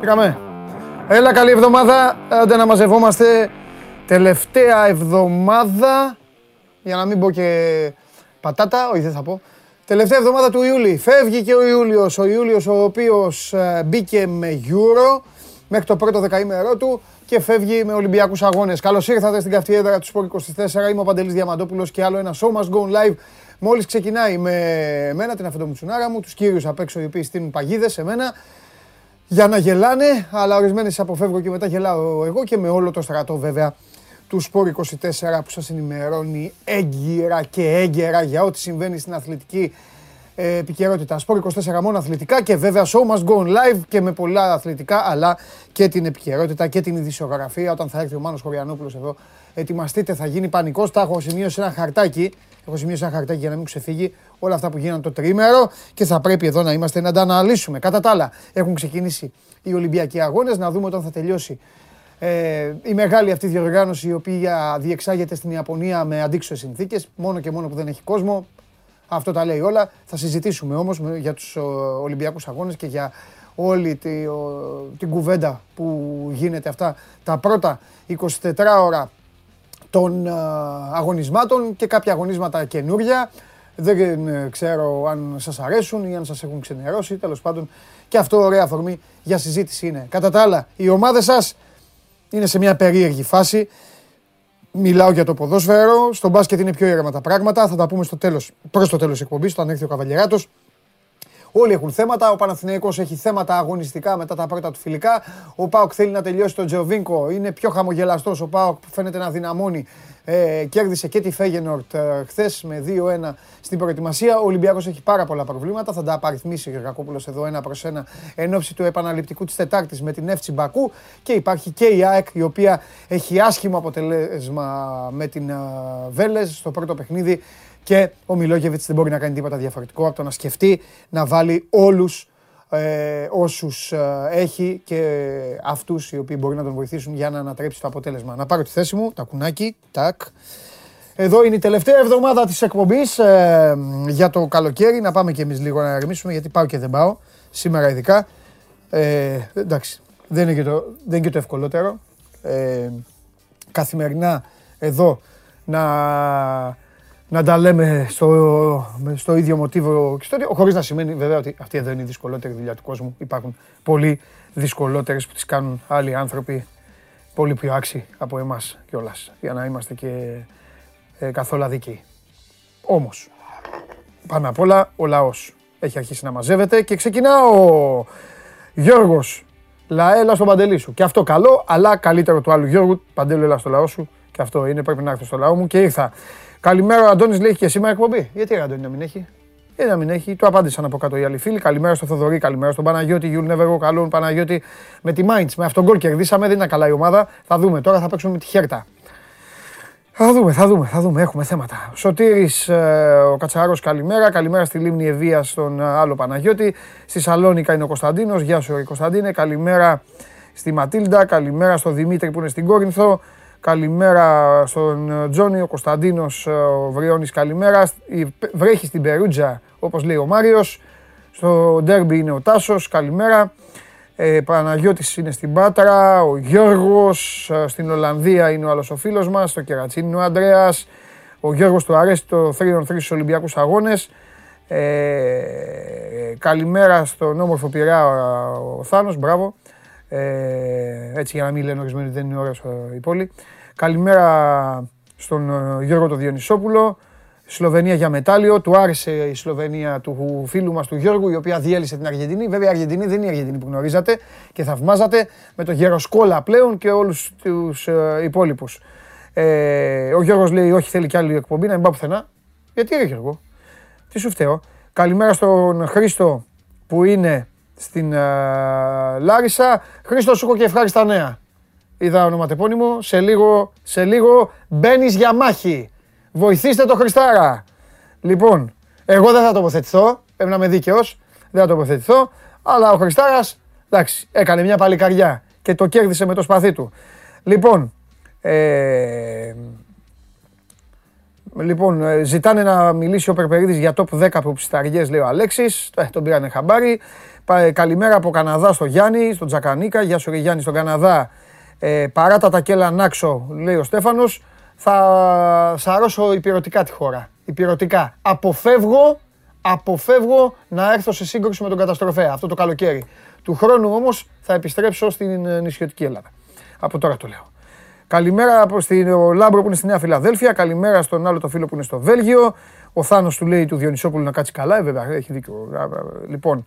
Πήγαμε. Έλα, καλή εβδομάδα. Άντε να μαζευόμαστε. Τελευταία εβδομάδα, για να μην πω και πατάτα, όχι δεν θα πω. Τελευταία εβδομάδα του Ιούλη. Φεύγει και ο Ιούλιος. Ο Ιούλιος ο οποίος μπήκε με Euro μέχρι το πρώτο δεκαήμερό του και φεύγει με Ολυμπιακούς αγώνες. Καλώς ήρθατε στην καυτή έδρα του Σπόρ 24. Είμαι ο Παντελής Διαμαντόπουλος και άλλο ένα Show Must Go On Live. Μόλις ξεκινάει με εμένα, την αφεντομουτσουνάρα μου, τους κύριους απ' έξω οι οποίοι στείλουν παγίδες σε μένα για να γελάνε, αλλά ορισμένες αποφεύγω και μετά γελάω εγώ και με όλο το στρατό βέβαια του Σπόρ 24 που σας ενημερώνει έγκυρα και έγκαιρα για ό,τι συμβαίνει στην αθλητική επικαιρότητα. Σπόρ 24 μόνο αθλητικά και βέβαια Show Must Go On Live και με πολλά αθλητικά, αλλά και την επικαιρότητα και την ειδησιογραφία. Όταν θα έρθει ο Μάνος Χωριανόπουλος εδώ, ετοιμαστείτε, θα γίνει πανικός. Τα έχω σημειώσει ένα χαρτάκι. Έχω σημειώσει ένα χαρτάκι για να μην ξεφύγει όλα αυτά που γίνανε το τριήμερο και θα πρέπει εδώ να είμαστε να τα αναλύσουμε. Κατά τα άλλα, έχουν ξεκινήσει οι Ολυμπιακοί αγώνες. Να δούμε όταν θα τελειώσει η μεγάλη αυτή διοργάνωση, η οποία διεξάγεται στην Ιαπωνία με αντίξωες συνθήκες, μόνο και μόνο που δεν έχει κόσμο. Αυτό τα λέει όλα. Θα συζητήσουμε όμως για τους Ολυμπιακούς αγώνες και για όλη την κουβέντα που γίνεται αυτά τα πρώτα 24 ώρα των αγωνισμάτων και κάποια αγωνίσματα καινούρια. Δεν ξέρω αν σας αρέσουν ή αν σας έχουν ξενερώσει. Τέλος πάντων, και αυτό ωραία αφορμή για συζήτηση είναι. Κατά τα άλλα, οι ομάδες σας είναι σε μια περίεργη φάση. Μιλάω για το ποδόσφαιρο. Στο μπάσκετ είναι πιο ήρεμα τα πράγματα. Θα τα πούμε στο τέλος, προς το τέλος εκπομπής, όταν έρθει ο Καβαλιεράτος. Όλοι έχουν θέματα. Ο Παναθηναϊκός έχει θέματα αγωνιστικά μετά τα πρώτα του φιλικά. Ο ΠΑΟΚ θέλει να τελειώσει τον Τζεοβίνκο. Είναι πιο χαμογελαστός ο ΠΑΟΚ που φαίνεται να δυναμώνει. Κέρδισε και τη Φέγενορτ χθες με 2-1 στην προετοιμασία. Ο Ολυμπιακός έχει πάρα πολλά προβλήματα. Θα τα απαριθμίσει ο Γεωργακόπουλος εδώ ένα προς ένα εν ώψη του επαναληπτικού της Τετάρτης με την Έφτσι Μπακού. Και υπάρχει και η ΑΕΚ, η οποία έχει άσχημο αποτέλεσμα με την Βέλες στο πρώτο παιχνίδι. Και ο Μιλόγεβιτς δεν μπορεί να κάνει τίποτα διαφορετικό από το να σκεφτεί να βάλει όλους όσους έχει και αυτούς οι οποίοι μπορεί να τον βοηθήσουν για να ανατρέψει το αποτέλεσμα. Να πάρω τη θέση μου, τα κουνάκι, τάκ. Εδώ είναι η τελευταία εβδομάδα της εκπομπής για το καλοκαίρι. Να πάμε και εμείς λίγο να ηρεμήσουμε, γιατί πάω και δεν πάω. Σήμερα ειδικά. Εντάξει, δεν είναι και το ευκολότερο. Καθημερινά εδώ να τα λέμε στο ίδιο μοτίβο, χωρίς να σημαίνει βέβαια ότι αυτή εδώ είναι η δυσκολότερη δουλειά του κόσμου. Υπάρχουν πολύ δυσκολότερες που τις κάνουν άλλοι άνθρωποι, πολύ πιο άξιοι από εμάς κιόλας, για να είμαστε και καθόλου αδικοί. Όμως, πάνω απ' όλα, ο λαός έχει αρχίσει να μαζεύεται και ξεκινά ο Γιώργος Λαέλα στον Παντελή σου. Και αυτό καλό, αλλά καλύτερο του άλλου Γιώργου. Παντέλου, έλα στο λαό σου. Και αυτό είναι, πρέπει να έρθω στο λαό μου και ήρθα. Καλημέρα, ο Αντώνης λέει: και σήμερα εκπομπή. Γιατί ρε Αντώνη να μην έχει? Γιατί να μην έχει? Του απάντησαν από κάτω οι άλλοι φίλοι. Καλημέρα στο Θοδωρή, καλημέρα στον Παναγιώτη. You'll never go. Καλό Παναγιώτη με τη Μάιντς. Με αυτόν τον γκολ κερδίσαμε. Δεν είναι καλά η ομάδα. Θα δούμε τώρα, θα παίξουμε με τη Χέρτα. Θα δούμε. Έχουμε θέματα. Σωτήρης ο Κατσαρός, καλημέρα. Καλημέρα στη Λίμνη Ευβοίας στον άλλο Παναγιώτη. Στη Σαλόνικα είναι ο Κωνσταντίνος. Γεια σου, Κωνσταντίνε. Καλημέρα στη Ματίλντα. Καλημέρα στο Δημήτρη που είναι στην Κόρινθο. Καλημέρα στον Τζόνι, ο Κωνσταντίνος, ο Βριώνης, καλημέρα. Βρέχει στην Περούτζα, όπως λέει ο Μάριος. Στο ντέρμπι είναι ο Τάσος, καλημέρα. Παναγιώτης είναι στην Πάτρα, ο Γιώργος. Στην Ολλανδία είναι ο άλλος ο φίλος μας, στο Κερατσίνι είναι ο Ανδρέας. Ο Γιώργος του αρέσει το 3-3 στους Ολυμπιακούς Αγώνες. Καλημέρα στον όμορφο Πειρά, ο Θάνος, μπράβο. Έτσι για να μην λένε ορισμένοι δεν είναι ώρα η πόλη. Καλημέρα στον Γιώργο το Διονυσόπουλο. Σλοβενία για μετάλλιο. Του άρεσε η Σλοβενία του φίλου μας του Γιώργου, η οποία διέλυσε την Αργεντινή. Βέβαια η Αργεντινή δεν είναι η Αργεντινή που γνωρίζατε και θαυμάζατε, με το Γεροσκόλα πλέον και όλους τους υπόλοιπους. Ο Γιώργος λέει όχι, θέλει κι άλλη εκπομπή, να μην πάω πουθενά. Γιατί ρε Γιώργο, τι σου φταίω? Καλημέρα στον Χρήστο που είναι στην Λάρισα. Χρήστο, σου έχω και ευχάριστα νέα. Είδα ονοματεπώνυμο. Σε λίγο μπαίνεις για μάχη. Βοηθήστε το Χριστάρα. Λοιπόν, εγώ δεν θα τοποθετηθώ. Πρέπει να είμαι δίκαιος. Δεν θα τοποθετηθώ. Αλλά ο Χριστάρας, εντάξει, έκανε μια παλικαριά και το κέρδισε με το σπαθί του. Λοιπόν, Λοιπόν, ζητάνε να μιλήσει ο Περπερίδης για top 10 προψηταριές, λέει ο Αλέξης. Τον πήρανε χαμπάρι. Καλημέρα από Καναδά στο Γιάννη, στον Τζακανίκα. Γεια σου, Γιάννη, στον Καναδά. Παράτα τα κέλα νάξω, λέει ο Στέφανος. Θα σαρώσω υπηρετικά τη χώρα. Υπηρετικά. Αποφεύγω να έρθω σε σύγκρουση με τον καταστροφέα αυτό το καλοκαίρι. Του χρόνου όμως θα επιστρέψω στην νησιωτική Ελλάδα. Από τώρα το λέω. Καλημέρα στον Λάμπρο που είναι στη Νέα Φιλαδέλφια. Καλημέρα στον άλλο το φίλο που είναι στο Βέλγιο. Ο Θάνος του λέει του Διονυσόπουλου να κάτσει καλά. Βέβαια, έχει δίκιο. Λοιπόν,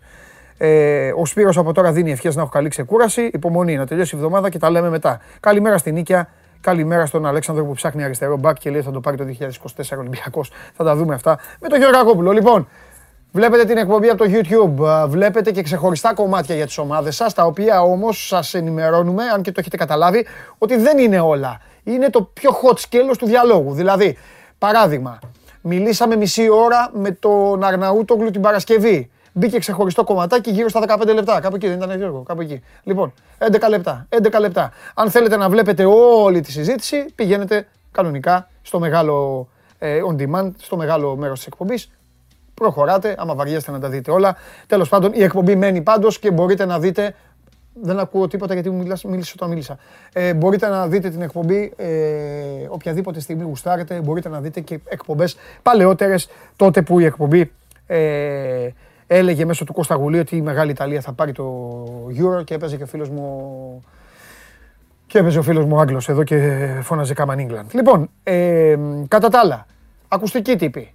ο Σπύρος από τώρα δίνει ευχές να έχω καλή ξεκούραση. Υπομονή, να τελειώσει η εβδομάδα και τα λέμε μετά. Καλημέρα στην Νίκια. Καλημέρα στον Αλέξανδρο που ψάχνει αριστερό μπακ και λέει θα το πάρει το 2024 Ολυμπιακός. Θα τα δούμε αυτά με τον Γεωργακόπουλο. Λοιπόν, βλέπετε την εκπομπή από το YouTube. Βλέπετε και ξεχωριστά κομμάτια για τις ομάδες σας, τα οποία όμως σας ενημερώνουμε, αν και το έχετε καταλάβει, ότι δεν είναι όλα. Είναι το πιο hot σκέλος του διαλόγου. Δηλαδή, παράδειγμα, μιλήσαμε μισή ώρα με τον Αρναούτογλου την Παρασκευή. Μπήκε ξεχωριστό κομματάκι γύρω στα 15 λεπτά. Κάπου εκεί, δεν ήταν Γιώργο, κάπου εκεί. Λοιπόν, 11 λεπτά, 11 λεπτά. Αν θέλετε να βλέπετε όλη τη συζήτηση, πηγαίνετε κανονικά στο μεγάλο on demand, στο μεγάλο μέρος της εκπομπής. Προχωράτε, άμα βαριέστε να τα δείτε όλα. Τέλος πάντων, η εκπομπή μένει πάντως και μπορείτε να δείτε. Δεν ακούω τίποτα γιατί μου μίλησε όταν μίλησα. Μπορείτε να δείτε την εκπομπή οποιαδήποτε στιγμή γουστάρετε. Μπορείτε να δείτε και εκπομπές παλαιότερες, τότε που η εκπομπή έλεγε μέσω του Κώστα Γουλή ότι η Μεγάλη Ιταλία θα πάρει το Euro και έπαιζε και ο φίλος μου Άγγλος εδώ και φώναζε Come on England. Λοιπόν, κατά τα άλλα, ακουστική τύπη,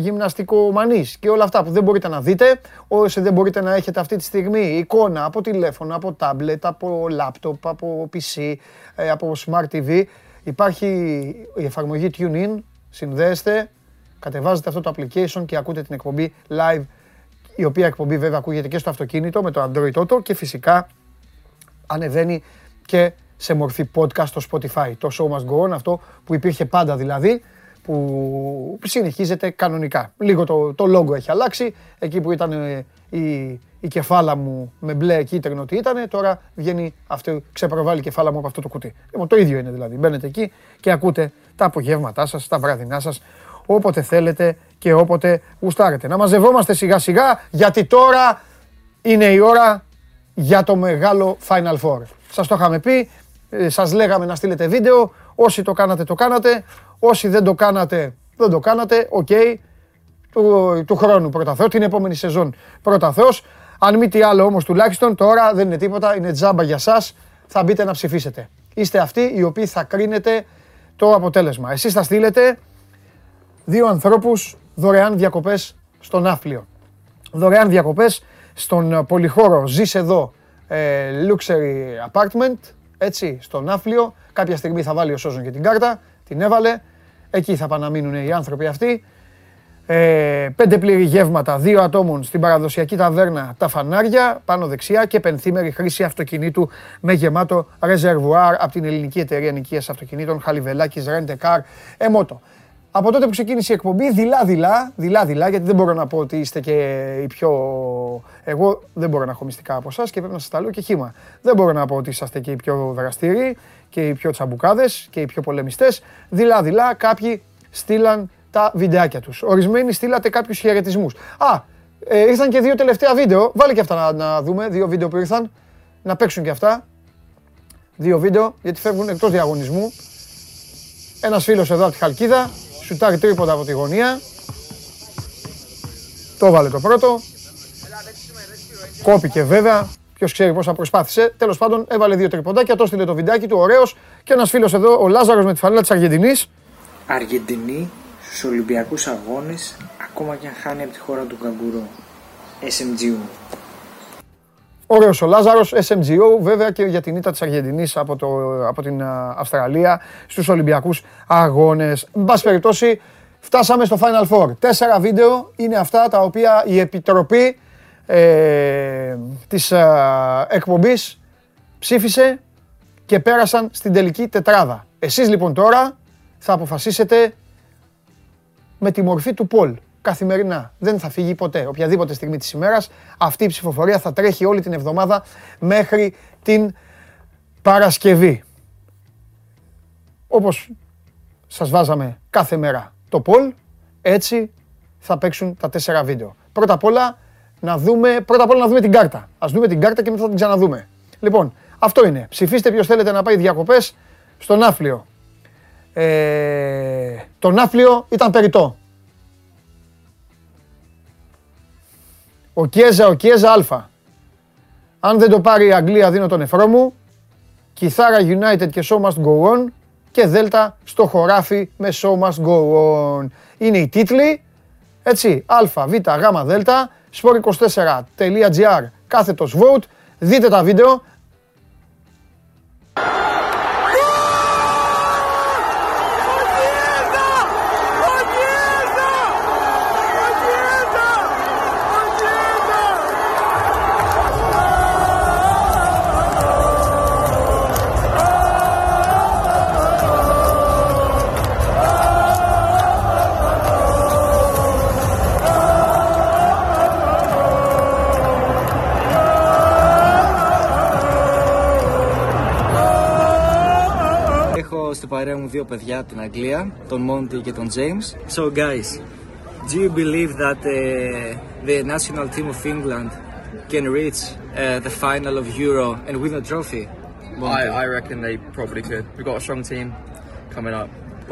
γυμναστικομανής και όλα αυτά που δεν μπορείτε να δείτε, όσοι δεν μπορείτε να έχετε αυτή τη στιγμή εικόνα από τηλέφωνο, από τάμπλετ, από λάπτοπ, από PC, από Smart TV, υπάρχει η εφαρμογή TuneIn, συνδέεστε, κατεβάζετε αυτό το application και ακούτε την εκπομπή live, η οποία εκπομπή βέβαια ακούγεται και στο αυτοκίνητο με το Android Auto και φυσικά ανεβαίνει και σε μορφή podcast στο Spotify. Το Show Must Go On, αυτό που υπήρχε πάντα δηλαδή, που συνεχίζεται κανονικά. Λίγο το logo έχει αλλάξει, εκεί που ήταν η κεφάλα μου με μπλε κίτρινο ότι ήταν, τώρα βγαίνει αυτό, ξεπροβάλλει η κεφάλα μου από αυτό το κουτί. Το ίδιο είναι δηλαδή, μπαίνετε εκεί και ακούτε τα απογεύματά σας, τα βραδινά σας, όποτε θέλετε και όποτε γουστάρετε. Να μαζευόμαστε σιγά σιγά, γιατί τώρα είναι η ώρα για το μεγάλο Final Four. Σας το είχαμε πει, σας λέγαμε να στείλετε βίντεο, όσοι το κάνατε το κάνατε, όσοι δεν το κάνατε δεν το κάνατε, ok, του χρόνου πρώτα Θεός, την επόμενη σεζόν πρώτα Θεός. Αν μη τι άλλο όμως τουλάχιστον τώρα δεν είναι τίποτα, είναι τζάμπα για σας, θα μπείτε να ψηφίσετε. Είστε αυτοί οι οποίοι θα κρίνετε το αποτέλεσμα. Εσείς θα στείλετε 2 ανθρώπους δωρεάν διακοπές στον Ναύπλιο. Δωρεάν διακοπές στον πολυχώρο «Ζεις εδώ» luxury apartment, έτσι, στον Ναύπλιο. Κάποια στιγμή θα βάλει ο Σόζον και την κάρτα, την έβαλε. Εκεί θα παναμείνουν οι άνθρωποι αυτοί. 5 πλήρη γεύματα, 2 ατόμων στην παραδοσιακή ταβέρνα «Τα Φανάρια», πάνω δεξιά, και πενθήμερη χρήση αυτοκινήτου με γεμάτο ρεζερβουάρ από την Ελληνική Εταιρεία Νοικίας Αυτοκινήτων Χαλιβελάκης Rent-A-Car Emoto. Από τότε που ξεκίνησε η εκπομπή, δειλά-δειλά, γιατί δεν μπορώ να πω ότι είστε και οι πιο... Εγώ δεν μπορώ να έχω μυστικά από εσάς και πρέπει να σας τα λέω και χύμα. Δεν μπορώ να πω ότι είσαστε και οι πιο δραστήριοι και οι πιο τσαμπουκάδες και οι πιο πολεμιστές. Δειλά-δειλά, κάποιοι στείλαν τα βιντεάκια τους. Ορισμένοι στείλατε κάποιους χαιρετισμούς. Ήρθαν και 2 τελευταία βίντεο. Βάλε και αυτά να δούμε, 2 βίντεο που ήρθαν. Να παίξουν και αυτά. 2 βίντεο, γιατί φεύγουν εκτός διαγωνισμού. Ένας φίλος εδώ από τη Χαλκίδα. Σουτάρει τρίποτα από τη γωνία. Το βάλε το πρώτο. Κόπηκε βέβαια. Ποιος ξέρει πόσα προσπάθησε. Τέλος πάντων έβαλε 2 τρίποντάκια. Το στείλε το βιντεάκι του. Ωραίος. Και ένας φίλος εδώ, ο Λάζαρος με τη φανέλα της Αργεντινής. Αργεντινή στους Ολυμπιακούς Αγώνες. Ακόμα και αν χάνει από τη χώρα του Καγκουρό. SMGO. Ωραίος ο Λάζαρος. SMGO βέβαια και για την ήττα της Αργεντινής από την Αυστραλία στους Ολυμπιακούς Αγώνες. Εν πάση περιπτώσει, φτάσαμε στο Final Four. 4 βίντεο είναι αυτά τα οποία η Επιτροπή της εκπομπής ψήφισε και πέρασαν στην τελική τετράδα. Εσείς λοιπόν τώρα θα αποφασίσετε με τη μορφή του πολ. Καθημερινά. Δεν θα φύγει ποτέ. Οποιαδήποτε στιγμή της ημέρας αυτή η ψηφοφορία θα τρέχει όλη την εβδομάδα μέχρι την Παρασκευή. Όπως σας βάζαμε κάθε μέρα το poll, έτσι θα παίξουν τα 4 βίντεο. Πρώτα απ' όλα να δούμε την κάρτα. Ας δούμε την κάρτα και μετά θα την ξαναδούμε. Λοιπόν, αυτό είναι. Ψηφίστε ποιος θέλετε να πάει διακοπές στον Ναύπλιο. Το Ναύπλιο ήταν περιττό. Ο Κιέζα Α. Αν δεν το πάρει η Αγγλία, δίνω τον εφρό μου. Κιθάρα United και Show Must Go On. Και Δέλτα στο χωράφι με Show Must Go On. Είναι οι τίτλοι. Έτσι, Α, Β, Γ, Δέλτα. Sport24.gr /vote. Δείτε τα βίντεο. Στην παρέα μου δύο παιδιά από την Αγγλία, τον Μόντι και τον James. So guys, do you believe that the national team of England can reach the final of Euro and win a trophy? I reckon they probably could. We've got a strong team coming up.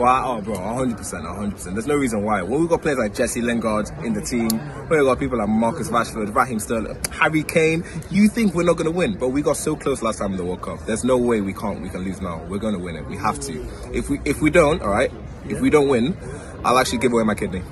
Wow, bro, 100%. There's no reason why. Well, we've got players like Jesse Lingard in the team. We've got people like Marcus Rashford, Raheem Sterling, Harry Kane. You think we're not going to win, but we got so close last time in the World Cup. There's no way we can lose now. We're going to win it. We have to. If we don't, all right? If we don't win, I'll actually give away my kidney.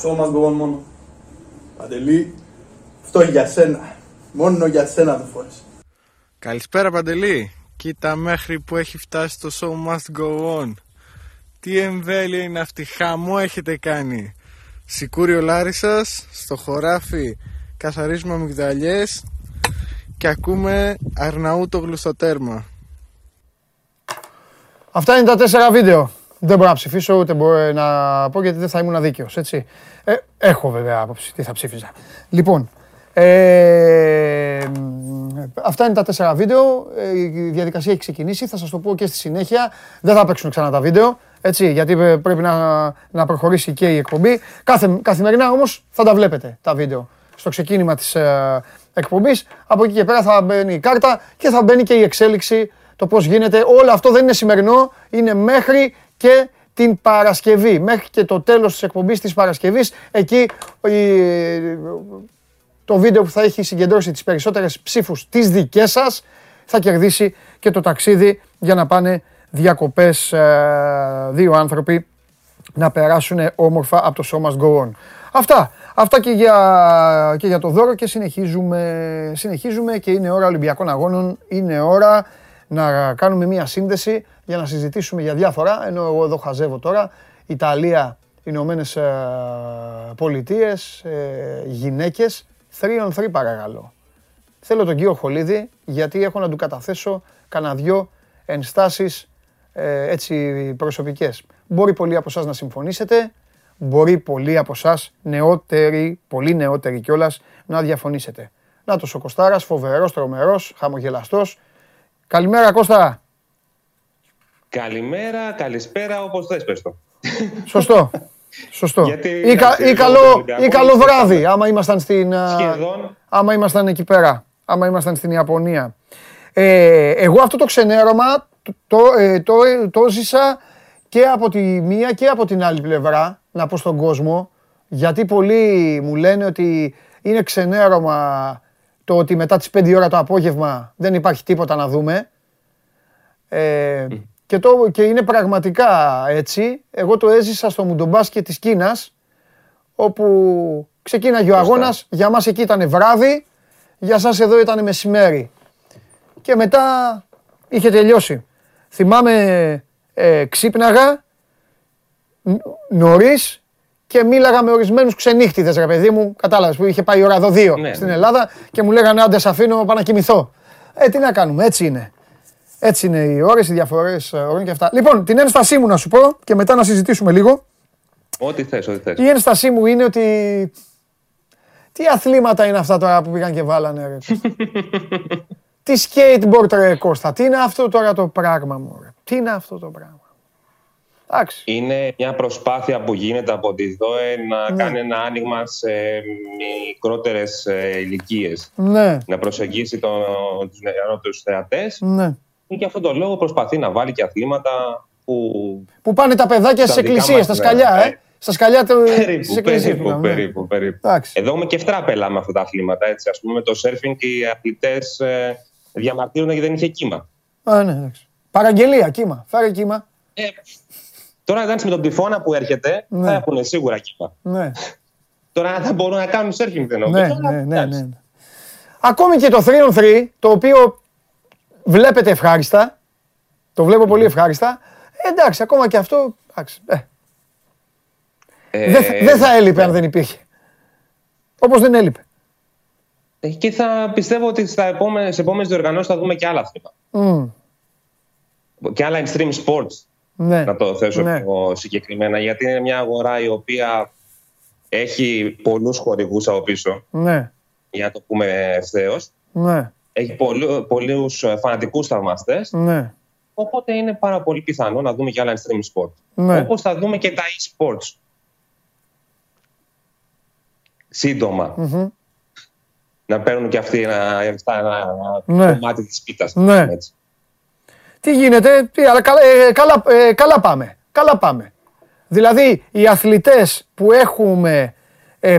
Σώμα γκογόν μόνο. Παντελή, αυτό για σένα. Μόνο για σένα το φορές. Καλησπέρα Παντελή. Κοίτα μέχρι που έχει φτάσει το Show Must Go On. Τι εμβέλεια είναι αυτή. Χαμό έχετε κάνει. Σικούριο Λάρισσας, στο χωράφι καθαρίζουμε αμυγδαλιές και ακούμε Αρναούτογλου στο τέρμα. Αυτά είναι τα 4 βίντεο. Δεν μπορώ να ψηφίσω, ούτε μπορώ να πω γιατί δεν θα ήμουν αδίκαιος, έτσι. Έχω βέβαια άποψη τι θα ψήφιζα. Λοιπόν, αυτά είναι τα 4 βίντεο. Η διαδικασία έχει ξεκινήσει, θα σας το πω και στη συνέχεια. Δεν θα παίξουν ξανά τα βίντεο, έτσι, γιατί πρέπει να προχωρήσει και η εκπομπή. Καθημερινά όμως θα τα βλέπετε τα βίντεο στο ξεκίνημα της εκπομπής. Από εκεί και πέρα θα μπαίνει η κάρτα και θα μπαίνει και η εξέλιξη, το πώς γίνεται. Όλο αυτό δεν είναι σημερινό, είναι μέχρι και την Παρασκευή, μέχρι και το τέλος της εκπομπής της Παρασκευής. Εκεί το βίντεο που θα έχει συγκεντρώσει τις περισσότερες ψήφους τις δικές σας θα κερδίσει και το ταξίδι για να πάνε διακοπές δύο άνθρωποι να περάσουν όμορφα από το Show Must Go On. Αυτά και για το δώρο και συνεχίζουμε και είναι ώρα Ολυμπιακών Αγώνων, είναι ώρα να κάνουμε μια σύνδεση για να συζητήσουμε για διάφορα, ενώ εγώ εδώ χαζεύω τώρα, Ιταλία, Ηνωμένες Πολιτείες, γυναίκες, 3-on-3 παρακαλώ. Θέλω τον κύριο Χολίδη, γιατί έχω να του καταθέσω κανένα δυο ενστάσεις έτσι προσωπικές. Μπορεί πολλοί από εσάς να συμφωνήσετε, μπορεί πολλοί από εσάς, νεότεροι, πολύ νεότεροι κιόλας, να διαφωνήσετε. Νάτος ο Κωστάρας, φοβερός, τρομερός, χαμογελαστός. Καλημέρα Κώστα. Καλημέρα, καλησπέρα, όπως θες πες το. Σωστό. Ή καλό βράδυ, άμα ήμασταν εκεί πέρα, άμα ήμασταν στην Ιαπωνία. Εγώ αυτό το ξενέρωμα το ζήσα και από τη μία και από την άλλη πλευρά, να πω στον κόσμο, γιατί πολλοί μου λένε ότι είναι ξενέρωμα το ότι μετά τις 5 ώρα το απόγευμα δεν υπάρχει τίποτα να δούμε. Και είναι πραγματικά έτσι. Εγώ το έζησα στο μουντομπάσκετ της Κίνας, όπου ξεκίναγε ο αγώνας. Για μας εκεί ήταν βράδυ, για σας εδώ ήταν μεσημέρι. Και μετά είχε τελειώσει. Θυμάμαι, ξύπναγα νωρίς και μίλαγα με ορισμένους ξενύχτιδες, ρε παιδί μου. Κατάλαβες, που είχε πάει η ώρα 2 στην Ελλάδα και μου λέγανε άντε σ' αφήνω, πάω να κοιμηθώ. Τι να κάνουμε, έτσι είναι. Έτσι είναι οι ώρες, οι διαφορές ώρων και αυτά. Λοιπόν, την ένστασή μου να σου πω και μετά να συζητήσουμε λίγο. Ό,τι θες, ό,τι θες. Η ένστασή μου είναι ότι. Τι αθλήματα είναι αυτά τώρα που πήγαν και βάλανε, ρε. Τι skateboard, ρε Κώστα, τι είναι αυτό τώρα το πράγμα μου, ρε. Τι είναι αυτό το πράγμα. Εντάξει. Είναι μια προσπάθεια που γίνεται από τη ΔΟΕ να κάνει ένα άνοιγμα σε μικρότερες ηλικίες. Ναι. Να προσεγγίσει τους νεαρότερους θεατές. Ναι. Και γι' αυτόν τον λόγο προσπαθεί να βάλει και αθλήματα που πάνε τα παιδάκια στις εκκλησίες, στα σκαλιά, Στα σκαλιά του. Περίπου. Εδώ έχουμε και φτράπελα με αυτά τα αθλήματα. Έτσι. Ας πούμε, το σέρφινγκ οι αθλητές διαμαρτύρονται γιατί δεν είχε κύμα. Α, ναι, εντάξει. Παραγγελία, κύμα. Φέρε κύμα. Τώρα, εντάξει, με τον τυφώνα που έρχεται, θα έχουν σίγουρα κύμα. Ναι. Τώρα θα μπορούν να κάνουν σέρφινγκ, δεν νομίζω. Ναι. Ακόμη και το 3-on-3, το οποίο βλέπετε ευχάριστα. Το βλέπω πολύ ευχάριστα. Εντάξει, ακόμα και αυτό. Εντάξει. Δεν θα έλειπε αν δεν υπήρχε. Όπως δεν έλειπε. Και θα πιστεύω ότι στις επόμενες διοργανώσεις θα δούμε και άλλα αθλήματα. Και άλλα extreme sports. Ναι. Να το θέσω πιο συγκεκριμένα. Γιατί είναι μια αγορά η οποία έχει πολλούς χορηγούς από πίσω. Ναι. Για να το πούμε ευθέως. Ναι. Έχει πολλούς φανατικούς θαυμαστές. Ναι. Οπότε είναι πάρα πολύ πιθανό να δούμε και άλλα extreme sports. Ναι. Όπως θα δούμε και τα e-sports. Σύντομα. Mm-hmm. Να παίρνουν και αυτοί ένα κομμάτι της πίτας. Ναι. Έτσι. Τι γίνεται, αλλά καλά πάμε. Δηλαδή, οι αθλητές που έχουμε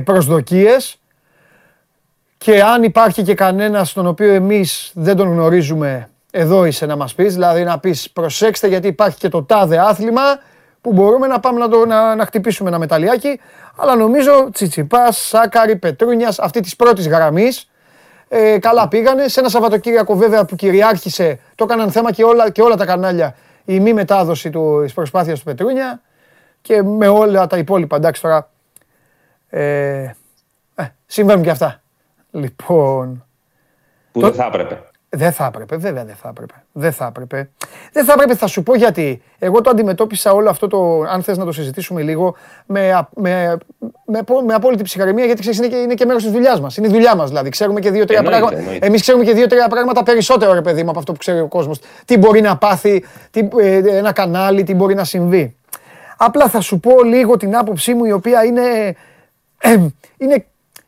προσδοκίες και αν υπάρχει και κανένας τον οποίο εμείς δεν τον γνωρίζουμε, εδώ είσαι να μας πεις, δηλαδή να πεις προσέξτε γιατί υπάρχει και το τάδε άθλημα που μπορούμε να πάμε να χτυπήσουμε ένα μεταλλιάκι. Αλλά νομίζω Τσιτσιπάς, Σάκαρη, Πετρούνιας, αυτή της πρώτης γραμμής, καλά πήγανε. Σε ένα Σαββατοκύριακο βέβαια που κυριάρχησε, το έκαναν θέμα και όλα τα κανάλια η μη μετάδοση της προσπάθειας του Πετρούνια και με όλα τα υπόλοιπα. Εντάξει τώρα, συμβαίνουν και αυτά. Λοιπόν, που δεν θα έπρεπε. Δεν θα έπρεπε, βέβαια δεν θα έπρεπε. Δεν θα έπρεπε, θα σου πω γιατί. Εγώ το αντιμετώπισα όλο αυτό το, αν θες να το συζητήσουμε λίγο, με απόλυτη ψυχραιμία, γιατί ξέρεις είναι και μέρος της δουλειάς μας. Είναι η δουλειά μας δηλαδή. Ξέρουμε και δύο-τρία πράγματα. Εμείς ξέρουμε και δύο-τρία πράγματα περισσότερο, ρε παιδί μου, από αυτό που ξέρει ο κόσμος. Τι μπορεί να πάθει, ένα κανάλι, τι μπορεί να συμβεί. Απλά θα σου πω λίγο την άποψή μου, η οποία είναι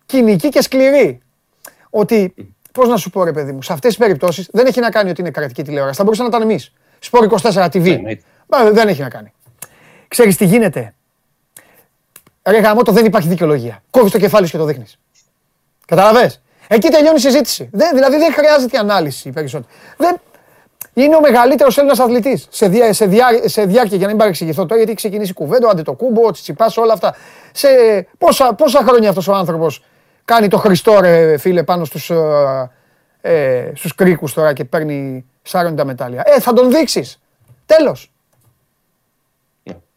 κοινική και σκληρή. Ότι. Πώς να σου πω, ρε παιδί μου, σε αυτές τις περιπτώσεις δεν έχει να κάνει ότι είναι κρατική τηλεόραση. Θα μπορούσαμε να ήταν εμείς. Σπόρ 24 TV. Δεν έχει να κάνει. Ξέρεις τι γίνεται. Ρε γαμώτο, δεν υπάρχει δικαιολογία. Κόβεις το κεφάλι σου και το δείχνεις. Καταλαβες. Εκεί τελειώνει η συζήτηση. Δηλαδή δεν χρειάζεται ανάλυση περισσότερο. Είναι ο μεγαλύτερος Έλληνας αθλητής. Σε διάρκεια, για να μην παρεξηγηθώ τώρα, γιατί ξεκινήσει κουβέντα, αντε το κούμπο, Τσιτσιπάς, όλα αυτά. Σε πόσα χρόνια αυτός ο άνθρωπος. Κάνει το Χριστό, ρε φίλε, πάνω στους κρίκους τώρα και παίρνει 40 μετάλλια. Θα τον δείξεις. Τέλος.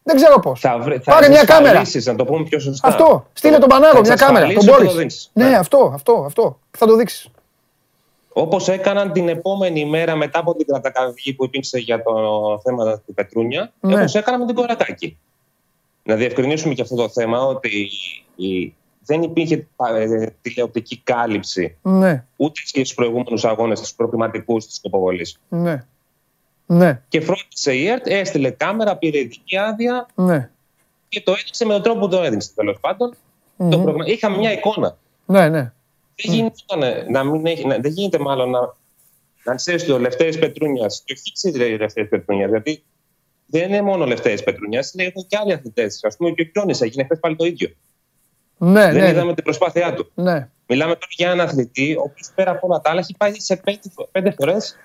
Δεν ξέρω πώς. Πάρε μια κάμερα. Να το πούμε πιο σωστά. Αυτό. Στείλε τον Πανάγο μια κάμερα. Τον Μπόρις. Ναι, αυτό. Θα το δείξεις. Όπως έκαναν την επόμενη μέρα μετά από την κρατακαυγή που υπήρξε για το θέμα του Πετρούνια, όπως έκαναν με την Κορακάκη. Να διευκρινίσουμε και αυτό το θέμα ότι δεν υπήρχε τηλεοπτική κάλυψη ούτε στους προηγούμενους αγώνες, στους προκληματικούς της υποβολής. Ναι. Και φρόντισε η ΕΡΤ, έστειλε κάμερα, πήρε ειδική άδεια και το έδειξε με τον τρόπο που το έδειξε. Τέλος πάντων, είχαμε μια εικόνα. Ναι. Δεν γίνεται μάλλον να ξέρεις ο Λευτέρης Πετρούνιας και όχι ξέρει ο Λευτέρης Πετρούνιας, γιατί δεν είναι μόνο ο Λευτέρης Πετρούνιας, είναι και άλλοι αθλητές. Ας πούμε, και ο Κιόνης έγινε χθες πάλι το ίδιο. Δεν είδαμε την προσπάθειά του. Ναι. Μιλάμε τώρα για έναν αθλητή ο οποίος πέρα από όλα τα άλλα έχει πάει σε 5 φορές.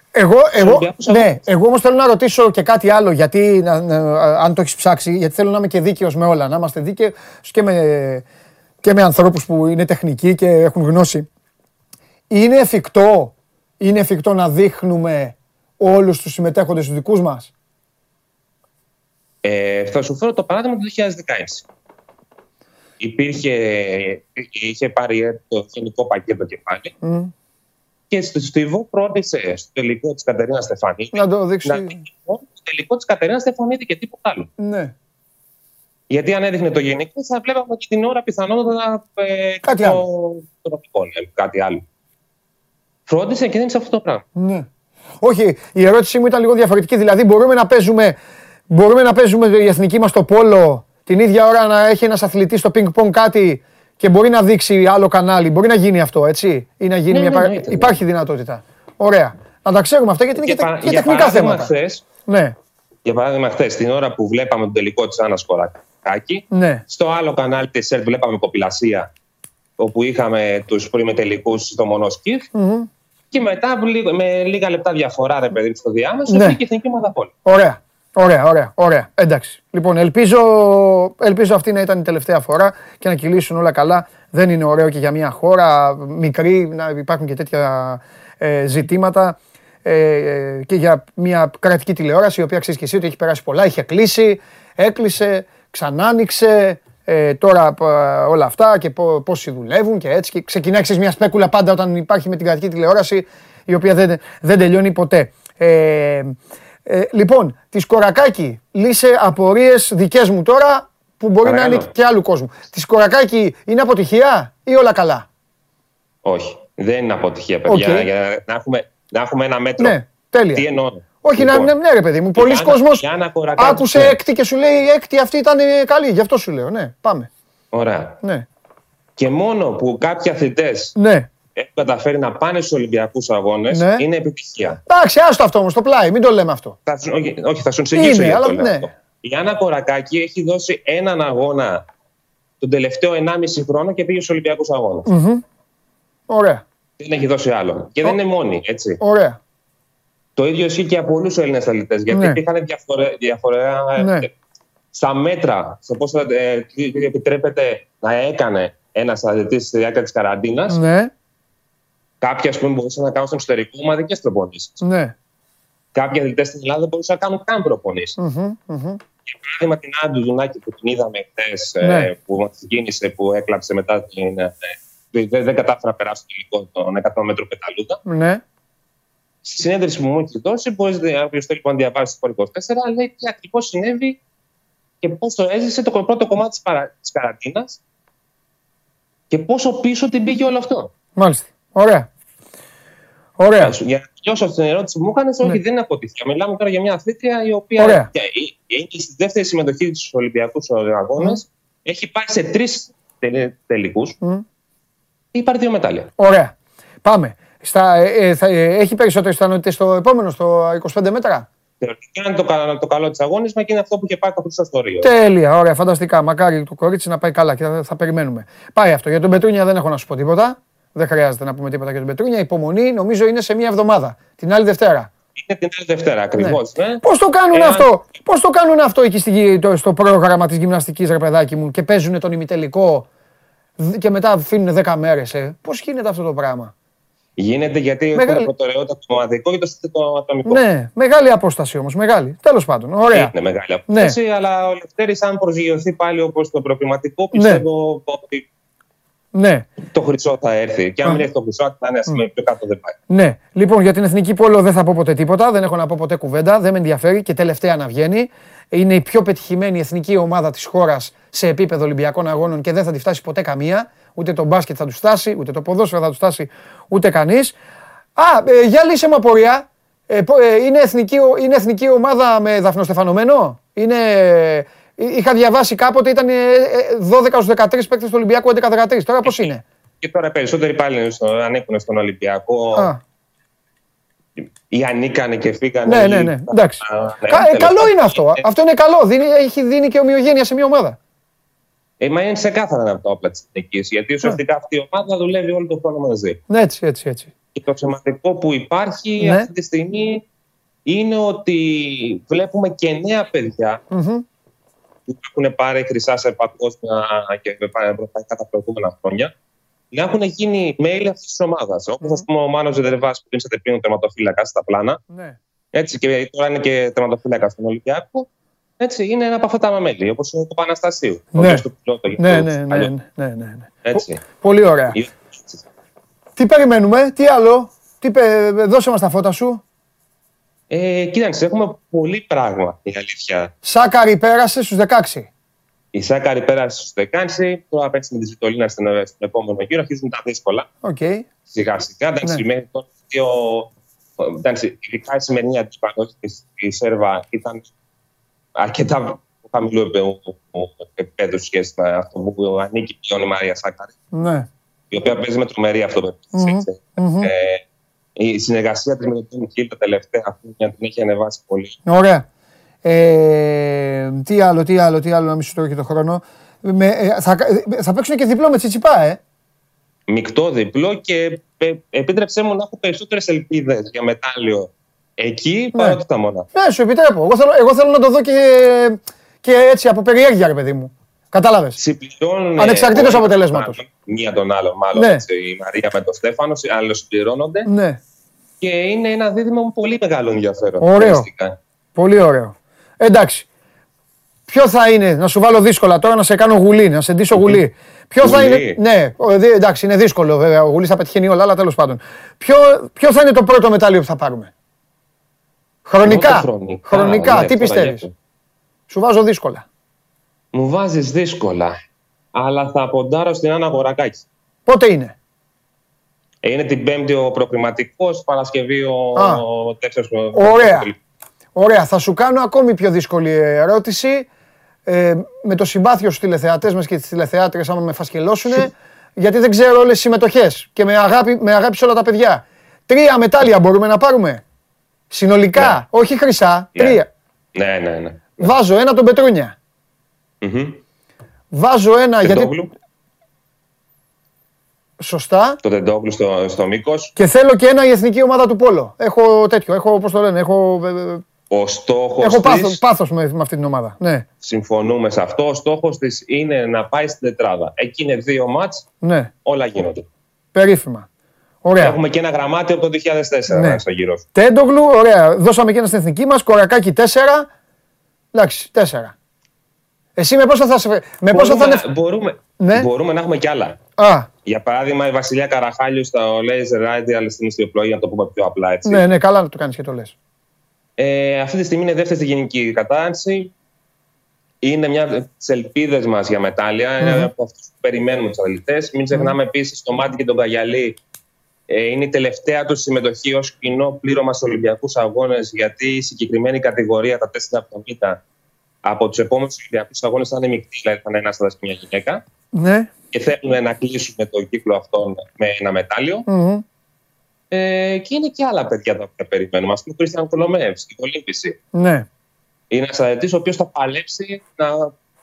Εγώ όμως θέλω να ρωτήσω και κάτι άλλο, γιατί αν το έχεις ψάξει, γιατί θέλω να είμαι και δίκαιος με όλα. Να είμαστε δίκαιοι και με ανθρώπους που είναι τεχνικοί και έχουν γνώση. Είναι εφικτό να δείχνουμε όλους τους συμμετέχοντες τους δικούς μας. Θα σου φέρω το παράδειγμα του 2016. είχε πάρει το γενικό πακέτο κεφάλι. Mm. Και στο στίβο πρότεισε στο τελικό της Κατερίνα Στεφανίδη. Να το δείξει. Στο τελικό της Κατερίνα Στεφανίδη και τίποτα άλλο. Ναι. Γιατί αν έδειχνε το γενικό, θα βλέπαμε και την ώρα πιθανότατα κάτι άλλο. Κάτι άλλο. Φρόντισε και δεν σε αυτό το πράγμα. Ναι. Όχι, η ερώτησή μου ήταν λίγο διαφορετική. Δηλαδή, μπορούμε να παίζουμε η εθνική μας το πόλο την ίδια ώρα να έχει ένας αθλητής στο πινκ-πονγκ κάτι και μπορεί να δείξει άλλο κανάλι. Μπορεί να γίνει αυτό, έτσι. Ή να γίνει υπάρχει δυνατότητα. Ωραία. Να τα ξέρουμε αυτά γιατί είναι και τεχνικά θέματα. Χθες, ναι. Για παράδειγμα, χθες την ώρα που βλέπαμε τον τελικό της Άννα Κορακάκη, ναι. Στο άλλο κανάλι τη ΕΡΤ βλέπαμε κοπηλασία, όπου είχαμε τους προημιτελικούς στο μονοσκήφ. Mm-hmm. Και μετά με λίγα λεπτά διαφορά, ρε παιδί, στο διάμεσο, ναι. Και εθνική ομάδα πόλη. Ωραία. Ωραία. Εντάξει. Λοιπόν, ελπίζω αυτή να ήταν η τελευταία φορά και να κυλήσουν όλα καλά. Δεν είναι ωραίο και για μια χώρα μικρή να υπάρχουν και τέτοια ζητήματα. Και για μια κρατική τηλεόραση, η οποία ξέρεις και εσύ ότι έχει περάσει πολλά, είχε κλείσει, έκλεισε, ξανά άνοιξε. Τώρα όλα αυτά και πώς δουλεύουν και έτσι. Και ξεκινάει μια σπέκουλα πάντα όταν υπάρχει με την κρατική τηλεόραση, η οποία δεν τελειώνει ποτέ. Λοιπόν, της Κορακάκη λύσε απορίες δικές μου τώρα που μπορεί να είναι και άλλου κόσμου. Της Κορακάκη είναι αποτυχία ή όλα καλά? Όχι, δεν είναι αποτυχία, παιδιά. Okay. Για να έχουμε ένα μέτρο. Ναι, τέλεια. Τι εννοώ? Όχι, λοιπόν, ναι, ρε παιδί μου. Πολλοί κόσμος άκουσε έκτη και σου λέει η έκτη αυτή ήταν καλή. Γι' αυτό σου λέω, ναι, πάμε. Ωραία. Ναι. Και μόνο που κάποιοι αθλητές έχουν καταφέρει να πάνε στους Ολυμπιακούς Αγώνες, ναι, είναι επιτυχία. Εντάξει, άστο αυτό όμως, το πλάι, μην το λέμε αυτό. Όχι, θα σου εξηγήσω γιατί το λέω αυτό. Η Άννα Κορακάκη έχει δώσει έναν αγώνα τον τελευταίο 1,5 χρόνο και πήγε στους Ολυμπιακούς Αγώνες. Mm-hmm. Ωραία. Δεν έχει δώσει άλλο. Και δεν είναι μόνη, έτσι. Ωραία. Το ίδιο ισχύει και από όλους τους Έλληνες αθλητές. Γιατί υπήρχαν διαφορά στα μέτρα, σε πώς επιτρέπεται να έκανε ένας αθλητής στη διάρκεια της καραντίνας. Ναι. Κάποιοι, ας πούμε, μπορούσαν να κάνουν στο εξωτερικό ομαδικές προπονήσεις. Ναι. Κάποιοι αθλητές στην Ελλάδα δεν μπορούσαν να κάνουν καν προπονήσεις. Mm-hmm, mm-hmm. Και παράδειγμα την Άντου Δουνάκη που την είδαμε χθες, που μας συγκίνησε, που έκλαψε μετά την. Δεν κατάφερα να περάσει το τελικό των 100 μέτρων πεταλούδα. Ναι. Στη συνέντευξη που μου έχει δώσει, όποιος θέλει να διαβάσει το Σπόρ 24, λέει τι ακριβώς συνέβη και πώς το έζησε το πρώτο κομμάτι της καραντίνας και πόσο πίσω την πήγε όλο αυτό. Μάλιστα. Ωραία. Για να τελειώσω στην ερώτηση που μου έκανε, όχι, δεν είναι αποτυχία. Μιλάμε τώρα για μια αθλήτρια η οποία στη δεύτερη συμμετοχή στους Ολυμπιακούς Αγώνες έχει πάει σε 3 τελικούς ή πάρει 2 μετάλλια. Ωραία. Πάμε. Έχει περισσότερες πιθανότητες στο επόμενο, στο 25 μέτρα. Θεωρητικά είναι το καλό της αγώνισμα και είναι αυτό που είχε πάει καθώς στο Ρίο. Τέλεια, ωραία, φανταστικά. Μακάρι το κορίτσι να πάει καλά και θα περιμένουμε. Πάει αυτό. Για τον Πετρούνια δεν έχω να σου πω τίποτα. Δεν χρειάζεται να πούμε τίποτα για τον Πετρούνια. Υπομονή, νομίζω είναι σε μια εβδομάδα. Την άλλη Δευτέρα. Είναι την άλλη Δευτέρα, ακριβώς. Ναι. Πώς το κάνουν αυτό? Πώς το κάνουν αυτό εκεί στο πρόγραμμα της γυμναστικής, ρε παιδάκι μου, και παίζουν τον ημιτελικό και μετά αφήνουν 10 μέρες. Πώς γίνεται αυτό το πράγμα? Γίνεται γιατί είναι προτεραιότητα το ομαδικό και το ατομικό. Ναι, μεγάλη απόσταση όμως, μεγάλη. Τέλος πάντων, ωραία. Είναι μεγάλη απόσταση, αλλά ο Λευτέρης, αν προσγειωθεί πάλι όπως το προβληματικό, πιστεύω ότι το χρυσό θα έρθει. Και αν μην έρθει το χρυσό, θα είναι ασύμμετρο πιο κάτω, δεν πάει. Ναι, λοιπόν, για την εθνική πόλο δεν θα πω ποτέ τίποτα, δεν έχω να πω ποτέ κουβέντα, δεν με ενδιαφέρει και τελευταία να βγαίνει. Είναι η πιο πετυχημένη εθνική ομάδα της χώρας σε επίπεδο Ολυμπιακών Αγώνων και δεν θα τη φτάσει ποτέ καμία. Ούτε το μπάσκετ θα τους φτάσει, ούτε το ποδόσφαιρο θα τους φτάσει, ούτε κανείς. Για λύσε μου απορία. Είναι εθνική ομάδα με δαφνοστεφανωμένο? Είχα διαβάσει κάποτε, ήταν 12-13 παίκτες του Ολυμπιακού, 11-13. Τώρα πώς είναι? Και τώρα περισσότεροι πάλι ανήκουν στον Ολυμπιακό. Ή ανήκανε και φύγανε. Ναι. Εντάξει. Καλό είναι αυτό. Αυτό είναι καλό. Έχει δίνει και ομοιογένεια σε μια ομάδα. Μα είναι ξεκάθαρα από τα όπλα της εθνικής, γιατί ουσιαστικά αυτή η ομάδα δουλεύει όλο τον χρόνο μαζί. Ναι, έτσι. Και το σημαντικό που υπάρχει αυτή τη στιγμή είναι ότι βλέπουμε και νέα παιδιά που έχουν πάρει χρυσά σε παγκόσμια και τα προηγούμενα χρόνια να έχουν γίνει μέλη αυτής της ομάδας. Όπως ας πούμε ο Μάνος Ζεντερβάς που ήρθε πριν τερματοφύλακα στα πλάνα. Έτσι, και τώρα είναι και τερματοφύλακα στον Ολυμπιακό. Έτσι, είναι ένα από αυτά τα μέλη, όπως ο Παναστασίου. Ναι. Ναι. Έτσι. Πολύ ωραία. Τι περιμένουμε, τι άλλο, δώσε μας τα φώτα σου. Κοίταξε, έχουμε πολύ πράγμα, η αλήθεια. Σάκαρη πέρασε στους 16. Η Σάκαρη πέρασε στους 16, τώρα παίξαμε τη Ζητολίνα στην επόμενο γύρο, αρχίζουν τα δύσκολα. Okay. Σιγά σιγά, εντάξει, μέχρι τώρα ειδικά η σημερινή αντιπαραγωγή της Σέρβα ήταν αρκετά χαμηλού επίπεδου σχέση με αυτό που ανήκει πλέον η Μαρία Σάκαρη. Ναι. Η οποία παίζει με τρομερή αυτοπεποίθηση. Η συνεργασία της με τον Τιμιχίλ τα τελευταία χρόνια την έχει ανεβάσει πολύ. Ωραία. Τι άλλο, να μην σου τρώω και το χρόνο. Θα παίξουν και διπλό με Τσιτσιπά, Μεικτό διπλό και επίτρεψέ μου να έχω περισσότερες ελπίδες για μετάλλιο εκεί, ναι, παρότι τα μόνα. Ναι, σου επιτρέπω. Εγώ θέλω να το δω και έτσι από περιέργεια, ρε παιδί μου. Κατάλαβες. Ανεξαρτήτως αποτελέσματος. Μία τον άλλο, μάλλον. Ναι. Έτσι, η Μαρία με τον Στέφανο, οι άλλοι συμπληρώνονται. Ναι. Και είναι ένα δίδυμο με πολύ μεγάλο ενδιαφέρον. Ωραίο. Πολύ ωραίο. Εντάξει. Ποιο θα είναι, να σου βάλω δύσκολα τώρα, να σε κάνω γουλή, να σε ντύσω γουλή. Ποιο θα είναι. Ναι, εντάξει, είναι δύσκολο βέβαια. Ο γουλής θα πετυχαίνει όλα, αλλά τέλος πάντων. Ποιο θα είναι το πρώτο μετάλλιο που θα πάρουμε. Χρονικά. Τι πιστεύεις. Σου βάζω δύσκολα. Μου βάζεις δύσκολα, αλλά θα ποντάρω στην Άννα Κορακάκη. Πότε είναι? Είναι την Πέμπτη ο προκριματικός, Παρασκευή ο τέσσερις. Ωραία, θα σου κάνω ακόμη πιο δύσκολη ερώτηση. Με το συμπάθειο στους τηλεθεατές μας και τις τηλεθεάτριες, άμα με φασκελώσουνε, γιατί δεν ξέρω όλες τις συμμετοχές και με αγάπη σε όλα τα παιδιά. 3 μετάλλια μπορούμε να πάρουμε. Συνολικά, ναι. Όχι χρυσά, 3. Ναι. Βάζω 1 τον Πετρούνια. Mm-hmm. Βάζω 1 γιατί... Σωστά. Το Τεντόγλου στο μήκος. Και θέλω και 1 η εθνική ομάδα του Πόλο. Έχω τέτοιο, πώς το λένε, ο στόχος της... πάθος με αυτή την ομάδα. Ναι. Συμφωνούμε σε αυτό. Ο στόχος της είναι να πάει στην τετράδα. Εκεί είναι 2 μάτς, ναι. Όλα γίνονται. Περίφημα. Ωραία. Έχουμε και 1 γραμμάτιο από το 2004, ναι, στο γύρο. Τεντόγλου, ωραία. Δώσαμε και 1 στην εθνική μας. Κορακάκι 4. Εντάξει, 4. Εσύ με πόσα θα σε φέρει. Μπορούμε να έχουμε κι άλλα. Για παράδειγμα, η Βασιλιά Καραχάλιου στα Laser Ride, αλλά στην ιστιοπλοή, να το πούμε πιο απλά έτσι. Ναι, καλά να το κάνεις και το λες. Αυτή τη στιγμή είναι δεύτερη γενική κατάρτιση. Είναι μια από τις ελπίδες μας για μετάλλια. Είναι από αυτούς που περιμένουμε τους αθλητές. Μην ξεχνάμε επίσης το Μάτι και τον Καγιαλή. Είναι η τελευταία του συμμετοχή ως κοινό πλήρωμα στους Ολυμπιακούς Αγώνες, γιατί η συγκεκριμένη κατηγορία, τα 4 από τους επόμενους Ολυμπιακούς Αγώνες θα είναι μεικτή, δηλαδή θα είναι ένας άντρας και μια γυναίκα. Ναι. Και θέλουν να κλείσουμε τον κύκλο αυτόν με 1 μετάλλιο. Mm-hmm. Και είναι και άλλα παιδιά τα οποία περιμένουμε. Ας πούμε, ο Κρίστιαν Κολομέευς, η Ολύμπιση. Ναι. Είναι ένας αθλητής ο οποίος θα παλέψει να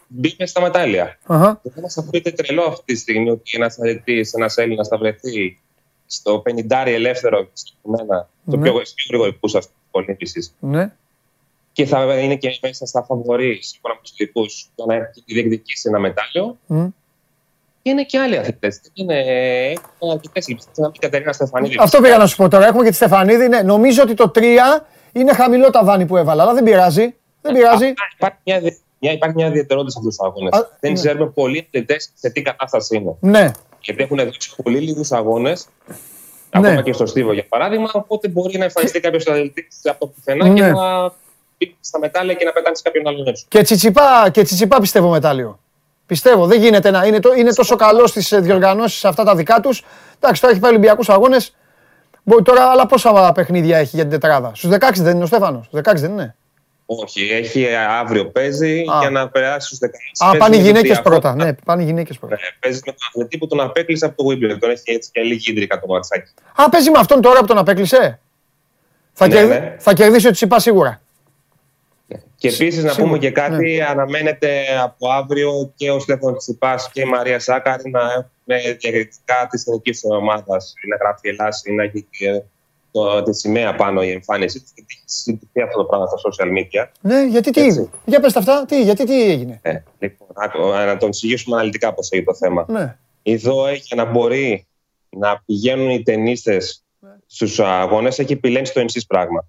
μπει μέσα στα μετάλλια. Uh-huh. Δεν μας ακούγεται τρελό αυτή τη στιγμή ότι ένας αθλητής, ένας Έλληνας, θα βρεθεί στο 50 ελεύθερο, συγκεκριμένα, το πιο γρήγορο υπούσα τη Ολύμπιση. Ναι. Και θα είναι και μέσα στα φαβορί, σύμφωνα με τους λοιπούς, για να διεκδικήσει 1 μετάλλιο. Και είναι και άλλοι αθλητές. Είναι αρκετές λίψεις. Να πει Κατερίνα Στεφανίδη. Αυτό πήγα να σου πω τώρα. Έχουμε και τη Στεφανίδη. Ναι. Νομίζω ότι το 3 είναι χαμηλό ταβάνι που έβαλα, αλλά δεν πειράζει. Υπάρχει μια ιδιαιτερότητα σε αυτούς τους αγώνες. Δεν ξέρουμε πολλοί αθλητές σε τι κατάσταση είναι. Ναι. Γιατί έχουν δώσει πολύ λίγους αγώνες. Ακόμα και στο Στίβο, για παράδειγμα. Οπότε μπορεί να εμφανιστεί κάποιος αθλητής από το πουθενά και να στα μετάλλια και να πετάξει κάποιον άλλον έξω. Και Τσιτσιπά πιστεύω μετάλλιο. Πιστεύω, δεν γίνεται να είναι τόσο καλό στις διοργανώσεις αυτά τα δικά τους. Εντάξει, τώρα έχει πάει Ολυμπιακούς Αγώνες. Τώρα, αλλά πόσα παιχνίδια έχει για την τετράδα. Στους 16 δεν είναι ο Στέφανος. Στους 16 δεν είναι. Όχι, έχει αύριο παίζει για να περάσει στους 16. Πάνε οι γυναίκες πρώτα. Ναι, πάνε οι γυναίκες πρώτα. Παίζει με τον αθλητή που τον απέκλεισε από το Wimbledon. Τον έχει έτσι και λίγη ίντρικα το ματσάκι. Παίζει με αυτόν τώρα που τον απέκλεισε. Θα κερδίσει ο Τσιπά σίγουρα. Και επίσης να πούμε και κάτι, αναμένεται από αύριο και ο Στέφανος Τσιτσιπάς και η Μαρία Σάκαρη να έχουν διακριτικά της εθνικής ομάδας, να γράφει Ελλάς ή να έχει τη σημαία πάνω η εμφάνιση της, γιατί έχει συζητηθεί αυτό το πράγμα στα social media. Ναι, γιατί τι έγινε. Για πες τα αυτά, γιατί τι έγινε. Λοιπόν, να τον εξηγήσουμε αναλυτικά πώς έγινε το θέμα. Ναι. Εδώ έχει να μπορεί να πηγαίνουν οι ταινίστες στους αγώνες, έχει επιλέξει το εξής πράγμα.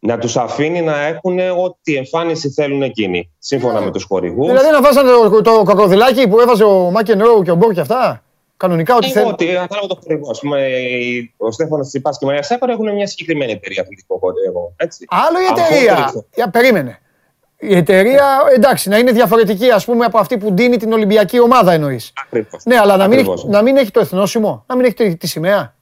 να τους αφήνει να έχουν ό,τι εμφάνιση θέλουν εκείνοι, σύμφωνα με τους χορηγούς. Δηλαδή να βάζανε το κακοδυλάκι που έβαζε ο Μακενρό και ο Μπόρ και αυτά. Κανονικά ό,τι θέλουν. Ότι ανάλογα το χορηγό. Ας πούμε, ο Στέφανος Τσιτσιπάς και η Μαρία Σάκαρη έχουν μια συγκεκριμένη εταιρεία αθλητικό χορηγό. Άλλο η εταιρεία. Περίμενε. Η εταιρεία, εντάξει, να είναι διαφορετική, ας πούμε, από αυτή που ντύνει την Ολυμπιακή ομάδα εννοείς. Ακριβώς. Ναι, αλλά να μην έχει το εθνόσημο, να μην έχει τη σημαία.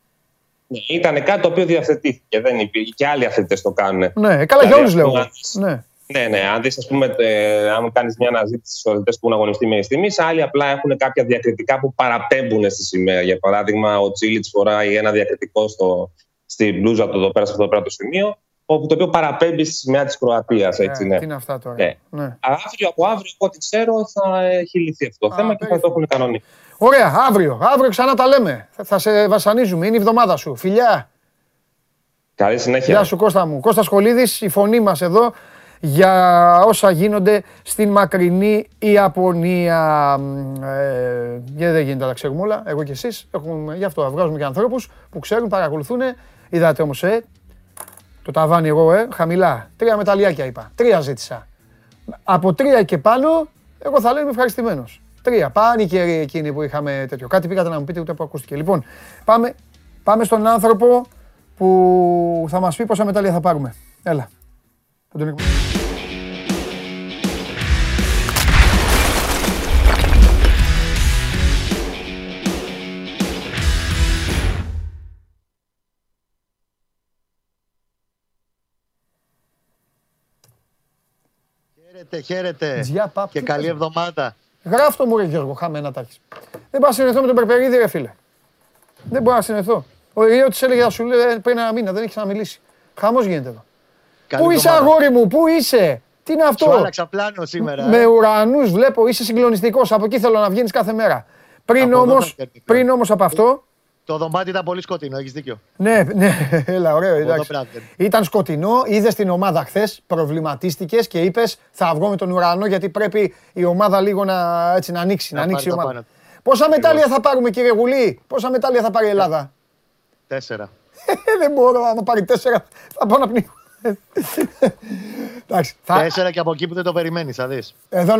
Ναι, ήταν κάτι το οποίο διευθετήθηκε. Δεν υπήρχε, και άλλοι αθλητές το κάνουν. Ναι, καλά, για όλους λέω. Ναι, αν δεις, ας πούμε, αν κάνεις μια αναζήτηση στους αθλητές που έχουν αγωνιστεί μέχρι στιγμής, άλλοι απλά έχουν κάποια διακριτικά που παραπέμπουν στη σημαία. Για παράδειγμα, ο Τσίλιτς φοράει ένα διακριτικό στην μπλούζα του εδώ πέρα, σε αυτό το σημείο. Το οποίο παραπέμπει στη σημαία της Κροατίας. Τι είναι αυτά τώρα. Αύριο από αύριο, από ό,τι ξέρω, θα έχει λυθεί αυτό το θέμα και θα το έχουν κανονίσει. Ωραία, αύριο ξανά τα λέμε. Θα σε βασανίζουμε. Είναι η εβδομάδα σου. Φιλιά. Καλή συνέχεια. Γεια σου, Κώστα μου. Κώστας Χολίδης, η φωνή μας εδώ για όσα γίνονται στην μακρινή Ιαπωνία. Γιατί δεν γίνεται, τα ξέρουμε όλα. Εγώ και εσείς. Γι' αυτό βγάζουμε και ανθρώπους που ξέρουν, παρακολουθούν. Είδατε όμως, το ταβάνι εγώ, χαμηλά. 3 μεταλλιάκια είπα. 3 ζήτησα. Από 3 και πάνω, εγώ θα λέω είμαι ευχαριστημένος. 3. Πανικέρι εκείνη που είχαμε τέτοιο. Κάτι πήγατε να μου πείτε, ούτε που ακούστηκε. Λοιπόν, πάμε στον άνθρωπο που θα μας πει πόσα μετάλλια θα πάρουμε. Έλα. Χαίρετε και καλή εβδομάδα. Γράφτο μου, ρε Γιώργο, χαμένα τάχεις. Δεν μπορώ να συνεχθώ με τον Περπερίδη, ρε φίλε. Δεν μπορώ να συνεχθώ. Ο Ριώτης έλεγε να σου λέει πριν ένα μήνα, δεν έχεις να μιλήσει. Χαμός γίνεται εδώ. Πού είσαι, αγόρι μου, πού είσαι? Τι είναι αυτό? Σου άλλαξα πλάνο σήμερα. Με ουρανούς βλέπω, είσαι συγκλονιστικός. Από εκεί θέλω να βγαίνεις κάθε μέρα. Πριν όμως από αυτό. Το δωμάτι ήταν πολύ σκοτεινό, έχεις δίκιο. Ναι, έλα, ωραίο, εντάξει. Ήταν σκοτεινό, είδες την ομάδα χθες, προβληματίστηκες και είπες θα βγω με τον ουρανό γιατί πρέπει η ομάδα λίγο να ανοίξει, να ανοίξει η ομάδα. Πόσα μετάλλια θα πάρουμε, κύριε Γουλή, πόσα μετάλλια θα πάρει η Ελλάδα? 4. Δεν μπορώ, άμα πάρει 4, θα πάω να πνίγω. 4 και από εκεί που δεν το περιμένεις, θα δεις. Εδώ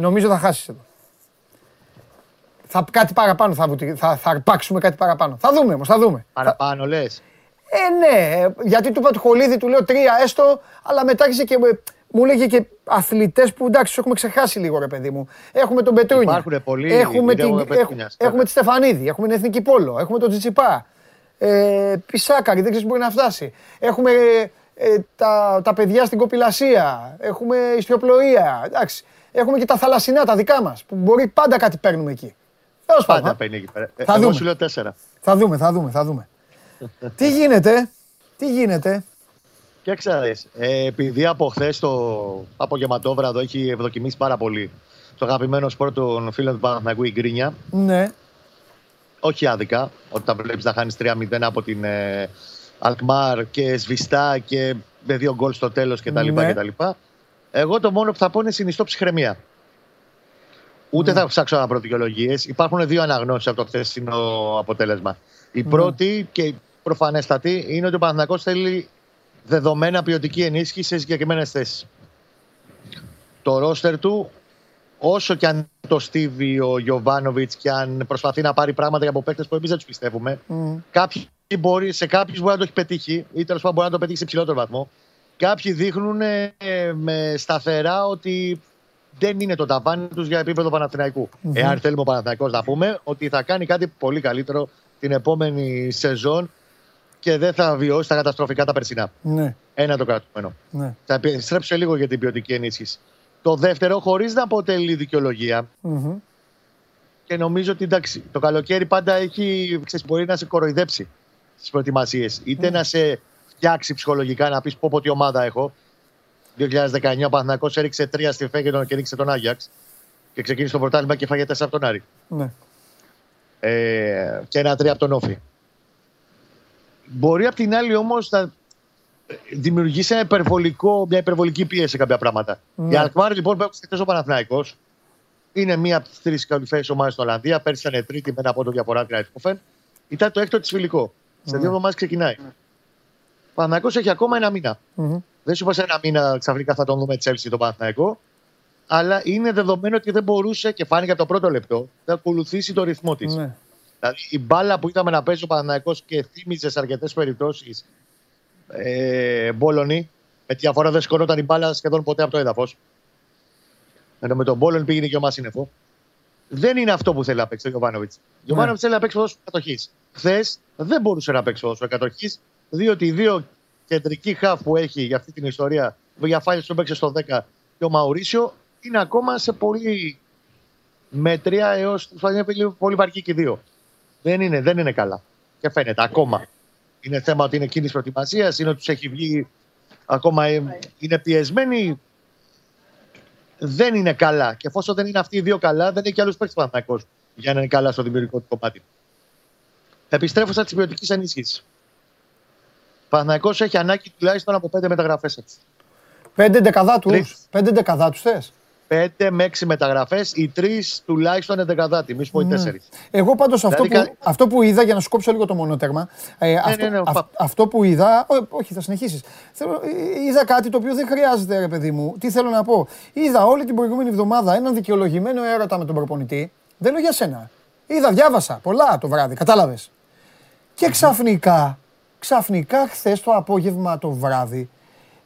νομίζω θα χάσεις. Κάτι παραπάνω θα αρπάξουμε κάτι παραπάνω. Θα δούμε όμως, θα δούμε. Παραπάνω λες? Ναι, γιατί του είπα του Χολίδη, του λέω 3 έστω, αλλά μετά άρχισε και μου λέγε και αθλητές που εντάξει, έχουμε ξεχάσει λίγο ρε παιδί μου. Έχουμε τον Πετρούνια. Υπάρχουνε πολλοί. Έχουμε τη Στεφανίδη, έχουμε την Εθνική Πόλο, έχουμε τον Τσιτσιπά. Σάκαρη, δεν ξέρεις μπορεί να φτάσει. Έχουμε τα παιδιά στην κοπηλασία, έχουμε ιστιοπλοεία, εντάξει. Έχουμε και τα θαλασσινά τα δικά μας, που μπορεί πάντα κάτι παίρνουμε εκεί. Πάντα παίρνει εκεί πέρα. Εγώ σου λέω 4. Θα δούμε. Τι γίνεται. Και ξέρεις, επειδή από χθες το απογευματόβραδο έχει ευδοκιμήσει πάρα πολύ το αγαπημένο σπορ των φίλων του Παναθηναϊκού, η γκρίνια. Ναι. Όχι άδικα, όταν βλέπεις να χάνεις 3-0 από την Αλκμάρ και σβηστά και με 2 γκολ στο τέλος κτλ. Εγώ το μόνο που θα πω είναι συνιστώ ψυχραιμία. Ούτε θα ψάξω αναπροδικαιολογίες. Υπάρχουν 2 αναγνώσεις από το χθεσινό αποτέλεσμα. Η πρώτη και προφανέστατη είναι ότι ο Παναθηναϊκός θέλει δεδομένα ποιοτική ενίσχυση σε συγκεκριμένες θέσεις. Το ρόστερ του, όσο και αν το στίβει ο Γιοβάνοβιτς και αν προσπαθεί να πάρει πράγματα από παίκτες που εμείς δεν τους πιστεύουμε, σε κάποιους μπορεί να το έχει πετύχει ή τέλος πάντων μπορεί να το πετύχει σε υψηλότερο βαθμό. Κάποιοι δείχνουν σταθερά ότι δεν είναι το ταβάνι τους για επίπεδο Παναθηναϊκού. Εάν θέλουμε ο Παναθηναϊκός να πούμε ότι θα κάνει κάτι πολύ καλύτερο την επόμενη σεζόν και δεν θα βιώσει τα καταστροφικά τα περσινά. Ένα το κρατούμενο. Θα επιστρέψω λίγο για την ποιοτική ενίσχυση. Το δεύτερο, χωρίς να αποτελεί δικαιολογία. Και νομίζω ότι εντάξει, το καλοκαίρι πάντα έχει, μπορεί να σε κοροϊδέψει στις προετοιμασίες. Είτε να σε φτιάξει ψυχολογικά, να πεις πω τι ομάδα έχω. 2019 ο Παναθηναϊκός έριξε 3 στη Φέγγενον και ρίξε τον Άγιαξ και ξεκίνησε το πρωτάθλημα και φάγε 4 από τον Άρη. Ναι. Και 1-3 από τον Όφη. Μπορεί απ' την άλλη όμως να δημιουργήσει μια υπερβολική πίεση σε κάποια πράγματα. Ναι. Η Αλκμάρ λοιπόν που έπαιξε χθες ο Παναθηναϊκός είναι μία από τις 3 καλύτερες ομάδες στην Ολλανδία. Πέρσι ήταν 3η με 1 πόντο διαφορά την Άιντχόφεν. Ήταν το 6ο της φιλικό. Σε 2 εβδομάδες ξεκινάει. Παναθηναϊκός έχει ακόμα ένα μήνα. Mm-hmm. Δεν σου είπα σε ένα μήνα ξαφνικά θα τον δούμε Chelsea τον Παναθηναϊκό. Αλλά είναι δεδομένο ότι δεν μπορούσε και φάνηκε από το πρώτο λεπτό να ακολουθήσει το ρυθμό της. Mm-hmm. Δηλαδή η μπάλα που είδαμε να παίζει ο Παναθηναϊκός και θύμιζε σε αρκετές περιπτώσεις Μπόλονι. Με τη διαφορά δεν σκονόταν η μπάλα σχεδόν ποτέ από το έδαφος. Ενώ με τον Μπόλονι πήγαινε και ο Μασίνεφο. Δεν είναι αυτό που θέλει να παίξει ο Γιοβάνοβιτς. Ο Γιοβάνοβιτς θέλει να παίξει όσο κατοχής. Χθες δεν μπορούσε να παίξει όσο κατοχής, διότι οι δύο κεντρικοί χαφ που έχει για αυτή την ιστορία, ο Γιαφάλης τον παίξει στο 10 και ο Μαουρίσιο, είναι ακόμα σε πολύ μέτρια έως πολύ βαρκή και οι δύο. Δεν είναι καλά. Και φαίνεται ακόμα. Είναι θέμα ότι είναι κίνηση προετοιμασίας, είναι ότι τους έχει βγει ακόμα, είναι πιεσμένοι. Δεν είναι καλά. Και εφόσον δεν είναι αυτοί οι δύο καλά, δεν έχει και άλλους παίκτες Παναθηναϊκός για να είναι καλά στο δημιουργικό του κομμάτι. Επιστρέφω στα της ποιοτικής ενίσχυσης. Παναθηναϊκός έχει ανάγκη τουλάχιστον από 5 μεταγραφές έτσι. 5 δεκαδάτους. 5 δεκαδάτους θες. 5 με 6 μεταγραφές. Οι 3 τουλάχιστον είναι δεκαδάτη. Μη σου πω οι 4. Εγώ πάντως αυτό που είδα, για να σου κόψω λίγο το μονότεγμα. Αυτό που είδα. Όχι, θα συνεχίσεις. Είδα κάτι το οποίο δεν χρειάζεται, ρε παιδί μου. Τι θέλω να πω. Είδα όλη την προηγούμενη εβδομάδα έναν δικαιολογημένο έρωτα με τον προπονητή. Δεν λέω για σένα. Διάβασα πολλά το βράδυ. Κατάλαβες. Και ξαφνικά χθες το απόγευμα το βράδυ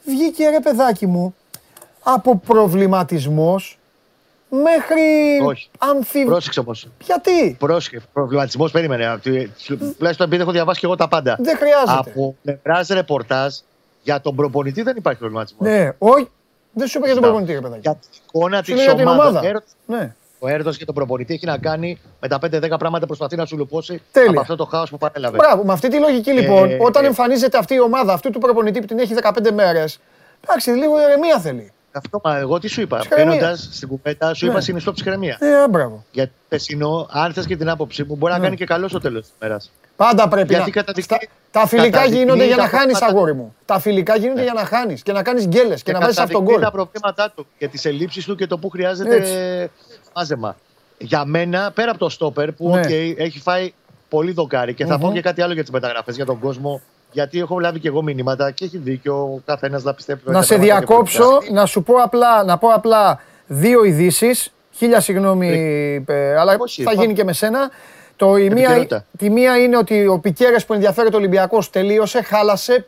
βγήκε, ρε παιδάκι μου, από προβληματισμός μέχρι αμφιβολία. Πρόσεξε όμως. Γιατί? Πρόσεξε. Προβληματισμός περίμενε. Τουλάχιστον επειδή έχω διαβάσει και εγώ τα πάντα. Δεν χρειάζεται. Από πλευράς ρεπορτάζ για τον προπονητή δεν υπάρχει προβληματισμός. Ναι, όχι. Δεν σου είπα για τον προπονητή, ρε παιδάκι. Για την εικόνα της ομάδας. Ναι. Ο έρωτας και τον προπονητή έχει να κάνει με τα 5-10 πράγματα που προσπαθεί να σου λουπώσει από αυτό το χάος που παρέλαβε. Μπράβο, με αυτή τη λογική λοιπόν, όταν εμφανίζεται αυτή η ομάδα, αυτού του προπονητή που την έχει 15 μέρες, εντάξει, λίγο ηρεμία θέλει. Αυτό, εγώ τι σου είπα. Μπαίνοντας στην κουβέντα, σου είπα συνιστώ ψυχραιμία. Μπράβο. Γιατί πεσινό, αν θες και την άποψή μου, μπορεί να κάνει και καλό στο τέλος της ημέρας. Πάντα πρέπει να. Τα φιλικά γίνονται για να χάνεις, αγόρι μου. Τα φιλικά γίνονται για να χάνεις και να κάνεις γκέλες και να βάζεις αυτόν τον γκολ. Τα προβλήματά του και τις ελλείψεις του και το που χρειάζεται μάζεμα. Για μένα, πέρα από το στόπερ που έχει φάει πολύ δοκάρι και θα πω και κάτι άλλο για τις μεταγραφές, για τον κόσμο. Γιατί έχω λάβει και εγώ μηνύματα και έχει δίκιο ο καθένας να πιστεύει. Να σε διακόψω, να σου πω απλά, δύο ειδήσεις. Χίλια συγγνώμη, αλλά θα γίνει και με σένα. Τη μία είναι ότι ο Πικέρες που ενδιαφέρεται ο Ολυμπιακός τελείωσε, χάλασε,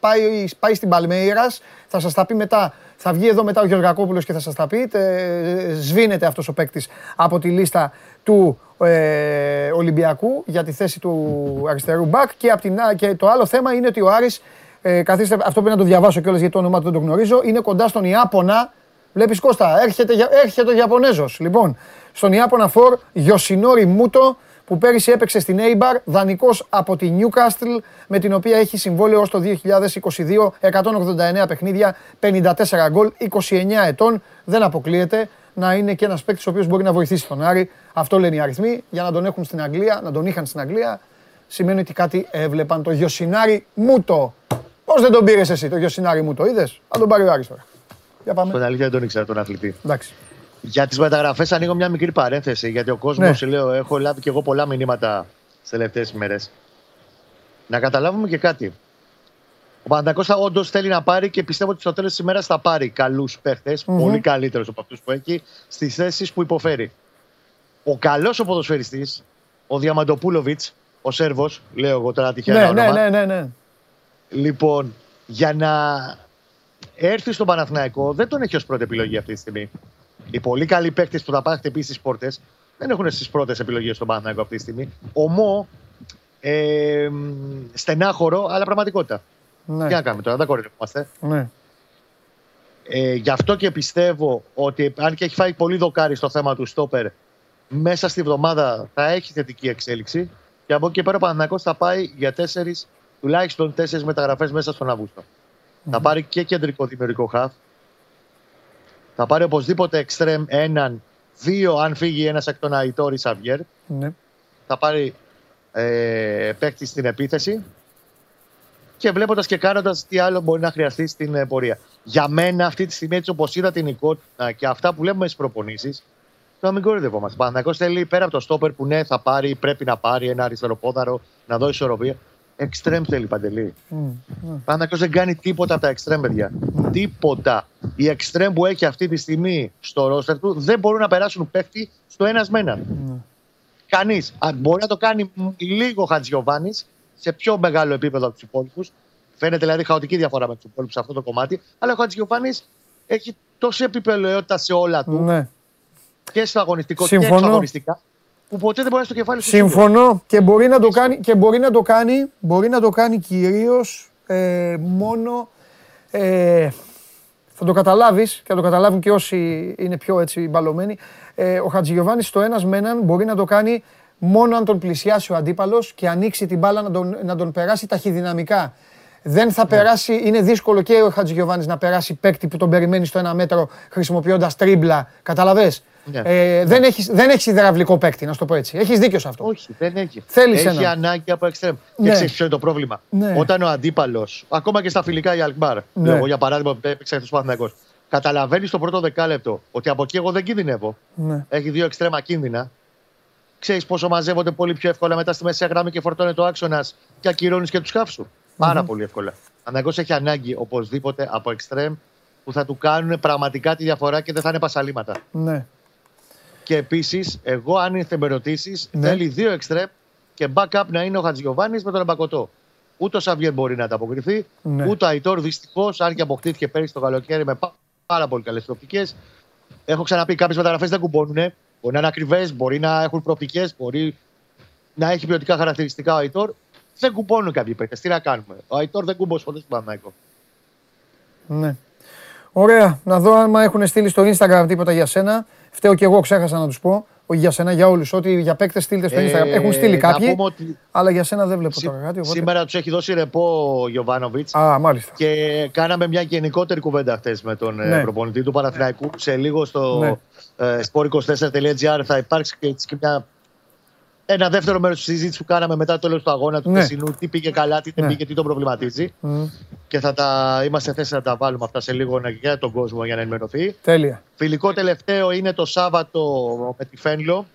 πάει στην Palmeiras. Θα σας τα πει μετά. Θα βγει εδώ μετά ο Γεωργακόπουλος και θα σας τα πει. Σβήνεται αυτός ο παίκτης από τη λίστα του Ολυμπιακού για τη θέση του αριστερού μπακ. Και το άλλο θέμα είναι ότι ο Άρης, καθίστε, αυτό πρέπει να το διαβάσω κιόλας γιατί το όνομά του δεν το γνωρίζω, είναι κοντά στον Ιάπωνα. Βλέπεις Κώστα, έρχεται ο Ιαπωνέζος. Λοιπόν, στον Ιάπωνα φορ Γιοσινόρι Μούτο, που πέρυσι έπαιξε στην Eibar, δανεικός από τη Newcastle, με την οποία έχει συμβόλαιο ως το 2022, 189 παιχνίδια, 54 γκολ, 29 ετών. Δεν αποκλείεται να είναι και ένας παίκτης ο οποίος μπορεί να βοηθήσει τον Άρη. Αυτό λένε οι αριθμοί, για να τον έχουν στην Αγγλία, να τον είχαν στην Αγγλία. Σημαίνει ότι κάτι έβλεπαν. Το Γιοσινάρι Μούτο. Πώς δεν τον πήρες εσύ, το Γιοσινάρι Μούτο, είδες? Αν τον πάρει ο Άρης τώρα. Για πάμε. Στον αλήθεια δεν τον ήξερα τον αθλητή. Εντάξει. Για τις μεταγραφές ανοίγω μια μικρή παρένθεση, γιατί ο κόσμος, λέω, έχω λάβει και εγώ πολλά μηνύματα τις τελευταίες ημέρες. Να καταλάβουμε και κάτι. Ο Παναθηναϊκός όντως θέλει να πάρει και πιστεύω ότι στο τέλος της ημέρας θα πάρει καλούς παίχτες, πολύ καλύτερους από αυτούς που έχει, στις θέσεις που υποφέρει. Ο καλός ο ποδοσφαιριστής, ο Διαμαντοπούλοβιτς, ο Σέρβος, λέω εγώ τώρα τυχαία ένα όνομα. Ναι. Λοιπόν, για να έρθει στον Παναθηναϊκό, δεν τον έχει ως πρώτη επιλογή αυτή τη στιγμή. Οι πολύ καλοί παίκτες που θα πάνε χτυπήσει στις πόρτες δεν έχουν στις πρώτες επιλογές στον Παναθηναϊκό αυτή τη στιγμή. Ομό, στενάχωρο, αλλά πραγματικότητα. Ναι. Τι να κάνουμε τώρα, δεν κορυφόμαστε. Ναι. Γι' αυτό και πιστεύω ότι αν και έχει φάει πολύ δοκάρι στο θέμα του στόπερ, μέσα στη βδομάδα θα έχει θετική εξέλιξη. Και από εκεί και πέρα ο Παναθηναϊκός θα πάει για τουλάχιστον 4 μεταγραφές μέσα στον Αύγουστο. Θα πάρει και κεντρικό δημιουργικό χαφ. Θα πάρει οπωσδήποτε εξτρέμ έναν, δύο αν φύγει ένας εκ των Αϊτόρι Σαβιέρ. Ναι. Θα πάρει παίκτη στην επίθεση και βλέποντας και κάνοντας τι άλλο μπορεί να χρειαστεί στην πορεία. Για μένα αυτή τη στιγμή, έτσι όπως είδα την εικόνα και αυτά που βλέπουμε στις προπονήσεις, το να μην κορυδευόμαστε. Παναθηναϊκός θέλει πέρα από το στόπερ που ναι θα πάρει, πρέπει να πάρει ένα αριστεροπόδαρο, να δώσει ισορροπία. Εξτρέμ θέλει, Παντελή. Παναθηναϊκός δεν κάνει τίποτα από τα εξτρέμ, παιδιά. Τίποτα. Οι εξτρέμ που έχει αυτή τη στιγμή στο ρόστερ του δεν μπορούν να περάσουν παίχτη στο ένας με έναν. Κανείς. Μπορεί να το κάνει λίγο ο Χατζιωβάνης σε πιο μεγάλο επίπεδο από τους υπόλοιπους. Φαίνεται δηλαδή χαοτική διαφορά με τους υπόλοιπους σε αυτό το κομμάτι. Αλλά ο Χατζιωβάνης έχει τόση επιπελαιότητα σε όλα του. Ναι. Και στο αγωνιστικό και εξαγωνιστικά. Που ποτέ δεν μπορεί να στο κεφάλι σου. Συμφωνώ και μπορεί να το κάνει, και μπορεί να το κάνει κυρίως μόνο θα το καταλάβεις και θα το καταλάβουν και όσοι είναι πιο έτσι μπαλωμένοι. Ο Χατζηγιοβάνης στο ένας με έναν μπορεί να το κάνει μόνο αν τον πλησιάσει ο αντίπαλος και ανοίξει την μπάλα να τον περάσει ταχυδυναμικά. Δεν θα περάσει, είναι δύσκολο και ο Χατζηγιοβάνης να περάσει παίκτη που τον περιμένει στο ένα μέτρο χρησιμοποιώντας τρίμπλα. Καταλαβες. Yeah. Δεν έχεις υδραυλικό παίκτη, να σου το πω έτσι. Έχεις δίκιο σε αυτό. Όχι, δεν έχει. Θέλεις έχει ένα. Ανάγκη από εξτρέμ. Ναι. Και ξέρεις ποιο είναι το πρόβλημα. Ναι. Όταν ο αντίπαλος, ακόμα και στα φιλικά η Αλκμάρ, ναι. για παράδειγμα που έπαιξε εκτός Παναθηναϊκός, καταλαβαίνει στο πρώτο δεκάλεπτο ότι από εκεί εγώ δεν κινδυνεύω. Ναι. Έχει δύο εξτρέμα κίνδυνα. Ξέρεις πόσο μαζεύονται πολύ πιο εύκολα μετά στη μεσαία γραμμή και φορτώνει το άξονας και ακυρώνεις και τους χαφ σου. Πάρα πολύ εύκολα. Παναθηναϊκός έχει ανάγκη οπωσδήποτε από εξτρέμ που θα του κάνουν πραγματικά τη διαφορά και δεν θα είναι πασαλήματα. Ναι. Και επίσης, εγώ, αν θα με ρωτήσεις, θέλει δύο εξτρέπ και backup να είναι ο Χατζηγιοβάνης με τον Αμπακωτό. Ούτε ο Σαβιέρ μπορεί να ανταποκριθεί, ούτε ο Αϊτόρ δυστυχώς, αν και αποκτήθηκε πέρυσι το καλοκαίρι με πάρα πολύ καλές προοπτικές. Έχω ξαναπεί: κάποιες μεταγραφές δεν κουμπώνουν. Μπορεί να είναι ακριβές, μπορεί να έχουν προοπτικές, μπορεί να έχει ποιοτικά χαρακτηριστικά ο Αϊτόρ. Δεν κουμπώνουν κάποιοι παίκτες. Τι να κάνουμε. Ο Αϊτόρ δεν κουμπώνει ποτέ στον Παναθηναϊκό. Ναι. Ωραία. Να δω αν έχουν στείλει στο Instagram τίποτα για σένα. Φταίω και εγώ, ξέχασα να τους πω. Όχι για σένα, για όλους. Ότι για παίκτες στείλτε στο Instagram. Έχουν στείλει κάποιοι. Ότι... Αλλά για σένα δεν βλέπω τώρα κάτι. Οπότε... Σήμερα τους έχει δώσει ρεπό ο Γιοβάνοβιτς. Α, μάλιστα. Και κάναμε μια γενικότερη κουβέντα χθες με τον προπονητή του Παναθηναϊκού. Σε λίγο στο Σπόρ 24.gr θα υπάρξει και μια... ένα δεύτερο μέρος της συζήτησης που κάναμε μετά το τέλος του αγώνα του χθεσινού. Τι πήγε καλά, τι δεν πήγε, τι τον προβληματίζει. Και θα τα είμαστε θέσεις να τα βάλουμε αυτά σε λίγο για τον κόσμο για να ενημερωθεί. Τέλεια. Φιλικό τελευταίο είναι το Σάββατο με τη Φένλο.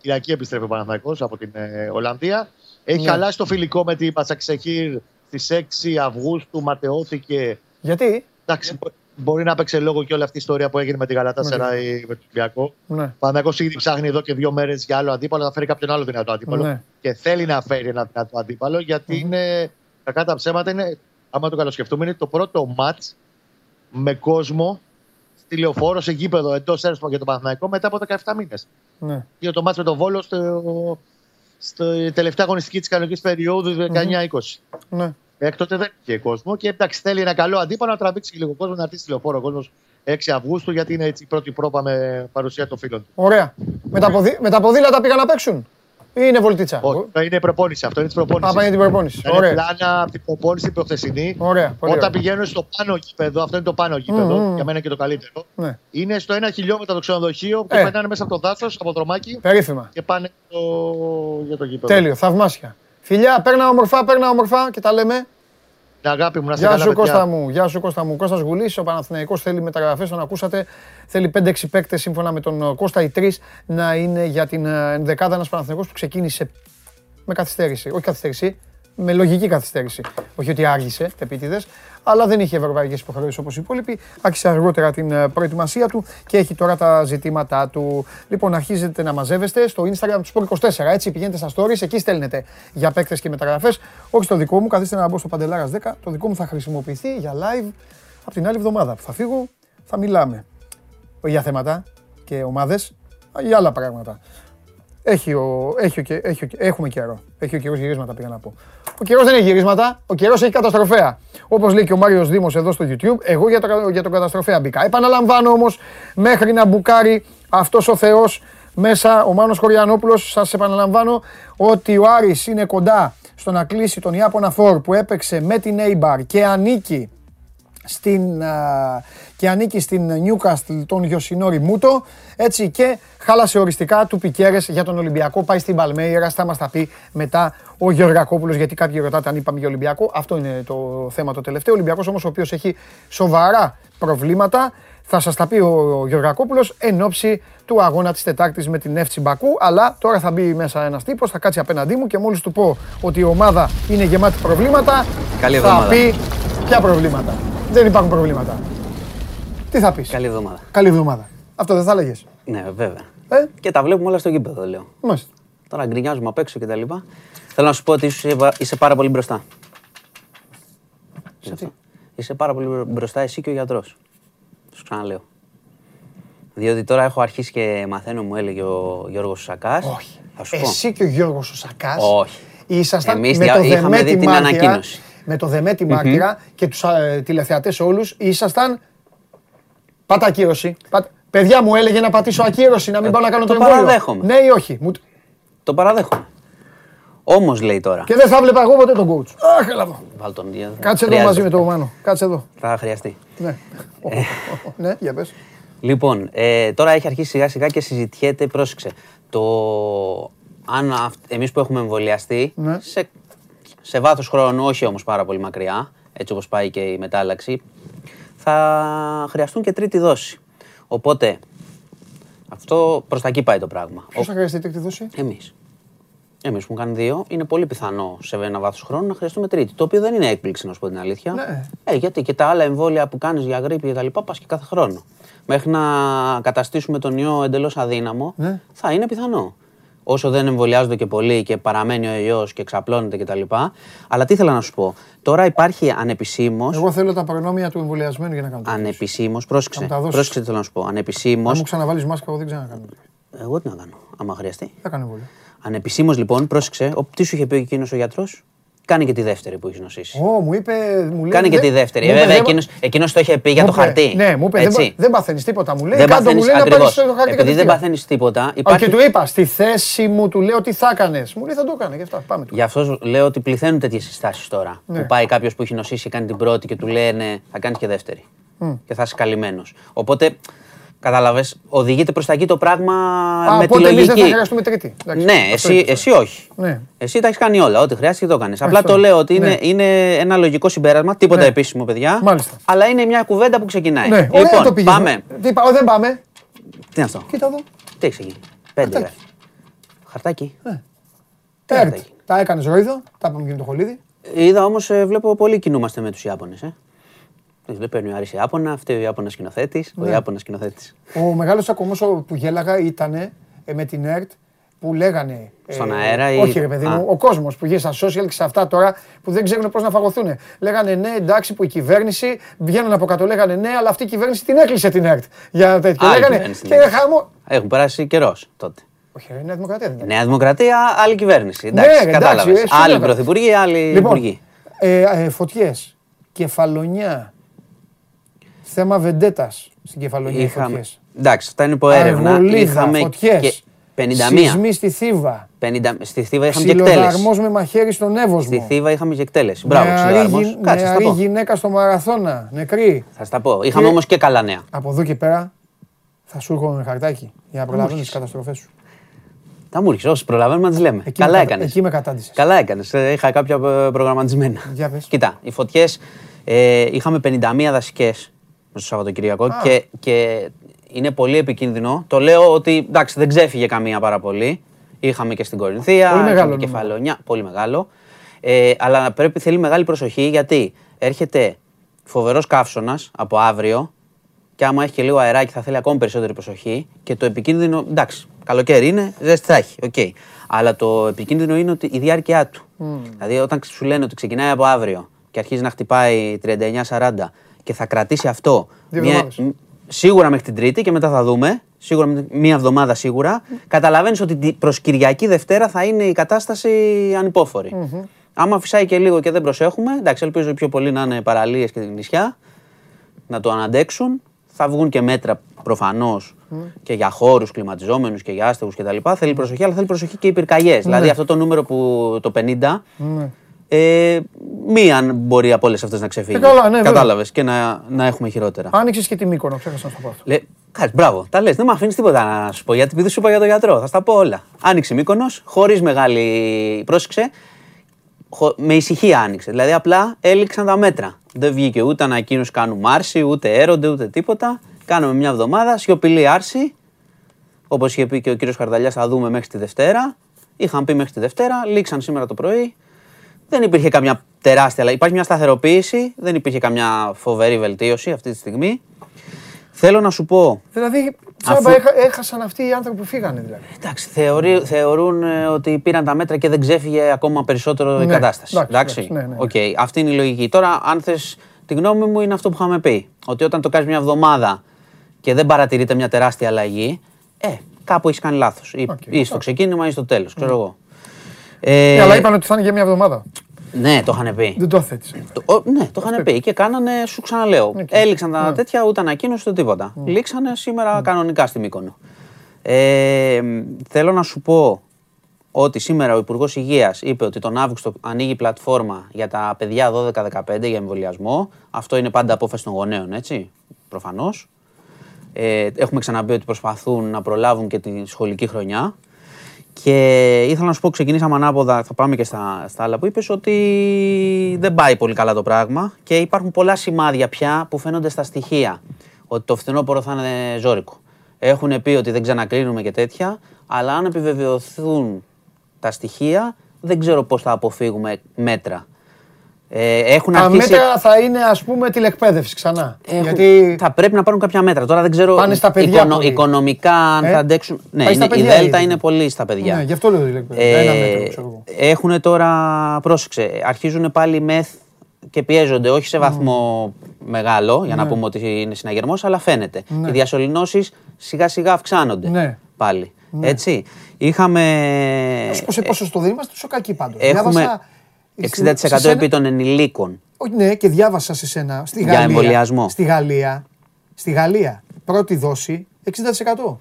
Κυριακή επιστρέφει ο Παναθηναϊκός από την Ολλανδία. Έχει χαλάσει το φιλικό με την Πατσαξεχήρ στις 6 Αυγούστου. Ματαιώθηκε. Γιατί? Εντάξει, μπορεί να παίξει λόγο και όλη αυτή η ιστορία που έγινε με τη Γαλατασαράι ή με τον Ολυμπιακό. Ο Παναθηναϊκός ήδη ψάχνει εδώ και δύο μέρες για άλλο αντίπαλο, να φέρει κάποιον άλλο δυνατό αντίπαλο. Και θέλει να φέρει ένα δυνατό αντίπαλο γιατί είναι, κακά τα ψέματα, είναι, άμα το καλοσκεφτούμε, είναι το πρώτο μάτς με κόσμο στη Λεωφόρο, σε γήπεδο εντός έδρας για τον Παναθηναϊκό μετά από 17 μήνες. Είναι το μάτς με τον Βόλο στη τελευταία αγωνιστική της κανονικής περίοδου 19-20. Εκ τότε δεν είχε κόσμο και εντάξει θέλει ένα καλό αντίπαλο να τραβήξει λίγο κόσμο, να έρθει στη Λεωφόρο ο κόσμος 6 Αυγούστου γιατί είναι έτσι η πρώτη πρόπα με παρουσία των φίλων του. Ωραία. Με τα ποδήλατα πήγαν να παίξουν ή είναι βολτίτσα? Είναι προπόνηση αυτό, είναι της προπόνησης. Είναι την προπόνηση. Είναι πλάνα από την προπόνηση προχθεσινή. Όταν πηγαίνουν στο πάνω γήπεδο, αυτό είναι το πάνω γήπεδο, για μένα και το καλύτερο. Είναι στο 1 χιλιόμετρο το ξενοδοχείο που περνάνε μέσα από το δάσος, από δρομάκι και πάνε για το γήπεδο. Τέλειο, θαυμάσια. Φιλιά, παίρνα ομορφά και τα λέμε. Αγάπη μου, να σε καλά, παιδιά. Γεια σου Κώστα μου. Κώστας Γουλής, ο Παναθηναϊκός θέλει μεταγραφές, τον ακούσατε. Θέλει 5-6 παίκτες σύμφωνα με τον Κώστα, οι 3 να είναι για την ενδεκάδα. Ένας Παναθηναϊκός που ξεκίνησε με καθυστέρηση. Όχι καθυστέρηση, με λογική καθυστέρηση. Όχι ότι άργησε, επίτηδες, αλλά δεν είχε ευρωπαϊκές υποχρεώσεις όπως οι υπόλοιποι. Άρχισε αργότερα την προετοιμασία του και έχει τώρα τα ζητήματά του. Λοιπόν, αρχίζετε να μαζεύεστε στο Instagram του Sport 24. Έτσι, πηγαίνετε στα stories, εκεί στέλνετε για παίκτες και μεταγραφές. Όχι στο δικό μου, καθίστε να μπω στο Παντελάρας 10. Το δικό μου θα χρησιμοποιηθεί για live από την άλλη εβδομάδα που θα φύγω. Θα μιλάμε για θέματα και ομάδες, για άλλα πράγματα. Έχουμε καιρό. Έχει ο καιρός γυρίσματα, πήγα να πω. Ο καιρός δεν έχει γυρίσματα, ο καιρός έχει καταστροφέα. Όπως λέει και ο Μάριος Δήμος εδώ στο YouTube, εγώ για τον καταστροφέα μπήκα. Επαναλαμβάνω όμως, μέχρι να μπουκάρει αυτός ο Θεός μέσα, ο Μάνος Χωριανόπουλος, σας επαναλαμβάνω ότι ο Άρης είναι κοντά στο να κλείσει τον Ιάπωνα Φορ που έπαιξε με την Eibar και ανήκει στην Newcastle τον Γιοσινόρι Μούτο, έτσι, και χάλασε οριστικά του Πικέρες για τον Ολυμπιακό, πάει στην Palmeiras, θα μας τα πει μετά ο Γεωργακόπουλος, γιατί κάποιοι ρωτάτε αν είπαμε για Ολυμπιακό, αυτό είναι το θέμα το τελευταίο. Ο Ολυμπιακός όμως ο οποίος έχει σοβαρά προβλήματα, Θα σας τα πει ο Γεωργακόπουλος εν όψη του αγώνα της Τετάρτης με την FC Μπακού. Αλλά τώρα θα μπει μέσα ένας τύπος, θα κάτσει απέναντί μου και μόλις του πω ότι η ομάδα είναι γεμάτη προβλήματα, θα πει ποια προβλήματα. Δεν υπάρχουν προβλήματα. Τι θα πεις? Καλή εβδομάδα. Καλή εβδομάδα. Αυτό δεν θα έλεγες? Ναι, βέβαια. Και τα βλέπουμε όλα στο γήπεδο, λέω. Μάλιστα. Τώρα γκρινιάζουμε απ' έξω κτλ. Θέλω να σου πω ότι είσαι πάρα πολύ μπροστά. Είσαι πάρα πολύ μπροστά εσύ και ο γιατρός. Σου ξαναλέω. Διότι τώρα έχω αρχίσει και μαθαίνω, μου έλεγε ο Γιώργος Σακάς. Όχι. Εσύ και ο Γιώργος Σακάς. Όχι. Ήσασταν με το δεμέτη μάρτυρα. Με το δεμέτη μάρτυρα και τους τηλεθεατές όλους ήσασταν. Πάτα ακύρωση. Παιδιά μου έλεγε να πατήσω ακύρωση, να μην πάω να κάνω το εμβόλιο. Το παραδέχομαι. Ναι ή όχι? Το παραδέχομαι. Όμως λέει τώρα. Και δεν θα βλέπα εγώ ποτέ τον coach. Αχ, έλαβα. Κάτσε εδώ μαζί με τον Μάνο. Κάτσε εδώ. Θα χρειαστεί. Ναι. Ναι, για πες. Λοιπόν, τώρα έχει αρχίσει σιγά σιγά και συζητιέται, πρόσεξε. Το αν εμείς που έχουμε εμβολιαστεί, σε βάθος χρόνου, όχι όμως πάρα πολύ μακριά, έτσι όπως πάει και η μετάλλαξη, θα χρειαστούν και τρίτη δόση. Οπότε, αυτό προς τα εκεί πάει το πράγμα. Ποιος θα χρειαστεί τρίτη δόση? Εμείς. Εμείς που κάνουν δύο, είναι πολύ πιθανό σε ένα βάθος χρόνου να χρειαστούμε τρίτη. Το οποίο δεν είναι έκπληξη, να σου πω την αλήθεια. Ναι. Γιατί και τα άλλα εμβόλια που κάνεις για γρίπη και τα λοιπά, πας και κάθε χρόνο. Μέχρι να καταστήσουμε τον ιό εντελώς αδύναμο, ναι, θα είναι πιθανό. Όσο δεν εμβολιάζονται και πολλοί και παραμένει ο ιός και ξαπλώνεται κτλ. Αλλά τι ήθελα να σου πω. Τώρα υπάρχει ανεπισήμως. Εγώ θέλω τα προνόμια του εμβολιασμένου για να κάνω. Ανεπισήμως, πρόσεξε. Πρόσεξε τι θέλω να σου πω. Ανεπισήμως. Αν μου ξαναβάλεις μάσκα, εγώ δεν ξανακάνω. Εγώ τι να κάνω, άμα χρειαστεί. Θα κάνω εμβόλιο. Ανεπισήμως λοιπόν, πρόσεξε, τι σου είχε πει εκείνος ο γιατρός? Κάνει και τη δεύτερη που έχει νοσήσει. Ω, μου είπε. Κάνει και τη δεύτερη. Βέβαια, εκείνος το είχε πει για το χαρτί. Ναι, μου είπε. Δεν παθαίνεις τίποτα, μου λέει. Κάτω μου λέει να πάρεις το χαρτί. Επειδή δεν παθαίνεις τίποτα. Και του είπα, στη θέση μου του λέω τι θα έκανες. Μου λέει θα το έκανε και αυτά. Πάμε. Γι' αυτό λέω ότι πληθαίνουν τέτοιες συστάσεις τώρα. Που πάει κάποιος που έχει νοσήσει, κάνει την πρώτη και του λένε θα κάνεις και δεύτερη. Και θα είσαι καλυμμένος. Οπότε. Καταλαβες, οδηγείται προς τα εκεί το πράγμα με τη λογική. Οπότε εμείς θα χρειαστούμε τρίτη. Ναι, εσύ όχι. Εσύ τα έχεις κάνει όλα, ό,τι χρειάζεται το κάνεις. Απλά το λέω ότι είναι ένα λογικό συμπέρασμα, τίποτα επίσημο παιδιά. Αλλά είναι μια κουβέντα που ξεκινάει. Λοιπόν, πάμε. Τι είπα, δεν πάμε. Τι είναι αυτό? Κοίτα εδώ. Τι έχεις εκεί? 5 χαρτάκι. Τα έκανες ρόιδο, τα είπαμε και με το Χολίδη. Είδα όμως, βλέπω πολύ κινούμαστε με τους Ιάπωνες. Δεν παίρνει ο Άρης Ιάπωνα, αυτή ο Ιάπωνας σκηνοθέτης, ο Ιάπωνας σκηνοθέτης. Ο μεγάλος ακόμος που γέλαγα ήταν με την ΕΡΤ που λέγανε. Στον αέρα ή. Όχι, ρε παιδί μου, ο κόσμος που βγαίνει στα social και σε αυτά τώρα που δεν ξέρουν πώς να φαγωθούν. Λέγανε ναι, εντάξει, που η κυβέρνηση. Βγαίνουν από κάτω, λέγανε ναι, αλλά αυτή η κυβέρνηση την έκλεισε την ΕΡΤ. Για τέτοια. Λέγανε. Και χαμό. Έχουν περάσει καιρός τότε. Όχι, Νέα Δημοκρατία δεν. Νέα Δημοκρατία, άλλη κυβέρνηση. Κατάλαβε. Άλλοι πρωθυπουργοί, άλλοι υπουργοί. Φωτιές, κεφαλονιά. Θέμα Βεντέτας στην Κεφαλονία. Εντάξει, αυτά είναι υπό έρευνα. Είχαμε φωτιές, 51. Σεισμοί στη Θήβα. Στη Θήβα είχαμε και εκτέλεση. Ξυλοδαρμός με μαχαίρι στον Εύωσμο. Στη Θήβα είχαμε και εκτέλεση. Μπράβο, ξυλοδαρμός. Νεαρή γυναίκα στο Μαραθώνα, νεκρή. Θα στα πω. Είχαμε όμως και καλά νέα. Από εδώ και πέρα θα σου έρχομαι χαρτάκι για να προλαβαίνεις τις καταστροφές σου. Τα μου ρίξε, όσοι προλαβαίνουμε να τις λέμε. Καλά έκανες. Εκεί με κατάντησες. Καλά έκανες. Είχα κάποια προγραμματισμένα. Κοιτά, οι φωτιές είχαμε 51 δασικές. Στο Σαββατοκυριακό και είναι πολύ επικίνδυνο. Το λέω ότι εντάξει, δεν ξέφυγε καμία πάρα πολύ. Είχαμε και στην Κορινθία, στην Κεφαλονιά, πολύ μεγάλο. Αλλά θέλει μεγάλη προσοχή γιατί έρχεται φοβερός καύσωνας από αύριο και άμα έχει και λίγο αεράκι θα θέλει ακόμη περισσότερη προσοχή. Και το επικίνδυνο, εντάξει, καλοκαίρι είναι, ζέστη θα έχει, okay. Αλλά το επικίνδυνο είναι ότι η διάρκεια του. Δηλαδή όταν σου λένε ότι ξεκινάει από αύριο και αρχίζει να χτυπάει 39-40. Και θα κρατήσει αυτό σίγουρα μέχρι την Τρίτη και μετά θα δούμε, σίγουρα μία εβδομάδα σίγουρα, καταλαβαίνεις ότι προς Κυριακή Δευτέρα θα είναι η κατάσταση ανυπόφορη. Άμα φυσάει και λίγο και δεν προσέχουμε, εντάξει, ελπίζω πιο πολύ να είναι παραλίες και νησιά, να το αναντέξουν, θα βγουν και μέτρα προφανώς και για χώρους κλιματιζόμενους και για άστεγους κτλ. Θέλει προσοχή, αλλά θέλει προσοχή και οι πυρκαγιές. Δηλαδή αυτό το νούμερο που το 50... Μία μπορεί από όλες αυτές να ξεφύγει. Κατάλαβες και να έχουμε χειρότερα. Άνοιξες και τη Μύκονο, ξέχασα να σου πω αυτό. Κάτσε, μπράβο, τα λες. Δεν μου αφήνεις τίποτα να σου πω γιατί επειδή σου είπα για τον γιατρό. Θα στα πω όλα. Άνοιξε Μύκονος, χωρίς μεγάλη. Πρόσεξε. Με ησυχία άνοιξε. Δηλαδή απλά έληξαν τα μέτρα. Δεν βγήκε ούτε ανακοίνωση κάνου Μάρση, ούτε έρονται, ούτε τίποτα. Κάναμε μια εβδομάδα, σιωπηλή άρση. Όπως είχε πει και ο κύριος Χαρδαλιάς, θα δούμε μέχρι τη Δευτέρα. Είχαν πει μέχρι τη Δευτέρα, λήξαν σήμερα το πρωί. Δεν υπήρχε καμιά τεράστια, αλλά υπάρχει μια σταθεροποίηση. Δεν υπήρχε καμιά φοβερή βελτίωση αυτή τη στιγμή. Θέλω να σου πω. Δηλαδή, τσάμπα έχασαν αυτοί οι άνθρωποι που φύγανε, δηλαδή. Εντάξει, θεωρούν ότι πήραν τα μέτρα και δεν ξέφυγε ακόμα περισσότερο η κατάσταση. Εντάξει. Οκ, αυτή είναι η λογική. Τώρα, αν θες τη γνώμη μου, είναι αυτό που είχαμε πει. Ότι όταν το κάνεις μια εβδομάδα και δεν παρατηρείται μια τεράστια αλλαγή, κάπου έχεις κάνει λάθος. Ή στο ξεκίνημα ή στο τέλος, ξέρω εγώ. Αλλά είπαν ότι θα είναι για μια εβδομάδα. Ναι, το είχαν πει. Δεν το θέτησε. Ναι, το είχαν πει και κάνανε, σου ξαναλέω. Έληξαν τα τέτοια, ούτε ανακοίνωση, ούτε τίποτα. Λήξανε σήμερα κανονικά στη Μύκονο. Θέλω να σου πω ότι σήμερα ο Υπουργός Υγείας είπε ότι τον Αύγουστο ανοίγει πλατφόρμα για τα παιδιά 12-15 για εμβολιασμό. Αυτό είναι πάντα απόφαση των γονέων, έτσι, προφανώς. Έχουμε ξαναπεί ότι προσπαθούν να προλάβουν και τη σχολική χρονιά. Και ήθελα να σου πω, ξεκινήσαμε ανάποδα, θα πάμε και στα άλλα που είπες, ότι δεν πάει πολύ καλά το πράγμα και υπάρχουν πολλά σημάδια πια που φαίνονται στα στοιχεία. Ότι το φθινόπωρο θα είναι ζώρικο. Έχουν πει ότι δεν ξανακλίνουμε και τέτοια, αλλά αν επιβεβαιωθούν τα στοιχεία, δεν ξέρω πώς θα αποφύγουμε μέτρα. Τα μέτρα θα είναι, ας πούμε, τηλεκπαίδευση ξανά. Γιατί θα πρέπει να πάρουν κάποια μέτρα. Τώρα δεν ξέρω οικονομικά αν θα αντέξουν. Ναι, η Δέλτα είναι πολύ στα παιδιά. Ναι, γι' αυτό λέω τηλεκπαίδευση. Ένα μέτρο, ξέρω εγώ. Έχουν τώρα, πρόσεξε, αρχίζουν πάλι μεθ και πιέζονται. Όχι σε βαθμό μεγάλο, για να πούμε ότι είναι συναγερμός, αλλά φαίνεται. Οι διασωληνώσεις σιγά σιγά αυξάνονται πάλι. Έτσι. Είχαμε. Σε ποσοστό δεν είμαστε τόσο κακοί πάντως. 60% επί των ενηλίκων. Ναι, και διάβασα σε σένα στη Γαλλία. Για εμβολιασμό. Στη Γαλλία. Πρώτη δόση 60%.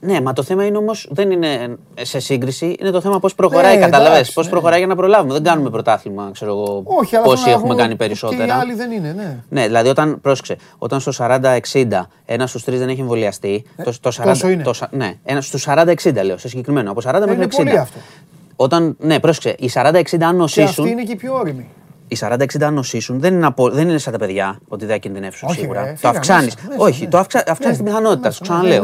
Ναι, μα το θέμα είναι όμως, δεν είναι σε σύγκριση, είναι το θέμα πώς προχωράει. Καταλαβαίνεις, πώς προχωράει για να προλάβουμε. Δεν κάνουμε πρωτάθλημα, ξέρω εγώ πόσοι έχουμε κάνει περισσότερα. Και οι άλλοι δεν είναι, ναι. Ναι, δηλαδή όταν, πρόσεξε, όταν στο 40-60 ένας στους 3 δεν έχει εμβολιαστεί. Ένας στους 40-60 λέω, σε συγκεκριμένο. Από 40 μέχρι 60. Όταν, ναι, πρόσεξε, οι 40-60 αν νοσήσουν. Και αυτή είναι και η πιο όριμη. Οι 40-60 αν νοσήσουν δεν είναι σαν τα παιδιά ότι δεν θα κινδυνεύσουν σίγουρα. Το αυξάνεις. Όχι, το αυξάνεις την πιθανότητα, σου ξαναλέω.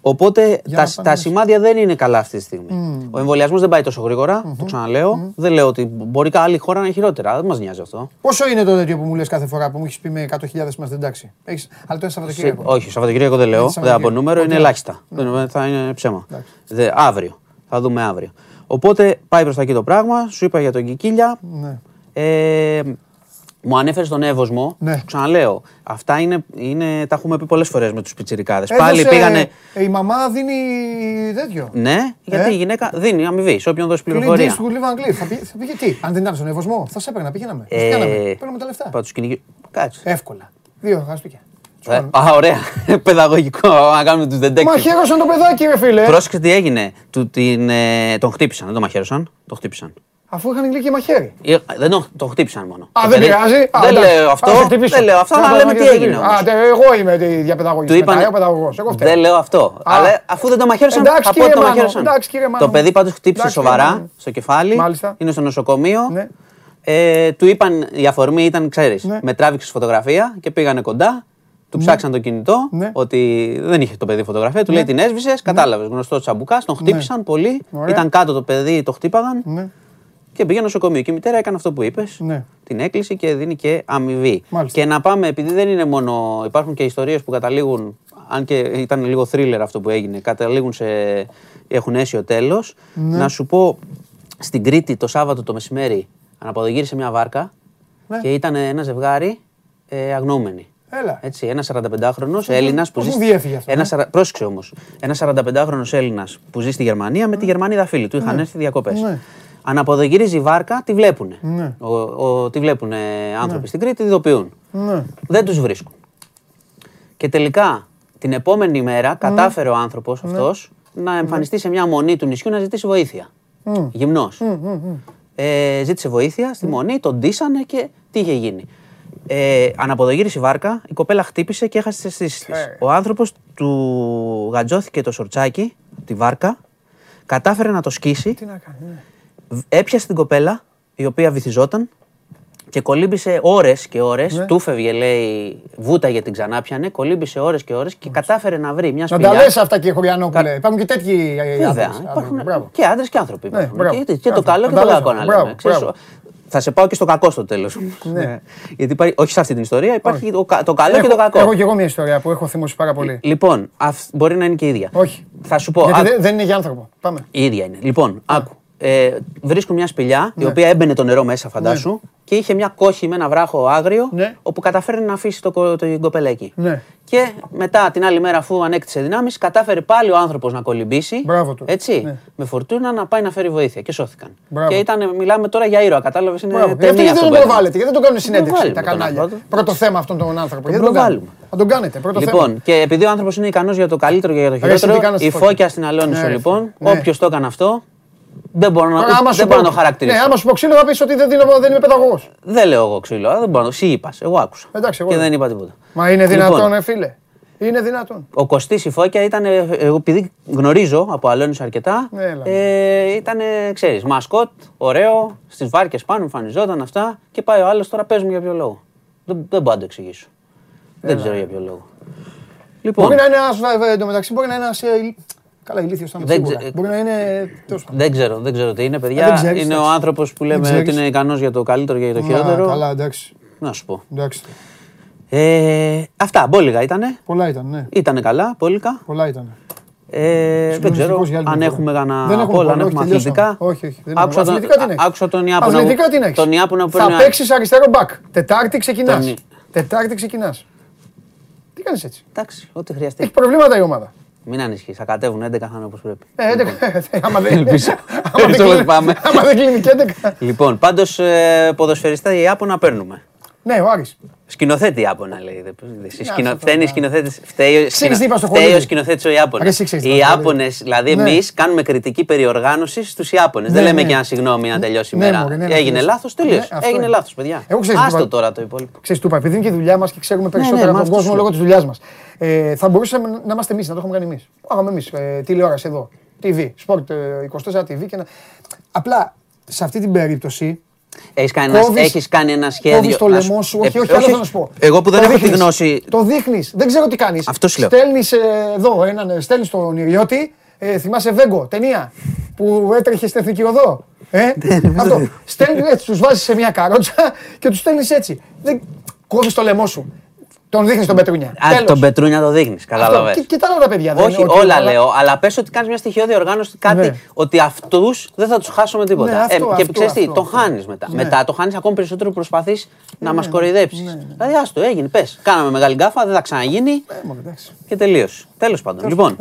Οπότε τα σημάδια δεν είναι καλά αυτή τη στιγμή. Ο εμβολιασμός δεν πάει τόσο γρήγορα, το ξαναλέω. Δεν λέω ότι μπορεί άλλη χώρα να είναι χειρότερα. Δεν μας νοιάζει αυτό. Πόσο είναι το τέτοιο που μου λες κάθε φορά που μου έχεις πει με 100.000 είμαστε εντάξει. Αλλά το είναι Σαββατοκύριακο. Όχι, Σαββατοκύριακο δεν λέω. Από νούμερο είναι ελάχιστα. Θα είναι ψέμα. Αύριο. Θα δούμε αύριο. Οπότε πάει προς τα εκεί το πράγμα, σου είπα για τον Κικίλια, μου ανέφερες τον Εύωσμο, ξαναλέω, αυτά είναι, τα έχουμε πει πολλές φορές με τους πιτσιρικάδες. Πάλι πήγανε. Η μαμά δίνει τέτοιο. Ναι, γιατί η γυναίκα δίνει αμοιβή, σε όποιον δώσει πληροφορία. Κλίν, του Λίβαν Κλίν, θα πήγε τι, αν δεν ήταν στον Εύωσμο, θα σε έπαιρνα, πήγαιναμε, παίρναμε τα λεφτά. Πα τους κυνηγεί, κάτσε. Εύκολα, δύο χαστούκια. Α, ωραία. Παιδαγωγικό. Να κάνουμε τους detectives. Μαχαίρωσαν το παιδάκι, ρε φίλε. Πρόσεξε τι έγινε. Τον χτύπησαν. Δεν τον μαχαίρωσαν. Τον χτύπησαν. Αφού είχαν γλύκει μαχαίρι. Τον χτύπησαν μόνο. Α, δεν πειράζει. Δεν λέω αυτό. Δεν λέω αυτό. Αλλά λέμε τι έγινε. Εγώ είμαι διαπαιδαγωγικός. Δεν λέω αυτό. Αλλά αφού δεν τον μαχαίρωσαν, θα πω ότι τον μαχαίρωσαν. Το παιδί πάντως χτύπησε σοβαρά στο κεφάλι. Είναι στο νοσοκομείο. Του είπαν, η αφορμή ήταν, ξέρεις, με τράβηξε φωτογραφία και πήγανε κοντά. Του ψάξαν το κινητό, ότι δεν είχε το παιδί φωτογραφία, του λέει την έσβησες, κατάλαβες, γνωστό τσαμπουκάς, τον χτύπησαν πολύ, ήταν κάτω το παιδί, το χτύπαγαν και πήγε νοσοκομείο. Και η μητέρα έκανε αυτό που είπες, την έκκληση και δίνει και αμοιβή. Και να πάμε, επειδή δεν είναι μόνο, υπάρχουν και ιστορίες που καταλήγουν, αν και ήταν λίγο θρίλερ αυτό που έγινε, καταλήγουν σε, έχουν αίσιο τέλος. Να σου πω, στην Κρήτη το Σάββατο το μεσημέρι αναποδογύρισε μια βάρκα και ήταν ένα ζευγάρι αγνοούμενοι. Έτσι, ένας 45χρονος Έλληνας που ζει. Πρόσεξε όμως. Ένας 45χρονος Έλληνας που ζει στη Γερμανία με τη Γερμανίδα φίλη του. Είχαν έρθει διακοπές. Αναποδογυρίζει βάρκα, τη βλέπουν. Τη βλέπουν άνθρωποι στην Κρήτη, ειδοποιούν. Δεν τους βρίσκουν. Και τελικά την επόμενη μέρα κατάφερε ο άνθρωπος αυτός να εμφανιστεί σε μια μονή του νησιού να ζητήσει βοήθεια. Γυμνός. Ζήτησε βοήθεια στη μονή, τον ντύσανε και τι είχε γίνει. Αναποδογύρισε η βάρκα, η κοπέλα χτύπησε και έχασε τις αισθήσεις της. Ο άνθρωπος του γαντζώθηκε το σορτσάκι, τη βάρκα, κατάφερε να το σκίσει, έπιασε την κοπέλα, η οποία βυθιζόταν, Και κολύμπησε ώρες και ώρες, ναι. Του φεύγε λέει, βούταγε την ξανάπιανε, κολύμπησε ώρες και ώρες και κατάφερε να βρει μια σπηλιά. Να τα λες αυτά και Χωριανόπουλε, υπάρχουν και τέτοιοι άντρες. Και άντρες και άνθρωποι. Ναι, και το καλό και το κακό να λέμε. Θα σε πάω και στο κακό στο τέλος. Ναι. Γιατί υπάρχει, όχι σε αυτή την ιστορία, υπάρχει το καλό και το κακό. Έχω και εγώ μια ιστορία που έχω θυμώσει πάρα πολύ. Λοιπόν, μπορεί να είναι και η ίδια. Όχι. Θα σου πω. Δεν είναι για άνθρωπο. Πάμε. Η ίδια είναι. Λοιπόν, άκου. Βρίσκουν μια σπηλιά, η οποία έμπαινε το νερό μέσα, φαντάσου, και είχε μια κόχη με ένα βράχο άγριο, όπου καταφέρνει να αφήσει το κοπελάκι. Ναι. Και μετά την άλλη μέρα, αφού ανέκτησε δυνάμεις, κατάφερε πάλι ο άνθρωπος να κολυμπήσει. Έτσι, ναι. Με φορτούνα να πάει να φέρει βοήθεια. Και σώθηκαν. Μπράβο. Και ήταν, μιλάμε τώρα για ήρωα, κατάλαβες. Είναι ταινία. Γιατί δεν τον προβάλλετε, γιατί δεν τον κάνουν συνέντευξη τα κανάλια. Πρώτο θέμα αυτόν τον άνθρωπο. Δεν τον προβάλλουμε. Θα τον κάνετε. Λοιπόν, και επειδή ο άνθρωπος είναι ικανός για το καλύτερο και για το χειρότερο, η φώκια στην αλώνισο λοιπόν, όποιος το έκανε αυτό. Δεν μπορώ να το χαρακτηρίσω. Ναι, άμα σου πω ξύλο θα πεις ότι δεν είμαι παιδαγωγός. Δεν λέω εγώ ξύλο, δεν μπορώ να το. Εσύ είπας, εγώ άκουσα. Εντάξει, εγώ. Και δεν είπα τίποτα. Μα είναι δυνατόν, φίλε. Είναι δυνατόν. Ο Κωστής η Φώκια ήταν, επειδή γνωρίζω από Αλώνης αρκετά, ήταν, ξέρεις, μασκότ, ωραίο, στις βάρκες πάνω εμφανιζόταν αυτά και πάει ο άλλος τώρα παίζουμε για ποιο λόγο. Δεν μπορώ να το εξηγήσω. Δεν ξέρω για ποιο λόγο. Μπορεί να είναι ένας. Καλά, ηλίθιος ήταν σίγουρα. Μπορεί να είναι. Δεν ξέρω τι είναι, παιδιά. Είναι ο άνθρωπος που λέμε ότι είναι ικανός για το καλύτερο και για το χειρότερο. Καλά, εντάξει. Να σου πω. Αυτά, μπόλικα ήτανε. Πολλά ήταν, ναι. Ήτανε καλά, μπόλικα. Πολλά ήτανε. Δεν ξέρω αν έχουμε κανένα πόλο, αν έχουμε αθλητικά. Όχι. Άκουσα τον Ιάπωνα. Αθλητικά την έχεις. Θα παίξεις αριστερό μπακ. Τετάρτη ξεκινάς. Τι κάνεις έτσι. Εντάξει, ό,τι χρειαστεί. Έχει προβλήματα η ομάδα. Μην ανησυχείς, θα κατέβουν 11 χάνω όπως πρέπει. 11, άμα δεν κλείνει και 11. Λοιπόν, πάντως ποδοσφαιριστά οι Ιάπωνα παίρνουμε. Ναι, ο Άρης. Σκηνοθέτη Ιάπωνα λέει. Φταίνει σκηνοθέτης, φταίει ο σκηνοθέτης ο Ιάπωνας. Οι Ιάπωνες, δηλαδή εμείς κάνουμε κριτική περιοργάνωσης στους Ιάπωνες. Δεν λέμε και ένα συγγνώμη να τελειώσει η μέρα. Έγινε λάθος, τελείωσε. Έγινε λάθος, παιδιά. Άστο τώρα το υπόλοιπο. Ξέρεις, του είπα, επειδή είναι και η δουλειά μας και ξέρουμε περισσότερα από τον κόσμο λόγω της δουλειάς μας. Θα μπορούσαμε να είμαστε εμείς, να το έχουμε κάνει εμείς. Πάμε εμείς τηλεόραση εδώ. TV, Σπόρ 24 TV. Απλά σε αυτή την περίπτωση. Έχεις κάνει ένα σχέδιο. Κόβεις το λαιμό σου, όχι, άλλο θα σου πω. Εγώ που δεν έχω τη γνώση. Το δείχνεις, δεν ξέρω τι κάνεις. Αυτό σου λέω. Στέλνεις εδώ έναν, στέλνεις τον Ιριώτη, θυμάσαι Βέγκο, ταινία, που έτρεχε στην Εθνική Οδό. Αυτό. Στέλνεις έτσι, τους βάζεις σε μια καρότσα και τους στέλνεις έτσι. Κόβεις το λαιμό σου. Τον δείχνεις τον Πετρούνια. Τον Πετρούνια το δείχνεις, καταλαβαίνεις. Και τα άλλα παιδιά. Όχι, όλα λέω, αλλά πες ότι κάνεις μια στοιχειώδη οργάνωση, κάτι ότι αυτούς δεν θα τους χάσουμε τίποτα. Και ξέρεις τι, τον χάνεις μετά. Μετά το χάνεις ακόμη περισσότερο που προσπαθείς να μας κοροϊδέψεις. Δηλαδή, άστο, έγινε, πες. Κάναμε μεγάλη γκάφα, δεν θα ξαναγίνει. Και τελείωσε. Τέλος πάντων. Λοιπόν.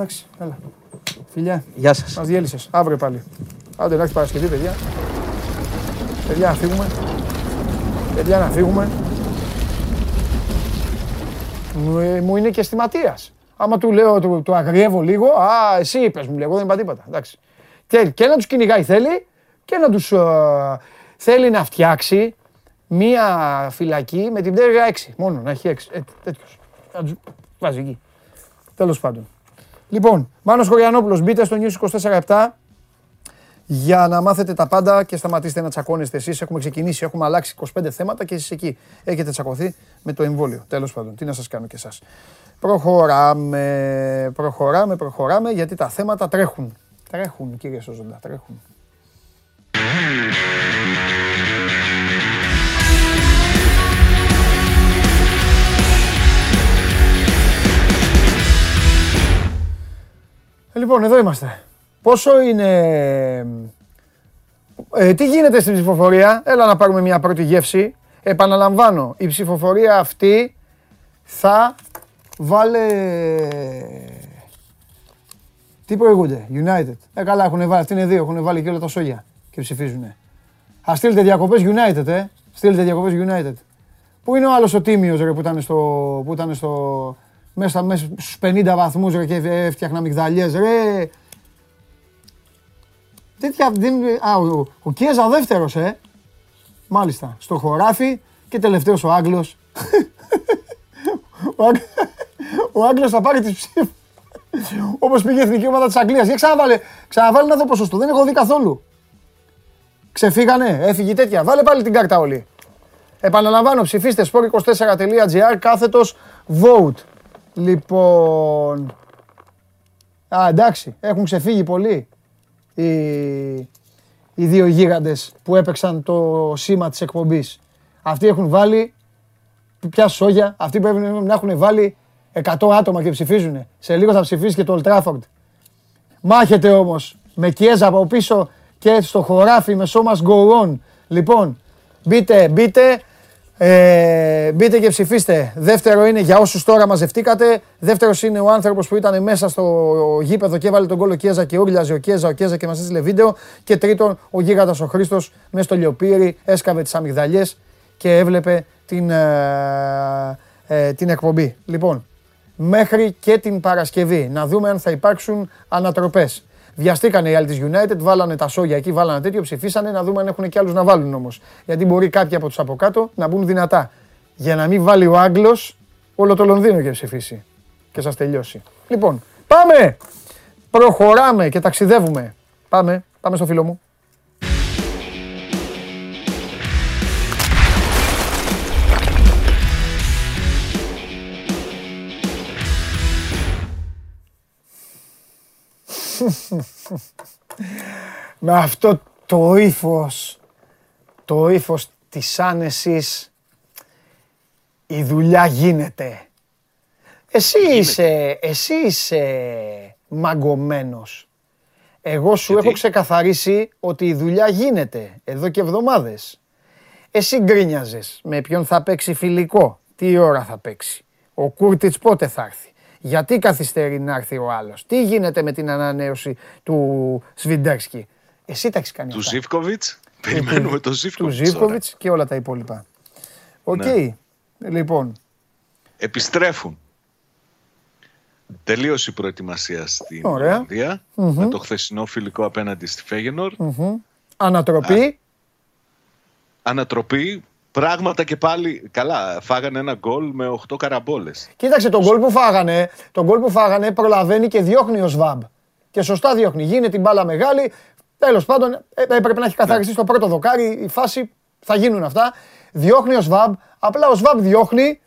Φιλιά. Γεια σας. Μας διέλυσες. Αύριο πάλι. Άντε, εντάξει, Παρασκευή, παιδιά. Παιδιά να φύγουμε. Παιδιά να φύγουμε. Μου είναι και αισθηματίας. Άμα του λέω, του αγριεύω λίγο, α, εσύ είπες, μου λέει, εγώ δεν είπα τίποτα. Εντάξει. Και να τους κυνηγάει θέλει και να τους θέλει να φτιάξει μία φυλακή με την πτέρυγα 6. Μόνο να έχει 6. Τέτοιος. Να τους βάζει εκεί. Τέλος πάντων. Λοιπόν, Μάνος Χωριανόπουλος, μπείτε στο News 24/7 για να μάθετε τα πάντα και σταματήστε να τσακώνεστε εσείς. Έχουμε ξεκινήσει, έχουμε αλλάξει 25 θέματα και εσείς εκεί έχετε τσακωθεί με το εμβόλιο. Τέλος πάντων, τι να σας κάνω και εσάς. Προχωράμε, γιατί τα θέματα τρέχουν. Τρέχουν, κύριε Σοζοντά, τρέχουν. Λοιπόν, εδώ είμαστε. Πόσο είναι. Τι γίνεται στην ψηφοφορία, έλα να πάρουμε μια πρώτη γεύση. Επαναλαμβάνω, η ψηφοφορία αυτή θα βάλε. Τι προηγούνται, United. Καλά, έχουν βάλει, αυτή είναι δύο, έχουν βάλει και όλα τα σόγια και ψηφίζουν. Α, στείλτε διακοπές United, στείλτε διακοπές United. Πού είναι ο άλλος ο Τίμιος, ρε, που ήταν στο. Μέσα στους 50 βαθμούς, ρε, και έφτιαχνα μυγδαλιές, ρε. Ο Κιέζα δεύτερος, μάλιστα, στο χωράφι και τελευταίος ο Άγγλος. Ο Άγγλος θα πάρει τις ψήφους, όπως πήγε η εθνική ομάδα της Αγγλίας. Ξαναβάλε να δω ποσοστό, δεν έχω δει καθόλου. Ξεφύγανε, έφυγε τέτοια, βάλε πάλι την κάρτα όλοι. Επαναλαμβάνω, ψηφίστε sport24.gr/vote. Λοιπόν... Α, εντάξει, έχουν ξεφύγει πολλοί οι δύο γίγαντες που έπαιξαν το σήμα της εκπομπής. Αυτοί έχουν βάλει πια σόγια, αυτοί πρέπει να έχουν βάλει 100 άτομα και ψηφίζουν. Σε λίγο θα ψηφίσει και το Old Trafford. Μάχεται όμως με Κιέζα από πίσω και στο χωράφι με Show Must Go On. Λοιπόν, μπείτε και ψηφίστε. Δεύτερο είναι για όσους τώρα μαζευτήκατε. Δεύτερος είναι ο άνθρωπος που ήταν μέσα στο γήπεδο και έβαλε τον γκολ ο Κιέζα και ούρλιαζε ο Κιέζα και μας έστειλε βίντεο. Και τρίτον, ο γίγαντας ο Χρήστος μέσα στο λιοπύρι έσκαβε τις αμυγδαλιές και έβλεπε την εκπομπή. Λοιπόν, μέχρι και την Παρασκευή να δούμε αν θα υπάρξουν ανατροπές. Βιαστήκανε οι άλλοι της United, βάλανε τα σόγια εκεί, βάλανε τέτοιο, ψηφίσανε, να δούμε αν έχουν και άλλους να βάλουν όμως. Γιατί μπορεί κάποιοι από τους από κάτω να μπουν δυνατά. Για να μην βάλει ο Άγγλος, όλο το Λονδίνο και ψηφίσει. Και σας τελειώσει. Λοιπόν, πάμε! Προχωράμε και ταξιδεύουμε. Πάμε στο φίλο μου. Με αυτό το ύφος της άνεσης, η δουλειά γίνεται. Εσύ είσαι μαγκωμένος. Εγώ σου έχω ξεκαθαρίσει ότι η δουλειά γίνεται εδώ και εβδομάδες. Εσύ γκρίνιαζες με ποιον θα παίξει φιλικό, τι ώρα θα παίξει, ο Κούρτιτς πότε θα έρθει. Γιατί καθυστερεί να έρθει ο άλλος. Τι γίνεται με την ανανέωση του Σβιντέρσκι. Εσύ τα έχεις κάνει αυτά. Του Ζίβκοβιτς. Περιμένουμε τον Ζίβκοβιτς. Του Ζίβκοβιτς και όλα τα υπόλοιπα. Οκ. Okay. Ναι. Λοιπόν. Επιστρέφουν. Τελείωσε η προετοιμασία στην Ολλανδία. Mm-hmm. Με το χθεσινό φιλικό απέναντι στη Φέγενορ. Mm-hmm. Ανατροπή. Ανατροπή. Πράγματα και πάλι καλά. Φάγανε ένα γκολ με 8 καραμπόλες. Κοίταξε, τον γκολ που φάγανε προλαβαίνει και διώχνει ο Σβάμπ. Και σωστά διώχνει. Γίνεται η μπάλα μεγάλη. Τέλος πάντων, έπρεπε να έχει καθαριστεί στο πρώτο δοκάρι. Η φάση, θα γίνουν αυτά. Διώχνει ο Σβάμπ. Απλά ο Σβάμπ διώχνει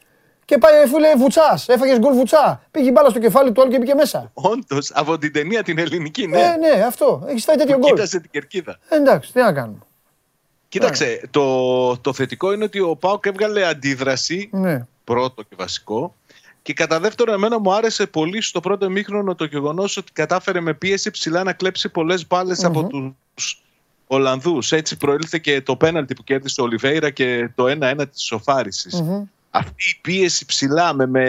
και πάει, φίλε, βουτσάς. Έφαγες γκολ βουτσά. Πήγε η μπάλα στο κεφάλι του όλου και μπήκε μέσα. Όντως, από την ταινία την ελληνική, ναι. Ναι, αυτό. Έχεις φάει τέτοιο γκολ. Κοίτασε την κερκίδα. Εντάξει, τι να κάνουμε. Κοίταξε, το θετικό είναι ότι ο ΠΑΟΚ έβγαλε αντίδραση, ναι. Πρώτο και βασικό. Και κατά δεύτερο, εμένα μου άρεσε πολύ στο πρώτο ημίχρονο το γεγονός ότι κατάφερε με πίεση ψηλά να κλέψει πολλές μπάλες από τους Ολλανδούς. Έτσι προήλθε και το πέναλτι που κέρδισε ο Ολιβέιρα και το 1-1 της σοφάρισης. Αυτή η πίεση ψηλά με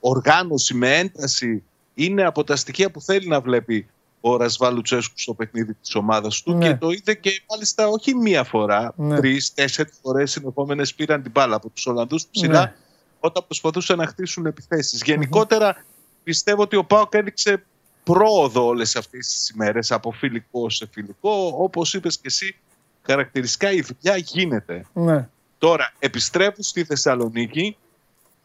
οργάνωση, με ένταση, είναι από τα στοιχεία που θέλει να βλέπει ο Ρασβάλ Λουτσέσκου στο παιχνίδι της ομάδας του, ναι. Και το είδε και μάλιστα όχι μία φορά, ναι. 3-4 φορές συνεχόμενες πήραν την μπάλα από τους Ολλανδούς ψηλά, ναι. Όταν προσπαθούσαν να χτίσουν επιθέσεις. Γενικότερα πιστεύω ότι ο ΠΑΟΚ έδειξε πρόοδο όλες αυτές τις ημέρες, από φιλικό σε φιλικό, όπως είπες και εσύ χαρακτηριστικά η δουλειά γίνεται. Ναι. Τώρα επιστρέφουν στη Θεσσαλονίκη,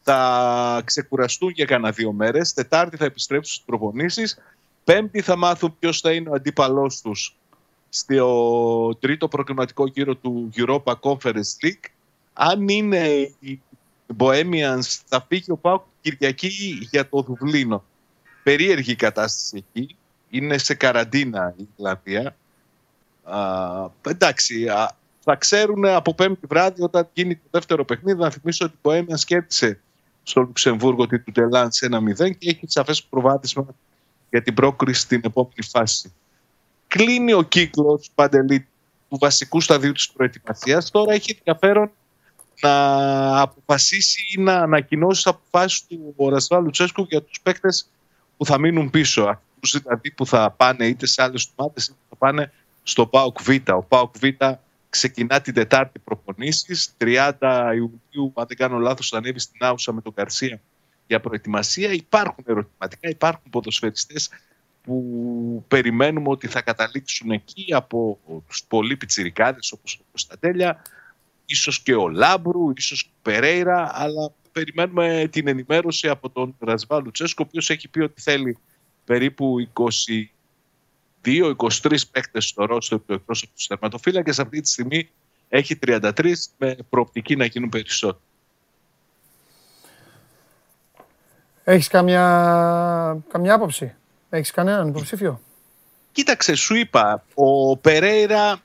θα ξεκουραστούν για κανένα 2 μέρες, Τετάρτη θα επιστρέψουν στις προπονήσεις. Πέμπτη θα μάθουν ποιος θα είναι ο αντίπαλός τους στο τρίτο προκριματικό γύρο του Europa Conference League. Αν είναι η Bohemians, θα φύγει ο ΠΑΟΚ Κυριακή για το Δουβλίνο. Περίεργη η κατάσταση εκεί. Είναι σε καραντίνα η Ιλανδία. Εντάξει, θα ξέρουν από πέμπτη βράδυ όταν γίνει το δεύτερο παιχνίδι. Να θυμίσω ότι η Bohemians κέρδισε στο Λουξεμβούργο τη Τουτελάντς 1-0 και έχει σαφές προβάδισμα για την πρόκριση στην επόμενη φάση. Κλείνει ο κύκλος, Παντελή, του βασικού σταδίου της προετοιμασίας. Τώρα έχει ενδιαφέρον να αποφασίσει ή να ανακοινώσει αποφάσεις του Ρασβάλ Λουτσέσκου για τους παίκτες που θα μείνουν πίσω. Αυτούς δηλαδή που θα πάνε είτε σε άλλες ομάδες είτε θα πάνε στο ΠΑΟΚ Β. Ο ΠΑΟΚ Β ξεκινά την Τετάρτη προπονήσεις. 30 Ιουνίου, αν δεν κάνω λάθος, θα ανέβει στην Άουσα με τον Καρσία για προετοιμασία. Υπάρχουν ερωτηματικά, υπάρχουν ποδοσφαιριστές που περιμένουμε ότι θα καταλήξουν εκεί, από τους πολλοί πιτσιρικάδες όπως ο Κωνσταντέλια, ίσως και ο Λάμπρου, ίσως και ο Περέιρα, αλλά περιμένουμε την ενημέρωση από τον Ρασβάλ Λουτσέσκου, ο οποίος έχει πει ότι θέλει περίπου 22-23 παίκτες στο ρόστερ του εκτός από τους θερματοφύλακες. Αυτή τη στιγμή Έχει 33 με προοπτική να γίνουν περισσότερο. Έχεις καμιά άποψη? Έχεις κανέναν υποψήφιο? Κοίταξε, σου είπα, ο Περέιρα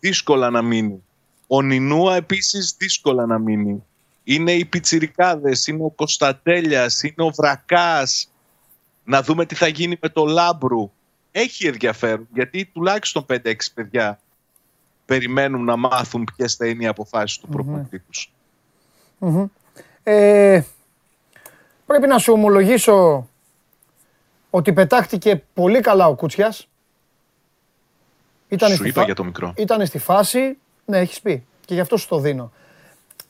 δύσκολα να μείνει. Ο Νινούα επίσης δύσκολα να μείνει. Είναι οι πιτσιρικάδες, είναι ο Κωνσταντέλιας, είναι ο Βρακάς. Να δούμε τι θα γίνει με το Λάμπρου. Έχει ενδιαφέρον, γιατί τουλάχιστον 5-6 παιδιά περιμένουν να μάθουν ποιες θα είναι οι αποφάσεις του προπονητή τους. Πρέπει να σου ομολογήσω ότι πετάχτηκε πολύ καλά ο Κούτσιας. Σου είπα για το μικρό. Ήταν στη φάση, ναι, έχεις πει, και γι' αυτό σου το δίνω.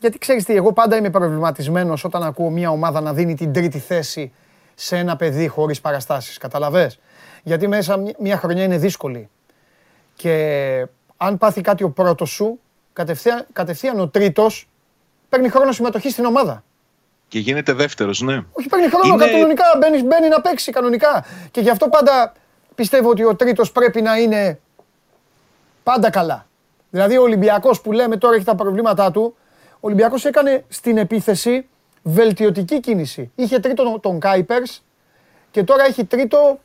Γιατί ξέρεις τι, εγώ πάντα είμαι προβληματισμένος όταν ακούω μια ομάδα να δίνει την τρίτη θέση σε ένα παιδί χωρίς παραστάσεις, καταλαβες? Γιατί μέσα μια χρονιά είναι δύσκολη. Και αν πάθει κάτι ο πρώτος σου, κατευθείαν ο τρίτος παίρνει χρόνο συμμετοχή στην ομάδα. Και γίνεται δεύτερος, ναι. Όχι, παίρνει χρόνο, κανονικά μπαίνει να παίξει κανονικά. Και γι' αυτό πάντα πιστεύω ότι ο τρίτος πρέπει να είναι πάντα καλά. Δηλαδή ο Ολυμπιακός που λέμε τώρα έχει τα προβλήματά του, ο Ολυμπιακός έκανε στην επίθεση βελτιωτική κίνηση. Είχε τρίτο τον Κάιπερς και τώρα έχει τρίτο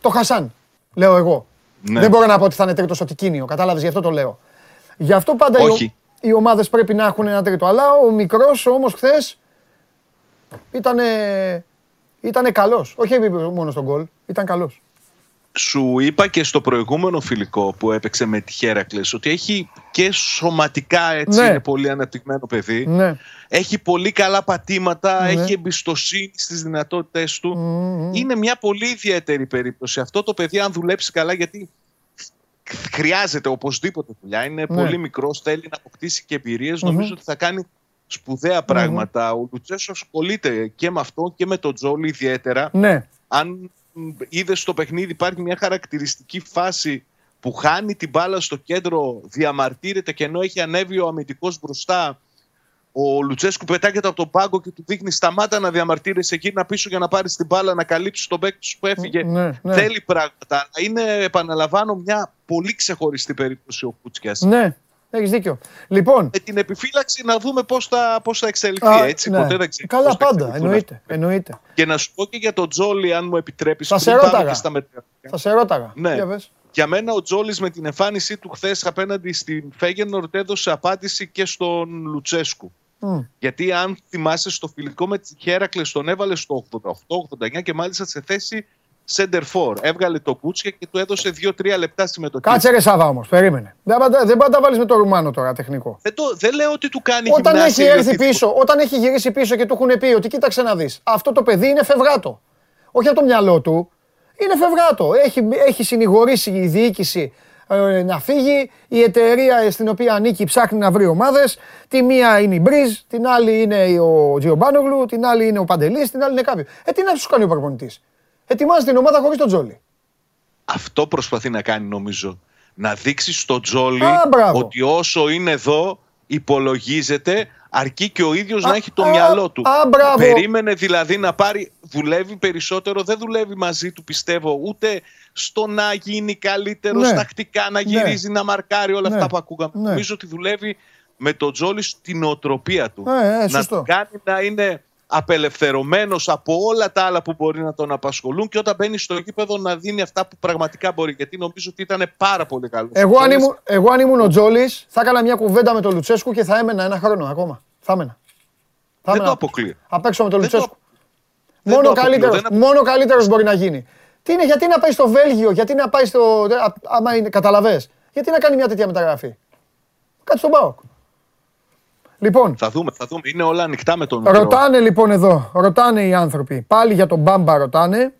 το Χασάν, λέω εγώ. Ναι. Δεν μπορώ να πω ότι θα είναι τρίτος ο Τικίνιο, κατάλαβες, γι' αυτό το λέω. Γι' αυτό πάντα οι ομάδες πρέπει να έχουν ένα τρίτο. Αλλά ο μικρός όμως χθες ήτανε καλός. Όχι μόνο στον γκολ, ήταν καλός. Σου είπα και στο προηγούμενο φιλικό που έπαιξε με τη Χέρακλες ότι έχει και σωματικά έτσι, ναι, είναι πολύ αναπτυγμένο παιδί. Ναι. Έχει πολύ καλά πατήματα, ναι, έχει εμπιστοσύνη στις δυνατότητές του. Είναι μια πολύ ιδιαίτερη περίπτωση. Αυτό το παιδί αν δουλέψει καλά, γιατί χρειάζεται οπωσδήποτε δουλειά. Είναι πολύ μικρός, θέλει να αποκτήσει και εμπειρίες. Νομίζω ότι θα κάνει σπουδαία πράγματα. Ο Λουτσέσκου ασχολείται και με αυτό και με τον Τζόλι ιδιαίτερα. Ναι. Αν είδες στο παιχνίδι, υπάρχει μια χαρακτηριστική φάση που χάνει την μπάλα στο κέντρο, διαμαρτύρεται και ενώ έχει ανέβει ο αμυντικός μπροστά, ο Λουτσέσκου πετάγεται από τον πάγκο και του δείχνει σταμάτα να διαμαρτύρεσαι, γύρνα πίσω για να πάρεις την μπάλα, να καλύψεις τον παίκτη σου που έφυγε. Ναι, ναι. Θέλει πράγματα. Είναι, επαναλαμβάνω, μια πολύ ξεχωριστή περίπτωση ο Κούτσιας. Ναι, έχεις δίκιο. Λοιπόν, με την επιφύλαξη να δούμε πώς θα εξελιχθεί. Έτσι, ναι. Ποτέ δεν ξέρει. Καλά, πάντα. Εννοείται. Και να σου πω και για τον Τζόλι, αν μου επιτρέπεις. Θα σε ρώταγα. Ναι. Για μένα ο Τζόλις με την εμφάνισή του χθες απέναντι στην Φέγενορντ έδωσε απάντηση και στον Λουτσέσκου. Γιατί αν θυμάσαι στο φιλικό με τη Χέρακλες τον έβαλε στο 88-89 και μάλιστα σε θέση σεντερφόρ. Έβγαλε το Κούτσια και του έδωσε 2-3 λεπτά συμμετοχή. Κάτσε ρε Σάβα όμως, περίμενε. Δεν πάει να βάλεις με το Ρουμάνο τώρα τεχνικό. Δεν λέω ότι του κάνει γυμνάσια. Όταν έχει γυρίσει πίσω και του έχουν πει ότι κοίταξε να δεις, αυτό το παιδί είναι φευγάτο. Όχι από το μυαλό του. Είναι φευγάτο. Έχει συνηγορήσει η διοίκηση να φύγει. Η εταιρεία στην οποία ανήκει ψάχνει να βρει ομάδες. Τη μία είναι η Μπριζ, την άλλη είναι ο Τζιομπάνογλου, την άλλη είναι ο Παντελής, την άλλη είναι κάποιο. Τι να τους κάνει ο προπονητής? Ετοιμάζει την ομάδα χωρίς τον Τζόλι. Αυτό προσπαθεί να κάνει, νομίζω. Να δείξει στον Τζόλι ότι όσο είναι εδώ υπολογίζεται, αρκεί και ο ίδιος να έχει το μυαλό του. Περίμενε δηλαδή να πάρει, δουλεύει περισσότερο, δεν δουλεύει μαζί του πιστεύω, ούτε στο να γίνει καλύτερος, ναι, τακτικά, να γυρίζει, ναι, να μαρκάρει, όλα, ναι, αυτά που ακούγαμε. Ναι. Νομίζω ότι δουλεύει με τον Τζόλι στην οτροπία του. Να τον κάνει να είναι απελευθερωμένος από όλα τα άλλα που μπορεί να τον απασχολούν και όταν μπαίνει στο γήπεδο να δίνει αυτά που πραγματικά μπορεί, γιατί νομίζω ότι ήταν πάρα πολύ καλό. Εγώ αν ήμουν ο Τζόλις θα έκανα μια κουβέντα με τον Λουτσέσκου και θα έμενα ένα χρόνο ακόμα. Δεν το αποκλείω. Απέξω με τον Λουτσέσκου. Μόνο καλύτερος μπορεί να γίνει. Γιατί να πάει στο Βέλγιο, γιατί να πάει στο... άμα είναι, καταλαβές. Γιατί να κάνει μια τέτοια μεταγραφή? Κάτσε στον ΠΑΟΚ. Λοιπόν, θα δούμε. Είναι όλα ανοιχτά με τον μικρό. Ρωτάνε λοιπόν εδώ, ρωτάνε οι άνθρωποι. Πάλι για τον Μπάμπα ρωτάνε.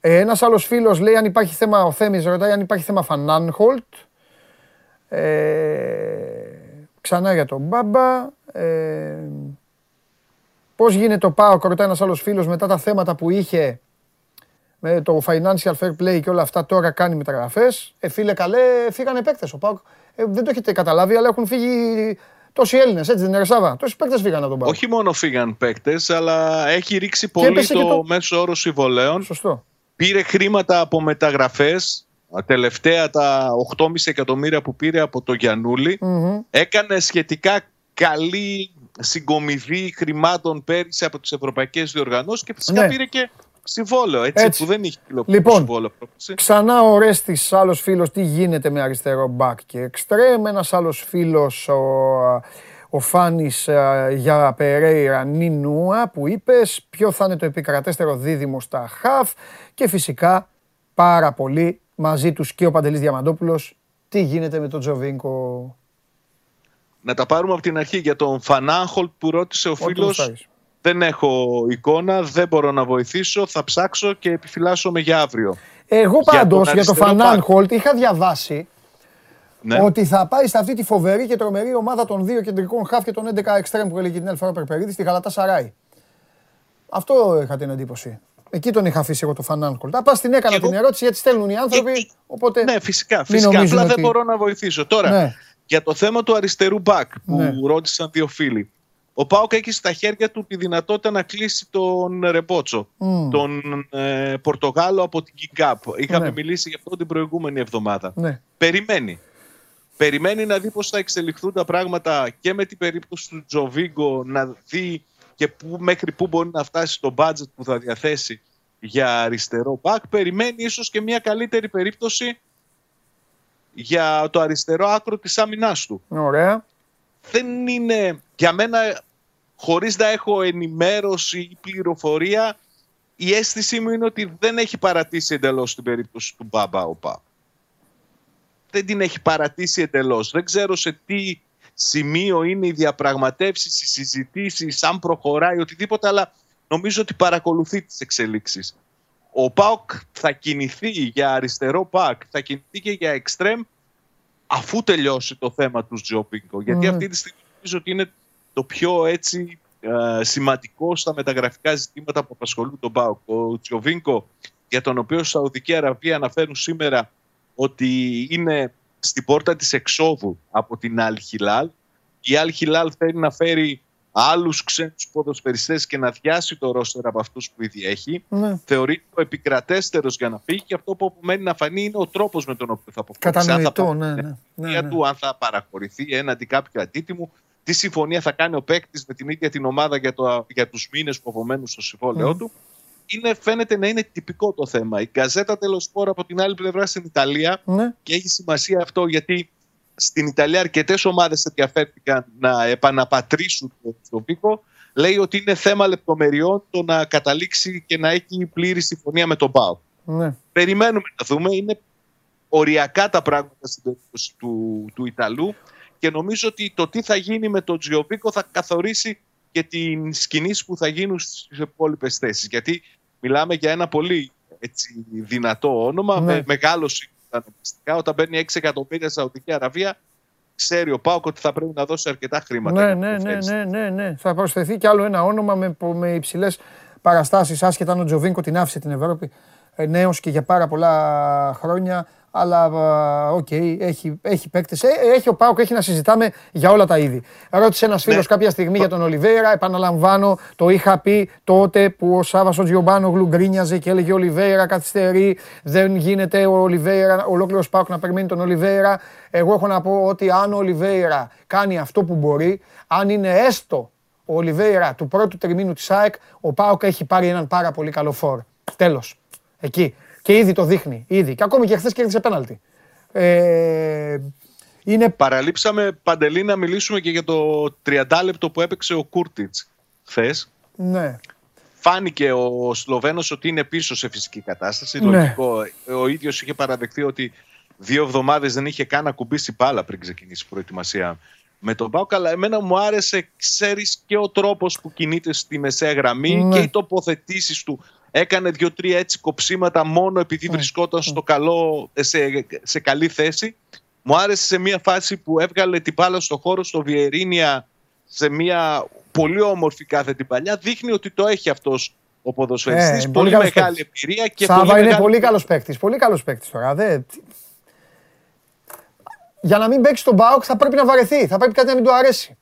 Ένας άλλος φίλος λέει αν υπάρχει θέμα, ο Θέμης ρωτάει αν υπάρχει θέμα Φανάνχολτ. Ξανά για τον Μπάμπα. Πώς γίνεται ο ΠΑΟΚ, ρωτάει ένας άλλος φίλος, μετά τα θέματα που είχε με το financial fair play και όλα αυτά, τώρα κάνει μεταγραφές. Φίλε καλέ, φύγανε παίκτες ο ΠΑΟΚ. Δεν το έχετε καταλάβει, αλλά έχουν φύγει... Τόσοι Έλληνες, έτσι δεν είναι, Ρεσάβα? Τόσοι παίκτες φύγαν από τον Πάο. Όχι μόνο φύγαν παίκτες, αλλά έχει ρίξει πολύ το μέσο όρο συμβολέων. Σωστό. Πήρε χρήματα από μεταγραφές. τελευταία τα 8,5 εκατομμύρια που πήρε από το Γιαννούλη, έκανε σχετικά καλή συγκομιδή χρημάτων πέρυσι από τις ευρωπαϊκές διοργανώσεις και φυσικά πήρε και συμβόλαιο, έτσι. Που δεν είχε κυλοπούλιο συμβόλαιο. Ξανά ο Ρέστης, άλλος φίλος, τι γίνεται με αριστερό μπακ και εξτρέμ. Ένας άλλος φίλος, ο Φάνης για Περέιρα Νινούα, που είπες, ποιο θα είναι το επικρατέστερο δίδυμο στα χαφ, και φυσικά πάρα πολύ μαζί τους και ο Παντελής Διαμαντόπουλος, τι γίνεται με τον Τζοβίνκο. Να τα πάρουμε από την αρχή. Για τον Φανάχολ που ρώτησε ο φίλος, δεν έχω εικόνα, δεν μπορώ να βοηθήσω, θα ψάξω και επιφυλάσσομαι για αύριο. Εγώ πάντως για τον Φανάχολ είχα διαβάσει ότι θα πάει σε αυτή τη φοβερή και τρομερή ομάδα των δύο κεντρικών χαφ και των 11 εξτρέμ που έλεγε την Ελφάρο Περπερίδη στη Γαλατασαράι. Αυτό είχα την εντύπωση. Εκεί τον είχα αφήσει εγώ το Φανάνκολ. Τα πας την έκανα την ερώτηση γιατί στέλνουν οι άνθρωποι. Οπότε ναι, φυσικά. Απλά δεν μπορώ να βοηθήσω. Τώρα, για το θέμα του αριστερού μπακ που ρώτησαν δύο φίλοι. Ο Πάοκ έχει στα χέρια του τη δυνατότητα να κλείσει τον Ρεμπότσο, τον Πορτογάλο από την Κικάπ. Είχαμε μιλήσει γι' αυτό την προηγούμενη εβδομάδα. Περιμένει. Περιμένει να δει πώς θα εξελιχθούν τα πράγματα και με την περίπτωση του Τζοβίγκο, να δει και μέχρι πού μπορεί να φτάσει το budget που θα διαθέσει για αριστερό μπακ. Περιμένει ίσως και μια καλύτερη περίπτωση για το αριστερό άκρο της άμυνάς του. Ωραία. Δεν είναι, για μένα, χωρίς να έχω ενημέρωση ή πληροφορία, η αίσθησή μου είναι ότι δεν έχει παρατήσει εντελώς την περίπτωση του Μπάμπα ο Παπ. Δεν την έχει παρατήσει εντελώς. Δεν ξέρω σε τι σημείο είναι οι διαπραγματεύσεις, οι συζητήσεις, αν προχωράει, οτιδήποτε, αλλά νομίζω ότι παρακολουθεί τις εξελίξεις. Ο ΠΑΟΚ θα κινηθεί για αριστερό ΠΑΟΚ, θα κινηθεί και για εξτρέμ, αφού τελειώσει το θέμα του Τζόπινγκο. Γιατί αυτή τη στιγμή νομίζω ότι είναι το πιο έτσι σημαντικό στα μεταγραφικά ζητήματα που απασχολούν τον ΠΑΟΚ. Ο Τζοβίνκο, για τον οποίο Σαουδική Αραβία αναφέρουν σήμερα ότι είναι στην πόρτα της εξόδου από την Αλ Χιλάλ. Η Αλ Χιλάλ θέλει να φέρει άλλους ξένους ποδοσφαιριστές και να διάσει το ρόστερ από αυτούς που ήδη έχει. Θεωρείται ο επικρατέστερος για να φύγει και αυτό που απομένει να φανεί είναι ο τρόπος με τον οποίο θα αποχωρήσει. Αν θα παραχωρηθεί έναντι κάποιου αντίτιμου, τι συμφωνία θα κάνει ο παίκτης με την ίδια την ομάδα για τους μήνες που απομένουν στο συμβόλαιό του. Φαίνεται να είναι τυπικό το θέμα. Η Γκαζέτα τελο Σπόρ από την άλλη πλευρά στην Ιταλία, και έχει σημασία αυτό γιατί στην Ιταλία αρκετές ομάδες ενδιαφέρθηκαν να επαναπατρίσουν τον Πίκο, λέει ότι είναι θέμα λεπτομεριών το να καταλήξει και να έχει πλήρη συμφωνία με τον ΠΑΟ. Περιμένουμε να δούμε. Είναι οριακά τα πράγματα στην περίπτωση του Ιταλού και νομίζω ότι το τι θα γίνει με τον Τζιοβίκο θα καθορίσει και τις κινήσεις που θα γίνουν στις υπόλοιπες θέσεις. Γιατί μιλάμε για ένα πολύ έτσι, δυνατό όνομα, με μεγάλο σύγκρουση. Όταν παίρνει 6 εκατομμύρια Σαουδική Αραβία, ξέρει ο ΠΑΟΚ ότι θα πρέπει να δώσει αρκετά χρήματα. Ναι. Θα προσθεθεί κι άλλο ένα όνομα με υψηλές παραστάσεις, άσχετα αν ο Τζοβίνκο την άφησε την Ευρώπη νέος και για πάρα πολλά χρόνια. Αλλά έχει παίκτες. Ο ΠΑΟΚ έχει να συζητάμε για όλα τα είδη. Ρώτησε ένας φίλος κάποια στιγμή για τον Ολιβέιρα. Επαναλαμβάνω, το είχα πει τότε που ο Σάβας ο Τζιομπάνογλου γκρίνιαζε και έλεγε Ολιβέιρα καθυστερεί. Δεν γίνεται ο Ολιβέιρα, ολόκληρος ΠΑΟΚ να περιμένει τον Ολιβέιρα. Εγώ έχω να πω ότι αν ο Ολιβέιρα κάνει αυτό που μπορεί, αν είναι έστω ο Ολιβέιρα του πρώτου τριμήνου της ΑΕΚ, ο ΠΑΟΚ έχει πάρει έναν πάρα πολύ καλό φόρ. Τέλος. Εκεί. Και ήδη το δείχνει, ήδη. Και ακόμη και χθες κέρδισε πέναλτι. Παραλείψαμε, Παντελή, να μιλήσουμε και για το 30 λεπτό που έπαιξε ο Κούρτιτς χθες. Ναι. Φάνηκε ο Σλοβένος ότι είναι πίσω σε φυσική κατάσταση. Ναι. Λογικό. Ο ίδιος είχε παραδεχθεί ότι 2 εβδομάδες δεν είχε καν ακουμπήσει μπάλα πριν ξεκινήσει η προετοιμασία με τον ΠΑΟΚ. Αλλά εμένα μου άρεσε, ξέρεις, και ο τρόπος που κινείται στη μεσαία γραμμή και οι τοποθετήσεις του. Έκανε 2-3 έτσι κοψίματα μόνο επειδή βρισκόταν σε καλή θέση. Μου άρεσε σε μια φάση που έβγαλε την μπάλα στο χώρο, στο Βιερίνια, σε μια πολύ όμορφη κάθετη παλιά. Δείχνει ότι το έχει αυτός ο ποδοσφαιριστής. Πολύ μεγάλη εμπειρία. Σάβα, είναι πολύ καλός παίκτης. Πολύ καλός παίκτης τώρα. Για να μην παίξει τον ΠΑΟΚ θα πρέπει να βαρεθεί. Θα πρέπει κάτι να μην του αρέσει.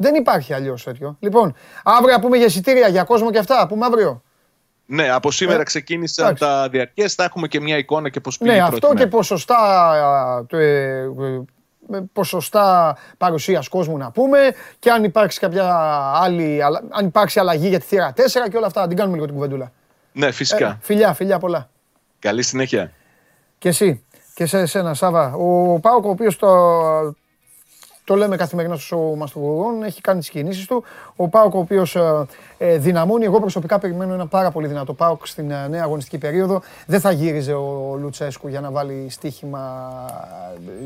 Δεν υπάρχει αλλιώς τέτοιο. Λοιπόν, αύριο πούμε για εισιτήρια, για κόσμο και αυτά. Πούμε αύριο. Ναι, από σήμερα ξεκίνησαν τα διαρκές. Θα έχουμε και μια εικόνα και πώς πήγε. Ναι, αυτό και ποσοστά παρουσίας κόσμου να πούμε. Και αν υπάρξει κάποια άλλη, αν υπάρξει αλλαγή για τη θύρα 4 και όλα αυτά. Την κάνουμε λίγο την κουβεντούλα. Ναι, φυσικά. Φιλιά πολλά. Καλή συνέχεια. Και εσύ. Και σε εσένα, Σάβα. Ο Πάοκ, ο οποίος το λέμε καθημερινά στο Show Must Go On, έχει κάνει τις κινήσεις του. Ο Πάοκ, ο οποίος δυναμώνει. Εγώ προσωπικά περιμένω ένα πάρα πολύ δυνατό Πάοκ στην νέα αγωνιστική περίοδο. Δεν θα γύριζε ο Λουτσέσκου για να βάλει στοίχημα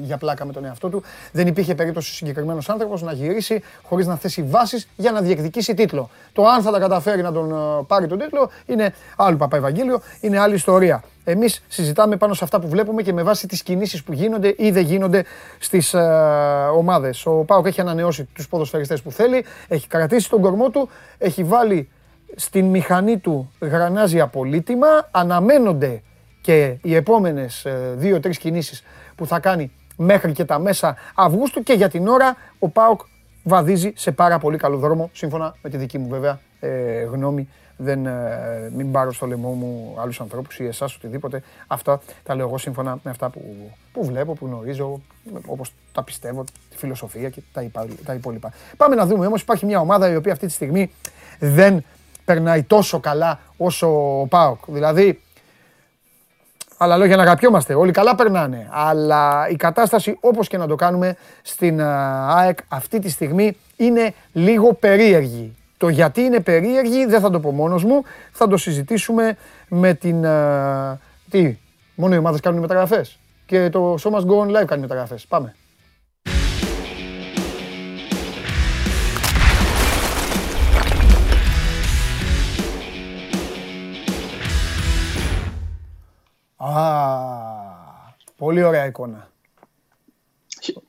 για πλάκα με τον εαυτό του. Δεν υπήρχε περίπτωση συγκεκριμένος άνθρωπος να γυρίσει χωρίς να θέσει βάσεις για να διεκδικήσει τίτλο. Το αν θα τα καταφέρει να τον πάρει τον τίτλο είναι άλλο παπαευαγγέλιο, είναι άλλη ιστορία. Εμείς συζητάμε πάνω σε αυτά που βλέπουμε και με βάση τις κινήσεις που γίνονται ή δεν γίνονται στις ομάδες. Ο ΠΑΟΚ έχει ανανεώσει τους ποδοσφαιριστές που θέλει, έχει κρατήσει τον κορμό του, έχει βάλει στην μηχανή του γρανάζια πολύτιμα. Αναμένονται και οι επόμενες 2-3 κινήσεις που θα κάνει μέχρι και τα μέσα Αυγούστου και για την ώρα ο ΠΑΟΚ βαδίζει σε πάρα πολύ καλό δρόμο, σύμφωνα με τη δική μου βέβαια γνώμη. Μην πάρω στο λαιμό μου άλλους ανθρώπους ή εσάς οτιδήποτε. Αυτά τα λέω εγώ σύμφωνα με αυτά που βλέπω, που γνωρίζω, όπως τα πιστεύω, τη φιλοσοφία και τα υπόλοιπα. Πάμε να δούμε όμως, υπάρχει μια ομάδα η οποία αυτή τη στιγμή δεν περνάει τόσο καλά όσο ο ΠΑΟΚ. Δηλαδή, άλλα λόγια να αγαπιόμαστε, όλοι καλά περνάνε. Αλλά η κατάσταση, όπως και να το κάνουμε στην ΑΕΚ αυτή τη στιγμή, είναι λίγο περίεργη. Το γιατί είναι περίεργη δεν θα το πω μόνος μου, θα το συζητήσουμε με την... Τι, μόνο οι ομάδες κάνουν μεταγραφές και το Show Must Go On Live κάνει μεταγραφές. Πάμε. Πολύ ωραία εικόνα.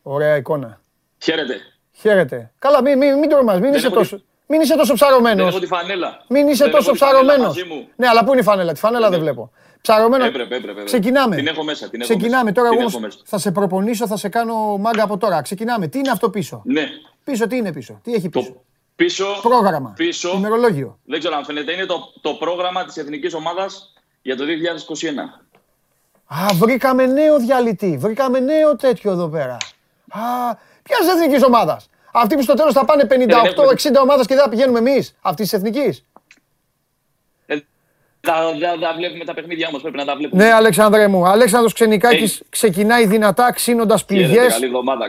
Ωραία εικόνα. Χαίρετε. Καλά, μην τρομάς, μην είσαι τόσο ψαρωμένος. Δεν έχω τη φανέλα. Μην είσαι τόσο ψαρωμένος. Ναι, αλλά πού είναι η φανέλα; Τη φανέλα δεν βλέπω. Ψαρωμένο. Έπρεπε. Ξεκινάμε. Την έχω μέσα. Ξεκινάμε τώρα όμως. Θα σε προπονήσω, θα σε κάνω μάγκα από τώρα. Ξεκινάμε. Τι είναι αυτό πίσω; Ναι. Πίσω τι είναι πίσω; Τι έχει πίσω; Πίσω. Πρόγραμμα. Πίσω. Ημερολόγιο. Δεν ξέρω αν φαίνεται. Είναι το πρόγραμμα της εθνικής ομάδας για το 2021. Βρήκαμε νέο διαλυτή. Βρήκαμε νέο τέτοιο εδώ πέρα. Ποιας εθνικής ομάδας; Αυτοί που στο τέλος θα πάνε 58-60 ομάδες και δεν θα πηγαίνουμε εμείς, αυτής της εθνικής. Τα βλέπουμε τα παιχνίδια όμως, πρέπει να τα βλέπουμε. Ναι, Αλέξανδρε μου. Αλέξανδρος Ξενικάκης ξεκινάει δυνατά, ξύνοντας πληγές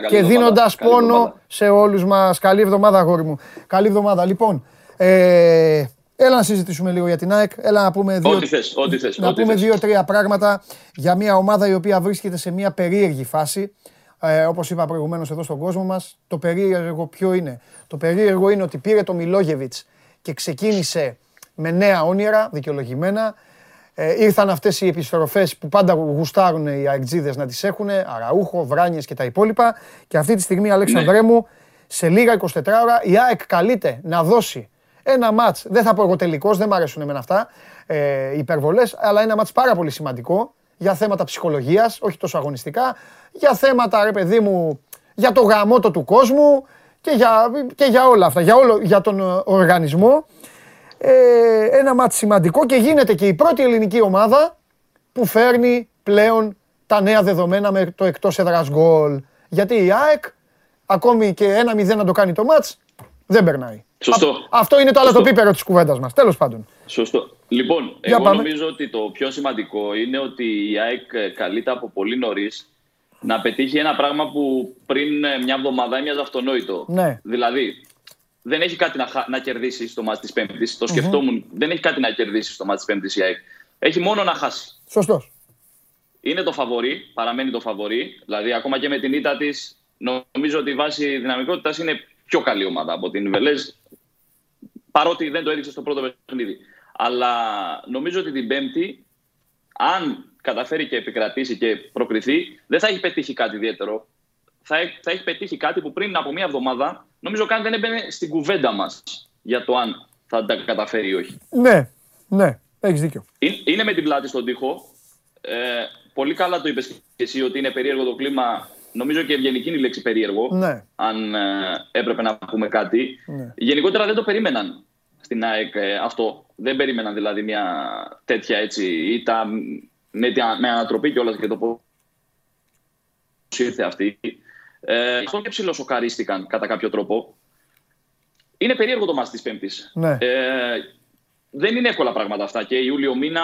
και δίνοντας πόνο σε όλους μας. Καλή εβδομάδα, αγόρι μου. Καλή εβδομάδα. Λοιπόν, έλα να συζητήσουμε λίγο για την ΑΕΚ. Έλα να πούμε δύο-τρία πράγματα για μια ομάδα η οποία βρίσκεται σε μια περίεργη φάση. Όπως είπα προηγουμένως εδώ στον κόσμο μας, το περίεργο ποιο είναι; Το περίεργο είναι ότι πήρε το Μιλόγεβιτς και ξεκίνησε με νέα όνειρα, δικαιολογημένα. Ήρθαν αυτές οι επιστροφές που πάντα γουστάρουν οι αεξίδες να τις έχουν, Αραούχο, Βράνιες και τα υπόλοιπα. Και αυτή τη στιγμή, Αλέξανδρέ μου, σε λίγα 24 ώρα η ΑΕΚ καλείται να δώσει ένα μάτς, δεν θα πω εγώ τελικός, δεν μ' αρέσουν εμένα αυτά, υπερβολές, αλλά ένα μάτς πάρα πολύ σημαντικό. Για θέματα ψυχολογίας, όχι τόσο αγωνιστικά, για θέματα, ρε παιδί μου, για το γαμότο του κόσμου και για όλα αυτά, για τον οργανισμό. Ένα μάτι σημαντικό και γίνεται και η πρώτη ελληνική ομάδα που φέρνει πλέον τα νέα δεδομένα με το εκτός έδρας γκολ. Γιατί η ΑΕΚ, ακόμη και 1-0 να το κάνει το μάτς, δεν περνάει. Σωστό. Αυτό είναι το άλλο το πίπερο της κουβέντας μας, τέλος πάντων. Σωστό. Λοιπόν, νομίζω ότι το πιο σημαντικό είναι ότι η ΑΕΚ καλείται από πολύ νωρίς να πετύχει ένα πράγμα που πριν μια εβδομάδα έμοιαζε αυτονόητο. Ναι. Δηλαδή, δεν έχει κάτι να κερδίσει στο μάτς της Πέμπτης. Το σκεφτόμουν, δεν έχει κάτι να κερδίσει στο μάτς της Πέμπτης η ΑΕΚ. Έχει μόνο να χάσει. Σωστός. Είναι το φαβορί, παραμένει το φαβορί. Δηλαδή, ακόμα και με την ήττα της, νομίζω ότι η βάση δυναμικότητας είναι πιο καλή ομάδα από την Βελέζ. Παρότι δεν το έδειξε στο πρώτο παιχνίδι. Αλλά νομίζω ότι την Πέμπτη, αν καταφέρει και επικρατήσει και προκριθεί, δεν θα έχει πετύχει κάτι ιδιαίτερο. Θα έχει πετύχει κάτι που πριν από μία εβδομάδα, νομίζω καν δεν έμπαινε στην κουβέντα μας για το αν θα τα καταφέρει ή όχι. Ναι, έχεις δίκιο. Είναι με την πλάτη στον τοίχο. Πολύ καλά το είπες και εσύ ότι είναι περίεργο το κλίμα. Νομίζω και ευγενική είναι η λέξη περίεργο, αν έπρεπε να πούμε κάτι. Ναι. Γενικότερα δεν το περίμεναν. στην ΑΕΚ αυτό. Δεν περίμεναν δηλαδή μια τέτοια έτσι ήττα με ανατροπή κιόλας και το πώς ήρθε αυτή. Αυτό και ψιλοσοκαρίστηκαν κατά κάποιο τρόπο. Είναι περίεργο το μάτς της Πέμπτης. Ναι. Δεν είναι εύκολα πράγματα αυτά και Ιούλιο μήνα...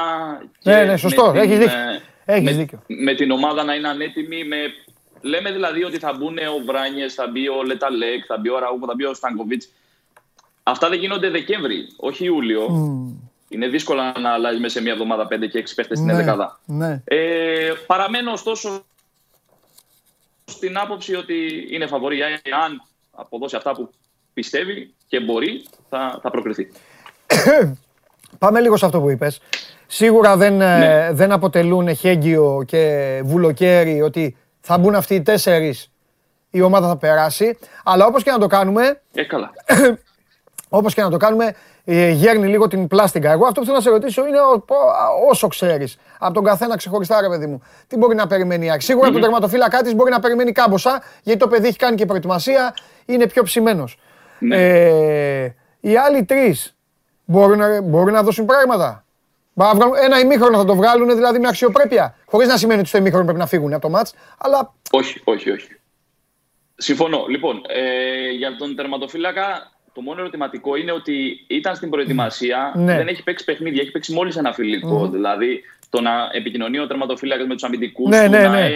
Ναι, ναι, σωστό. Έχεις δίκιο. Με την ομάδα να είναι ανέτοιμη, με... Λέμε δηλαδή ότι θα μπουν ο Μπράνιες, θα μπει ο Λεταλέκ, θα μπει ο Ραούχο, θα μπει ο Στάνκοβιτς. Αυτά δεν γίνονται Δεκέμβρη, όχι Ιούλιο. Είναι δύσκολα να αλλάζει μέσα σε μια εβδομάδα 5 και 6 παίχτες στην ενδεκάδα. Ναι. Παραμένω ωστόσο στην άποψη ότι είναι φαβορή. Αν αποδώσει αυτά που πιστεύει και μπορεί, θα προκριθεί. Πάμε λίγο σε αυτό που είπες. Σίγουρα δεν αποτελούν χέγγιο και βουλοκαίρι ότι θα μπουν αυτοί οι 4, η ομάδα θα περάσει. Αλλά όπως και να το κάνουμε... Καλά. Όπως και να το κάνουμε, γέρνει λίγο την πλάστικα. Εγώ αυτό που θέλω να σε ρωτήσω είναι όσο ξέρεις. Από τον καθένα ξεχωριστά, ρε παιδί μου. Τι μπορεί να περιμένει η ΑΕΚ. Σίγουρα τον τερματοφύλακά της μπορεί να περιμένει κάμποσα, γιατί το παιδί έχει κάνει και προετοιμασία, είναι πιο ψημένος. Ναι. Οι άλλοι 3 μπορούν να δώσουν πράγματα. Ένα ημίχρονο θα το βγάλουν, δηλαδή με αξιοπρέπεια. Χωρίς να σημαίνει ότι στο ημίχρονο πρέπει να φύγουν από το μάτς. Αλλά... Όχι. Συμφωνώ. Λοιπόν, για τον τερματοφύλακα. Το μόνο ερωτηματικό είναι ότι ήταν στην προετοιμασία, δεν έχει παίξει παιχνίδια, έχει παίξει μόλις ένα φιλικό. Δηλαδή το να επικοινωνεί ο τερματοφύλακας με τους αμυντικούς, να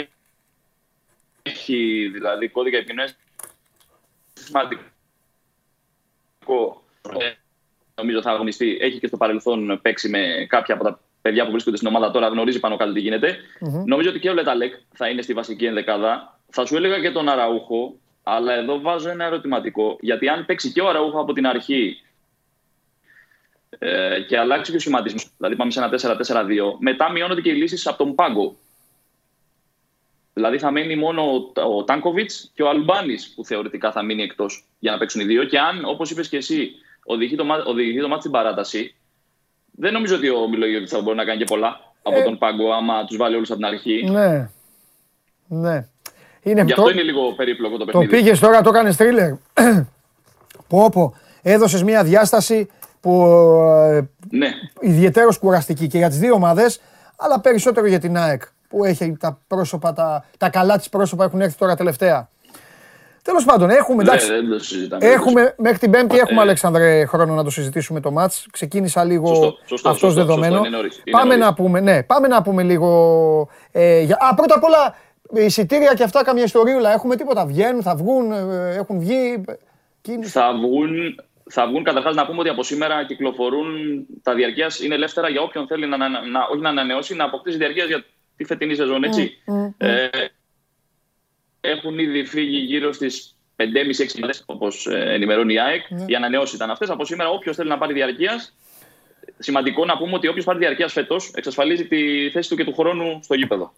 έχει δηλαδή κώδικα επικοινωνίας. Σημαντικό, νομίζω θα αγωνιστεί. Έχει και στο παρελθόν παίξει με κάποια από τα παιδιά που βρίσκονται στην ομάδα τώρα, γνωρίζει πάνω κάτω τι γίνεται. Νομίζω ότι και ο Λεταλέκ θα είναι στη βασική ενδεκάδα. Θα σου έλεγα και τον Αραούχο. Αλλά εδώ βάζω ένα ερωτηματικό, γιατί αν παίξει και ο Αραούχο από την αρχή και αλλάξει και ο σχηματισμός, δηλαδή πάμε σε ένα 4-4-2, μετά μειώνονται και οι λύσεις από τον πάγκο. Δηλαδή θα μένει μόνο ο Τάνκοβιτς και ο Αλμπάνης που θεωρητικά θα μείνει εκτός για να παίξουν οι δύο. Και αν, όπως είπες και εσύ, οδηγηθεί το μάτι στην παράταση, δεν νομίζω ότι ο Μιλόγεβιτς θα μπορεί να κάνει και πολλά από τον πάγκο άμα τους βάλει όλους από την αρχή. Ναι, ναι. Γι' αυτό είναι λίγο περίπλοκο το παιχνίδι. Το πήγες τώρα, το κάνεις τρίλερ. Πόπο, έδωσες μια διάσταση που ιδιαιτέρως κουραστική και για τις δύο ομάδες, αλλά περισσότερο για την ΑΕΚ, που έχει τα πρόσωπα, τα καλά της πρόσωπα έχουν έρθει τώρα τελευταία. Τέλος πάντων, έχουμε, εντάξει, έχουμε μέχρι την Πέμπτη έχουμε, Αλέξανδρε, χρόνο να το συζητήσουμε το μάτς. Ξεκίνησα λίγο αυτός δεδομένο. Πάμε να πούμε λίγο... Πρώτα απ' όλα... Εισιτήρια και αυτά, καμία ιστορίουλα. Έχουμε τίποτα. Βγαίνουν, θα βγουν, έχουν βγει. Θα βγουν. Καταρχάς να πούμε ότι από σήμερα κυκλοφορούν τα διαρκείας. Είναι ελεύθερα για όποιον θέλει να ανανεώσει, να αποκτήσει διαρκείας για τη φετινή σεζόν. Έτσι. Έχουν ήδη φύγει γύρω στις 5,5-6 μέρες, όπως ενημερώνει η ΑΕΚ. Οι ανανεώσεις ήταν αυτές. Από σήμερα, όποιος θέλει να πάρει διαρκείας. Σημαντικό να πούμε ότι όποιος πάρει διαρκείας φέτος εξασφαλίζει τη θέση του και του χρόνου στο γήπεδο.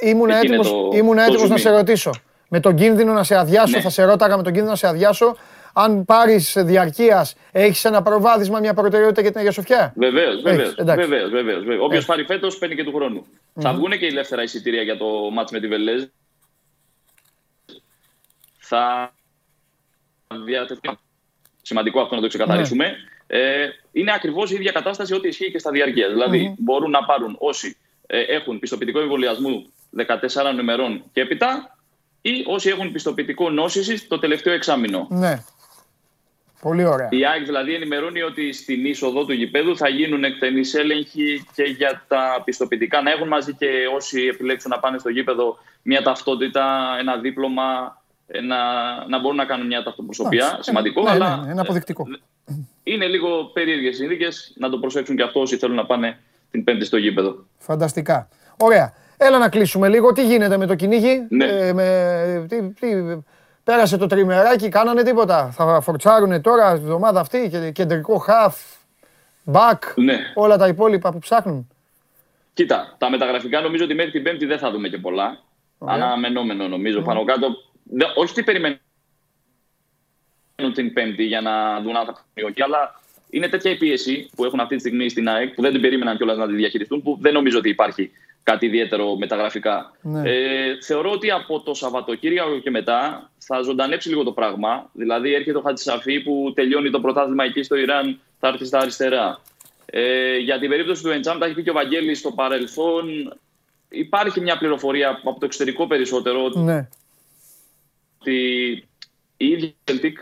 Ήμουνα έτοιμος να σε ρωτήσω. Με τον κίνδυνο να σε αδειάσω, θα σε ρώταγα με τον κίνδυνο να σε αδειάσω. Αν πάρεις διαρκείας, έχεις ένα προβάδισμα, μια προτεραιότητα για την Αγία Σοφιά. Βεβαίως. Όποιος πάρει φέτος παίρνει και του χρόνου. Θα βγουν και ελεύθερα εισιτήρια για το μάτς με τη Βελέζ. Θα διατεθούν. Σημαντικό αυτό να το ξεκαθαρίσουμε. Είναι ακριβώς η ίδια κατάσταση ό,τι ισχύει και στα διαρκεία. Δηλαδή, μπορούν να πάρουν όσοι έχουν πιστοποιητικό εμβολιασμού 14 ημερών και έπειτα ή όσοι έχουν πιστοποιητικό νόσησης το τελευταίο εξάμηνο. Ναι. Πολύ ωραία. Η ΑΕΚ δηλαδή ενημερώνει ότι στην είσοδο του γηπέδου θα γίνουν εκτενείς έλεγχοι και για τα πιστοποιητικά να έχουν μαζί και όσοι επιλέξουν να πάνε στο γήπεδο μια ταυτότητα, ένα δίπλωμα. Να μπορούν να κάνουν μια ταυτοπροσωπία. Σημαντικό, αλλά. Ένα αποδεικτικό. Είναι λίγο περίεργες συνθήκες να το προσέξουν και αυτό όσοι θέλουν να πάνε την Πέμπτη στο γήπεδο. Φανταστικά. Ωραία. Έλα να κλείσουμε λίγο. Τι γίνεται με το κυνήγι. Ναι. Πέρασε το τριμεράκι, κάνανε τίποτα. Θα φορτσάρουν τώρα την εβδομάδα αυτή και κεντρικό χαφ, μπακ, όλα τα υπόλοιπα που ψάχνουν. Κοίτα, τα μεταγραφικά νομίζω ότι μέχρι την Πέμπτη δεν θα δούμε και πολλά. Αναμενόμενο νομίζω πάνω κάτω. Όχι ότι περιμένουν την Πέμπτη για να δουν αν θα κάνει, αλλά είναι τέτοια η πίεση που έχουν αυτή τη στιγμή στην ΑΕΚ που δεν την περίμεναν κιόλας να τη διαχειριστούν, που δεν νομίζω ότι υπάρχει κάτι ιδιαίτερο με τα γραφικά. Θεωρώ ότι από το Σαββατοκύριακο και μετά θα ζωντανέψει λίγο το πράγμα. Δηλαδή έρχεται ο Χατσισαφή που τελειώνει το πρωτάθλημα εκεί στο Ιράν θα έρθει στα αριστερά. Για την περίπτωση του Εντζάμ, τα έχει πει και ο Βαγγέλης στο παρελθόν. Υπάρχει μια πληροφορία από το εξωτερικό περισσότερο, ναι, ότι η ίδια Celtic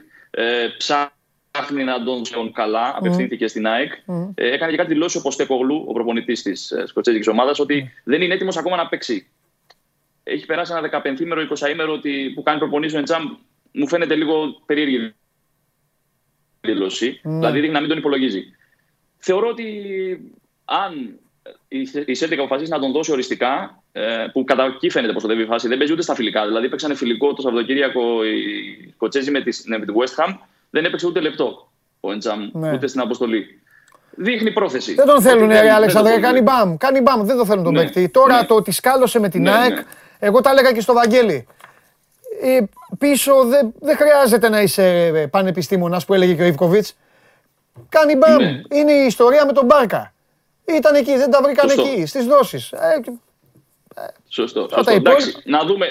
ψάχνει να τον ζεών καλά, απευθύνθηκε στην ΑΕΚ. Έκανε και κάτι δηλώσει ο Ποστεκογλού, ο προπονητής της σκοτσέζικης ομάδας, ότι δεν είναι έτοιμος ακόμα να παίξει. Έχει περάσει ένα 15ήμερο, 20ήμερο που κάνει προπονήσεις ο Εντζάμ. Μου φαίνεται λίγο περίεργη δηλώση. Δηλαδή δείχνει να μην τον υπολογίζει. Θεωρώ ότι αν η Celtic αποφασίσει να τον δώσει οριστικά, που κατά εκεί φαίνεται πως το δεύτερη φάση δεν παίζει ούτε στα φιλικά. Δηλαδή παίξανε φιλικό το Σαββατοκύριακο οι Σκοτσέζοι με τη West Ham, δεν έπαιξε ούτε λεπτό ο Εντζάμ, ναι, ούτε στην αποστολή. Δείχνει πρόθεση. Δεν τον θέλουν, Αλεξανδρέ, κάνει μπαμ. Δεν τον θέλουν τον παίκτη. Τώρα το ότι σκάλωσε με την ΑΕΚ, εγώ τα έλεγα και στο Βαγγέλη. Πίσω δεν χρειάζεται να είσαι πανεπιστήμονας, που έλεγε και ο Ιβκοβίτς. Κάνει μπαμ. Ναι. Είναι η ιστορία με τον Μπάρκα. Ήταν εκεί, δεν τα βρήκαν εκεί, στις δόσεις. Σωστό. Εντάξει, να δούμε.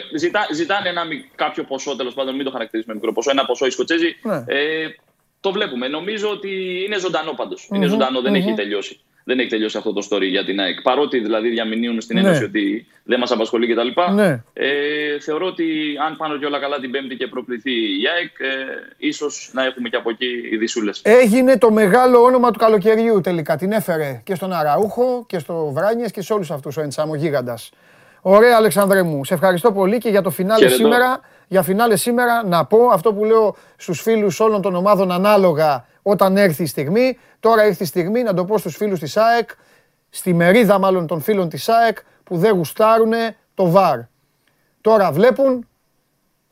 Ζητάνε κάποιο ποσό, τέλος πάντων, μην το χαρακτηρίσουμε μικρό ποσό, ένα ποσό οι Σκοτσέζοι. Ναι. Το βλέπουμε. Νομίζω ότι είναι ζωντανό πάντως. Είναι ζωντανό, δεν έχει τελειώσει. Δεν έχει τελειώσει αυτό το story για την ΑΕΚ. Παρότι δηλαδή διαμηνύουν στην Ένωση ότι δεν μας απασχολεί κτλ. Ναι. Θεωρώ ότι αν πάνε και όλα καλά την Πέμπτη και προκληθεί η ΑΕΚ, ίσως να έχουμε και από εκεί ειδισούλες. Έγινε το μεγάλο όνομα του καλοκαιριού τελικά. Την έφερε και στον Αραούχο και στο Βράνιες και σε όλους αυτούς ο Εντζάμ, ο γίγαντας. Ωραία, Αλεξανδρέ μου. Σε ευχαριστώ πολύ και για το φινάλε σήμερα. Για φινάλε σήμερα να πω αυτό που λέω στους φίλους όλων των ομάδων ανάλογα όταν έρθει η στιγμή. Τώρα ήρθε η στιγμή να το πω στους φίλους της ΑΕΚ, στη μερίδα μάλλον των φίλων της ΑΕΚ που δεν γουστάρουνε το VAR. Τώρα βλέπουν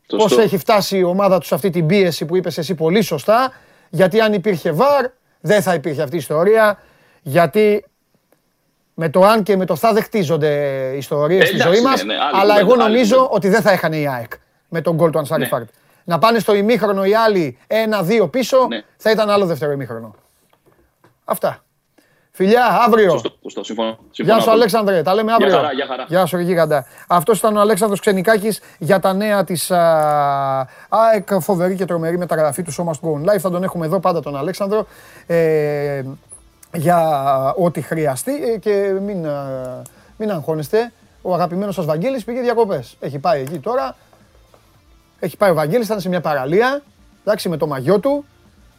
πώς έχει φτάσει η ομάδα τους αυτή την πίεση που είπες εσύ πολύ σωστά, γιατί αν υπήρχε VAR δεν θα υπήρχε αυτή η ιστορία, γιατί με το αν και με το θα δεν χτίζονται ιστορίες στη ζωή μας, αλλά εγώ νομίζω ότι δεν θα έχανε η ΑΕΚ με τον γκολ του Ανσαριφάρτ. Να πάνε στο ημίχρονο οι άλλοι 1-2 πίσω, θα ήταν άλλο δεύτερο ημίχρονο. Αυτά. Φιλιά, αύριο. Γεια σου, Αλέξανδρε. Τα λέμε αύριο. Γεια σου, γίγαντα. Αυτός ήταν ο Αλέξανδρος Ξενικάκης για τα νέα της ΑΕΚ. Φοβερή και τρομερή μεταγραφή του Show Must Go On Live. Θα τον έχουμε εδώ πάντα τον Αλέξανδρο για ό,τι χρειαστεί. Και μην αγχώνεστε. Ο αγαπημένος σας Βαγγέλης πήγε διακοπές. Έχει πάει εκεί τώρα. Έχει πάει ο Βαγγέλης, ήταν σε μια παραλία, εντάξει, με το μαγιό του.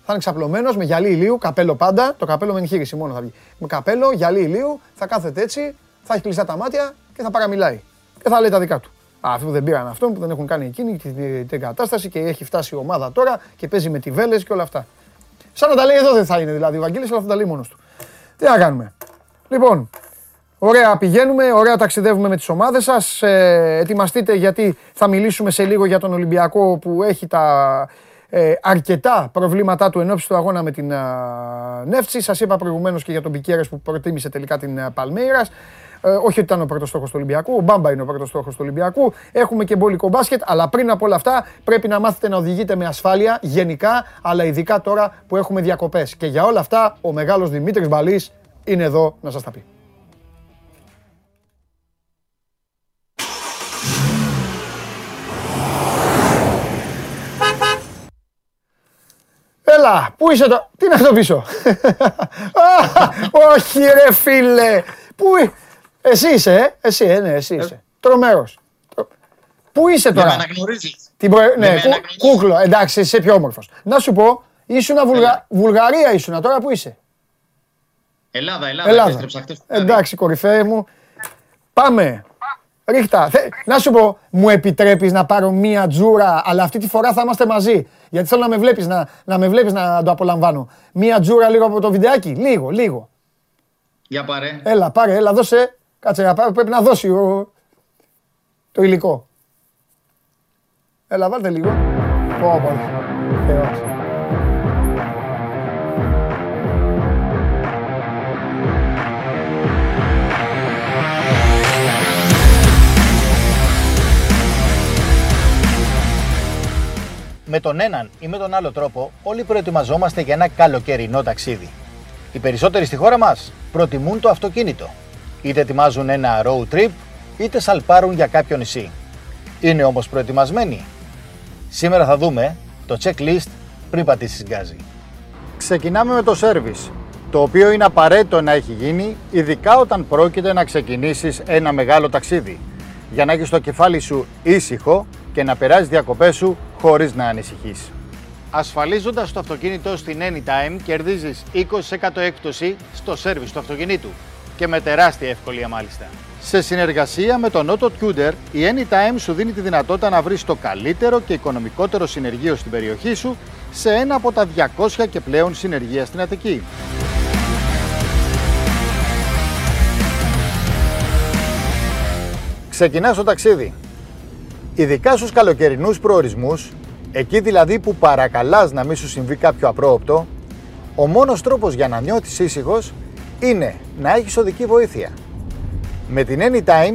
Θα είναι ξαπλωμένος, με γυαλί ηλίου, καπέλο πάντα. Το καπέλο με εγχείρηση μόνο θα βγει. Με καπέλο, γυαλί ηλίου, θα κάθεται έτσι, θα έχει κλειστά τα μάτια και θα παραμιλάει. Και θα λέει τα δικά του. Αυτοί που δεν πήραν αυτόν, που δεν έχουν κάνει εκείνη την κατάσταση και έχει φτάσει η ομάδα τώρα και παίζει με τη Βέλες και όλα αυτά. Σαν να τα λέει εδώ δεν θα είναι δηλαδή ο Βαγγέλης, αλλά θα τα λέει μόνος του. Τι να κάνουμε. Λοιπόν, ωραία πηγαίνουμε, ωραία ταξιδεύουμε με τις ομάδες σας. Ετοιμαστείτε γιατί θα μιλήσουμε σε λίγο για τον Ολυμπιακό που έχει τα αρκετά προβλήματά του ενόψει του αγώνα με την Νεύτσι. Σας είπα προηγουμένως και για τον Πικέρες που προτίμησε τελικά την Palmeiras. Όχι ότι ήταν ο πρώτος στόχος του Ολυμπιακού, ο Μπάμπα είναι ο πρώτος στόχος του Ολυμπιακού. Έχουμε και μπόλικο μπάσκετ, αλλά πριν από όλα αυτά πρέπει να μάθετε να οδηγείτε με ασφάλεια γενικά, αλλά ειδικά τώρα που έχουμε διακοπές. Και για όλα αυτά ο μεγάλος Δημήτρης Μπαλής είναι εδώ να σας τα πει. Έλα, πού είσαι το... Τι είναι αυτό πίσω? Όχι ρε φίλε. Εσύ είσαι, ναι, εσύ είσαι. Τρομέρος. Πού είσαι τώρα? Δεν με αναγνωρίζεις. Ναι, κούκλο, εντάξει, είσαι πιο όμορφος. Να σου πω, ήσουνα Βουλγαρία ήσουνα, τώρα πού είσαι? Ελλάδα, έστρεψα. Εντάξει, κορυφαί μου. Πάμε. Ρίχτα, να σου πω, μου επιτρέπεις να πάρω μία τζούρα, αλλά αυτή τη φορά θα είμαστε μαζί. Γιατί θέλω να με βλέπεις, να το απολαμβάνω. Μία τζούρα λίγο από το βιντεάκι, λίγο. Για πάρε. Έλα, πάρε, δώσε. Κάτσε να πάρω, πρέπει να δώσει το υλικό. Έλα, βάλτε λίγο. Ωπα, θεός. Με τον έναν ή με τον άλλο τρόπο, όλοι προετοιμαζόμαστε για ένα καλοκαιρινό ταξίδι. Οι περισσότεροι στη χώρα μας προτιμούν το αυτοκίνητο. Είτε ετοιμάζουν ένα road trip, είτε σαλπάρουν για κάποιο νησί. Είναι όμως προετοιμασμένοι? Σήμερα θα δούμε το checklist πριν πατήσεις γκάζι. Ξεκινάμε με το σέρβις, το οποίο είναι απαραίτητο να έχει γίνει, ειδικά όταν πρόκειται να ξεκινήσεις ένα μεγάλο ταξίδι, για να έχεις το κεφάλι σου ήσυχο και να περάσεις διακοπές σου χωρίς να ανησυχείς. Ασφαλίζοντας το αυτοκίνητο στην Anytime, κερδίζεις 20% έκπτωση στο σέρβις του αυτοκινήτου και με τεράστια ευκολία μάλιστα. Σε συνεργασία με τον AutoTutor, η Anytime σου δίνει τη δυνατότητα να βρεις το καλύτερο και οικονομικότερο συνεργείο στην περιοχή σου σε ένα από τα 200 και πλέον συνεργεία στην Αττική. Ξεκινάς το ταξίδι. Ειδικά στους καλοκαιρινούς προορισμούς, εκεί δηλαδή που παρακαλάς να μην σου συμβεί κάποιο απρόοπτο, ο μόνος τρόπος για να νιώθεις ήσυχος είναι να έχεις οδική βοήθεια. Με την Anytime,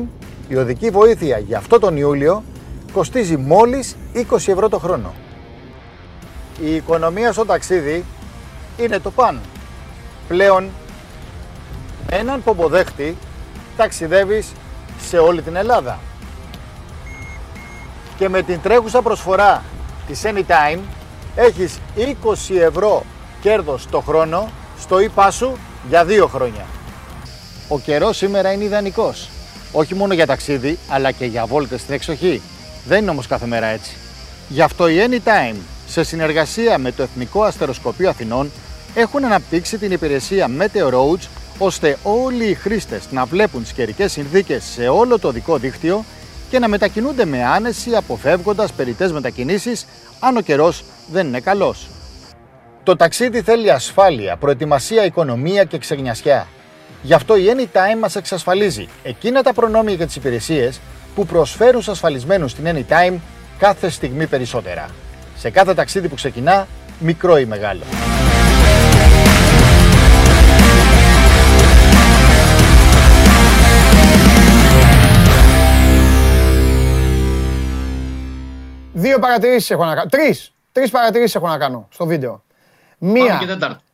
η οδική βοήθεια για αυτό τον Ιούλιο κοστίζει μόλις 20 ευρώ το χρόνο. Η οικονομία στο ταξίδι είναι το παν. Πλέον, με έναν πομποδέχτη ταξιδεύεις σε όλη την Ελλάδα. Και με την τρέχουσα προσφορά της Anytime έχεις 20 ευρώ κέρδος το χρόνο στο ίπα σου για 2 χρόνια. Ο καιρός σήμερα είναι ιδανικός, όχι μόνο για ταξίδι αλλά και για βόλτες στην εξοχή. Δεν είναι όμως κάθε μέρα έτσι. Γι' αυτό η Anytime, σε συνεργασία με το Εθνικό Αστεροσκοπείο Αθηνών, έχουν αναπτύξει την υπηρεσία Meteoroads, ώστε όλοι οι χρήστες να βλέπουν τις καιρικές συνθήκες σε όλο το δικό δίκτυο και να μετακινούνται με άνεση, αποφεύγοντας περιττές μετακινήσεις, αν ο καιρός δεν είναι καλός. Το ταξίδι θέλει ασφάλεια, προετοιμασία, οικονομία και ξεγνιασιά. Γι' αυτό η Anytime μας εξασφαλίζει εκείνα τα προνόμια και τις υπηρεσίες που προσφέρουν στους ασφαλισμένους στην Anytime κάθε στιγμή περισσότερα. Σε κάθε ταξίδι που ξεκινά, μικρό ή μεγάλο. Δύο παρατηρήσεις έχω να κάνω. Τρεις παρατηρήσεις έχω να κάνω στο βίντεο.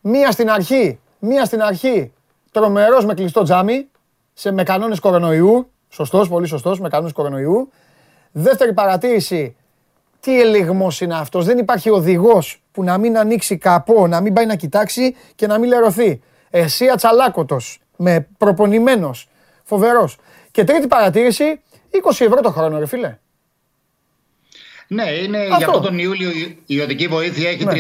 Μία στην αρχή. Τρομερός με κλειστό τζάμι, με κανόνες κορονοϊού. Σωστός, πολύ σωστός, με κανόνες κορονοϊού. Δεύτερη παρατήρηση. Τι ελιγμός είναι αυτός. Δεν υπάρχει οδηγός που να μην ανοίξει καπό, να μην πάει να κοιτάξει και να μην λερωθεί. Εσύ ατσαλάκωτος, με προπονημένος, φοβερός. Και τρίτη παρατήρηση, 20 ευρώ το χρόνο ρε φίλε. Ναι, είναι αυτό. Για αυτό τον Ιούλιο η οδική βοήθεια έχει 33%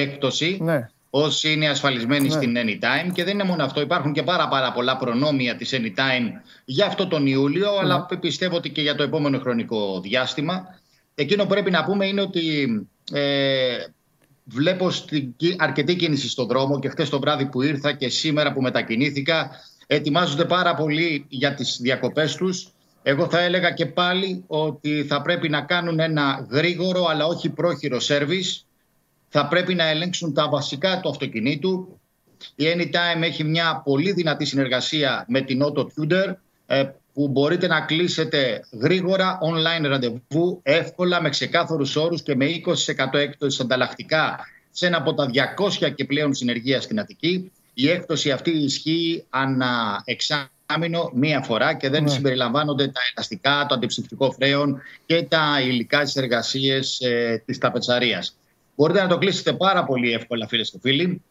έκπτωση. Ναι. Όσοι είναι ασφαλισμένοι στην Anytime. Και δεν είναι μόνο αυτό. Υπάρχουν και πάρα πολλά προνόμια της Anytime για αυτό τον Ιούλιο, αλλά πιστεύω ότι και για το επόμενο χρονικό διάστημα. Εκείνο που πρέπει να πούμε είναι ότι βλέπω αρκετή κίνηση στον δρόμο και χτες το βράδυ που ήρθα και σήμερα που μετακινήθηκα. Ετοιμάζονται πάρα πολύ για τις διακοπές τους. Εγώ θα έλεγα και πάλι ότι θα πρέπει να κάνουν ένα γρήγορο αλλά όχι πρόχειρο σέρβις. Θα πρέπει να ελέγξουν τα βασικά του αυτοκινήτου. Η Anytime έχει μια πολύ δυνατή συνεργασία με την AutoTutor, που μπορείτε να κλείσετε γρήγορα online ραντεβού, εύκολα, με ξεκάθαρους όρους και με 20% έκπτωση ανταλλακτικά σε ένα από τα 200 και πλέον συνεργεία στην Αττική. Η έκπτωση αυτή ισχύει ανά εξάμηνο μία φορά και δεν συμπεριλαμβάνονται τα ελαστικά, το αντιψυκτικό φρέον και τα υλικά της εργασίας της ταπετσαρίας. Μπορείτε να το κλείσετε πάρα πολύ εύκολα, φίλες και φίλοι.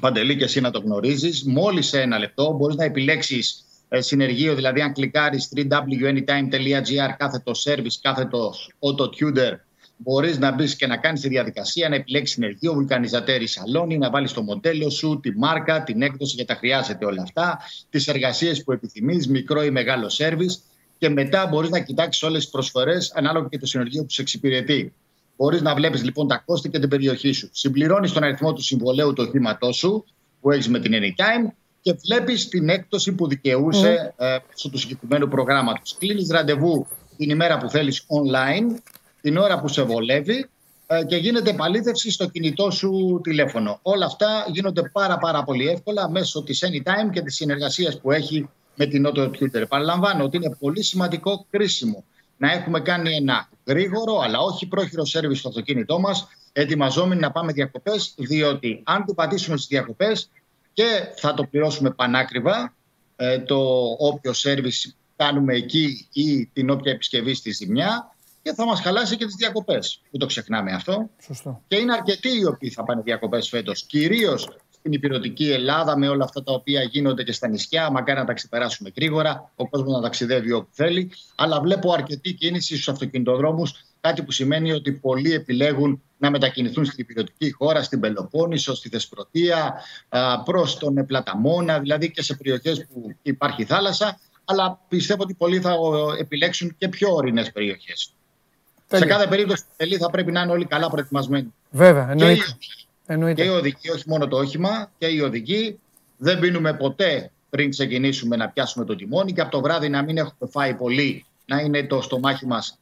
Παντελή, και εσύ να το γνωρίζεις. Μόλις σε 1 λεπτό μπορείς να επιλέξεις συνεργείο, δηλαδή αν κλικάρεις www.anytime.gr/service/AutoTutor, μπορείς να μπεις και να κάνεις τη διαδικασία, να επιλέξεις συνεργείο, βουλκανιζατέρι, σαλόνι, να βάλεις το μοντέλο σου, τη μάρκα, την έκδοση, γιατί τα χρειάζεται όλα αυτά, τις εργασίες που επιθυμείς, μικρό ή μεγάλο σέρβις, και μετά μπορείς να κοιτάξεις όλες τις προσφορές ανάλογα και το συνεργείο που σε εξυπηρετεί. Μπορείς να βλέπεις λοιπόν τα κόστη και την περιοχή σου. Συμπληρώνεις τον αριθμό του συμβολέου του οχήματός σου που έχεις με την Anytime και βλέπεις την έκπτωση που δικαιούσε μέσω του συγκεκριμένου προγράμματος. Κλείνεις ραντεβού την ημέρα που θέλεις online, την ώρα που σε βολεύει, και γίνεται επαλήθευση στο κινητό σου τηλέφωνο. Όλα αυτά γίνονται πάρα πολύ εύκολα μέσω της Anytime και της συνεργασίας που έχει με την AutoTutor. Παραλαμβάνω ότι είναι πολύ σημαντικό, κρίσιμο, να έχουμε κάνει ένα γρήγορο αλλά όχι πρόχειρο σέρβις στο αυτοκίνητό μας, ετοιμαζόμενοι να πάμε διακοπές, διότι αν του πατήσουμε στις διακοπές και θα το πληρώσουμε πανάκριβα το όποιο σέρβις κάνουμε εκεί ή την όποια επισκευή στη ζημιά, και θα μας χαλάσει και τις διακοπές. Μην το ξεχνάμε αυτό. Σωστό. Και είναι αρκετοί οι οποίοι θα πάνε διακοπές φέτος. Κυρίως στην υπηρετική Ελλάδα, με όλα αυτά τα οποία γίνονται και στα νησιά. Μακάρι να τα ξεπεράσουμε γρήγορα. Ο κόσμος να ταξιδεύει όπου θέλει. Αλλά βλέπω αρκετή κίνηση στους αυτοκινητοδρόμους. Κάτι που σημαίνει ότι πολλοί επιλέγουν να μετακινηθούν στην υπηρετική χώρα, στην Πελοπόννησο, στη Θεσπρωτεία, προς τον Πλαταμόνα, δηλαδή και σε περιοχές που υπάρχει θάλασσα. Αλλά πιστεύω ότι πολλοί θα επιλέξουν και πιο ορεινές περιοχές. Σε κάθε περίπτωση θα πρέπει να είναι όλοι καλά προετοιμασμένοι. Βέβαια, εννοείται. Και οι οδηγοί, όχι μόνο το όχημα, και οι οδηγοί. Δεν πίνουμε ποτέ πριν ξεκινήσουμε να πιάσουμε το τιμόνι και από το βράδυ να μην έχουμε φάει πολύ, να είναι το στομάχι μας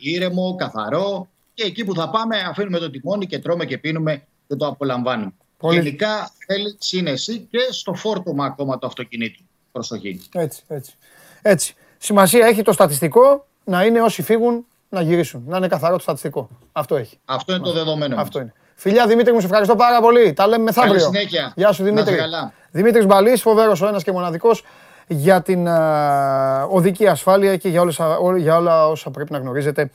ήρεμο, καθαρό. Και εκεί που θα πάμε, αφήνουμε το τιμόνι και τρώμε και πίνουμε και το απολαμβάνουμε. Γενικά θέλει σύνεση και στο φόρτωμα ακόμα του αυτοκινήτου. Προσοχή. Έτσι. Σημασία έχει το στατιστικό να είναι όσοι φύγουν να γυρίσουν. Να είναι καθαρό το στατιστικό. Αυτό έχει. Αυτό είναι το δεδομένο. Αυτό είναι. Φιλιά Δημήτρη μου, σε ευχαριστώ πάρα πολύ. Τα λέμε μεθαύριο. Καλή συνέχεια. Γεια σου Δημήτρη. Δημήτρης Μπαλής, φοβερός ο ένας και μοναδικός για την οδική ασφάλεια και για όλα όσα πρέπει να γνωρίζετε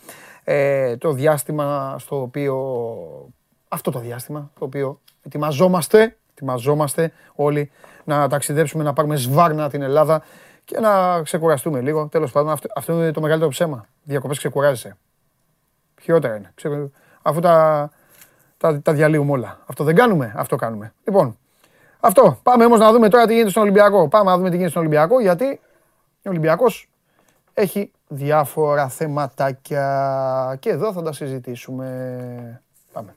το διάστημα στο οποίο ετοιμαζόμαστε όλοι να ταξιδέψουμε, να πάρουμε σβάρνα την Ελλάδα και να ξεκουραστούμε λίγο. Τέλος πάντων, αυτό είναι το μεγαλύτερο ψέμα. Διακοπές ξεκουράζεσαι. Χειρότερα είναι. Αφού τα διαλύουμε όλα. Αυτό δεν κάνουμε, αυτό κάνουμε. Λοιπόν, αυτό. Πάμε όμως να δούμε τώρα τι γίνεται στον Ολυμπιακό. Γιατί ο Ολυμπιακός έχει διάφορα θεματάκια και εδώ θα τα συζητήσουμε. Πάμε.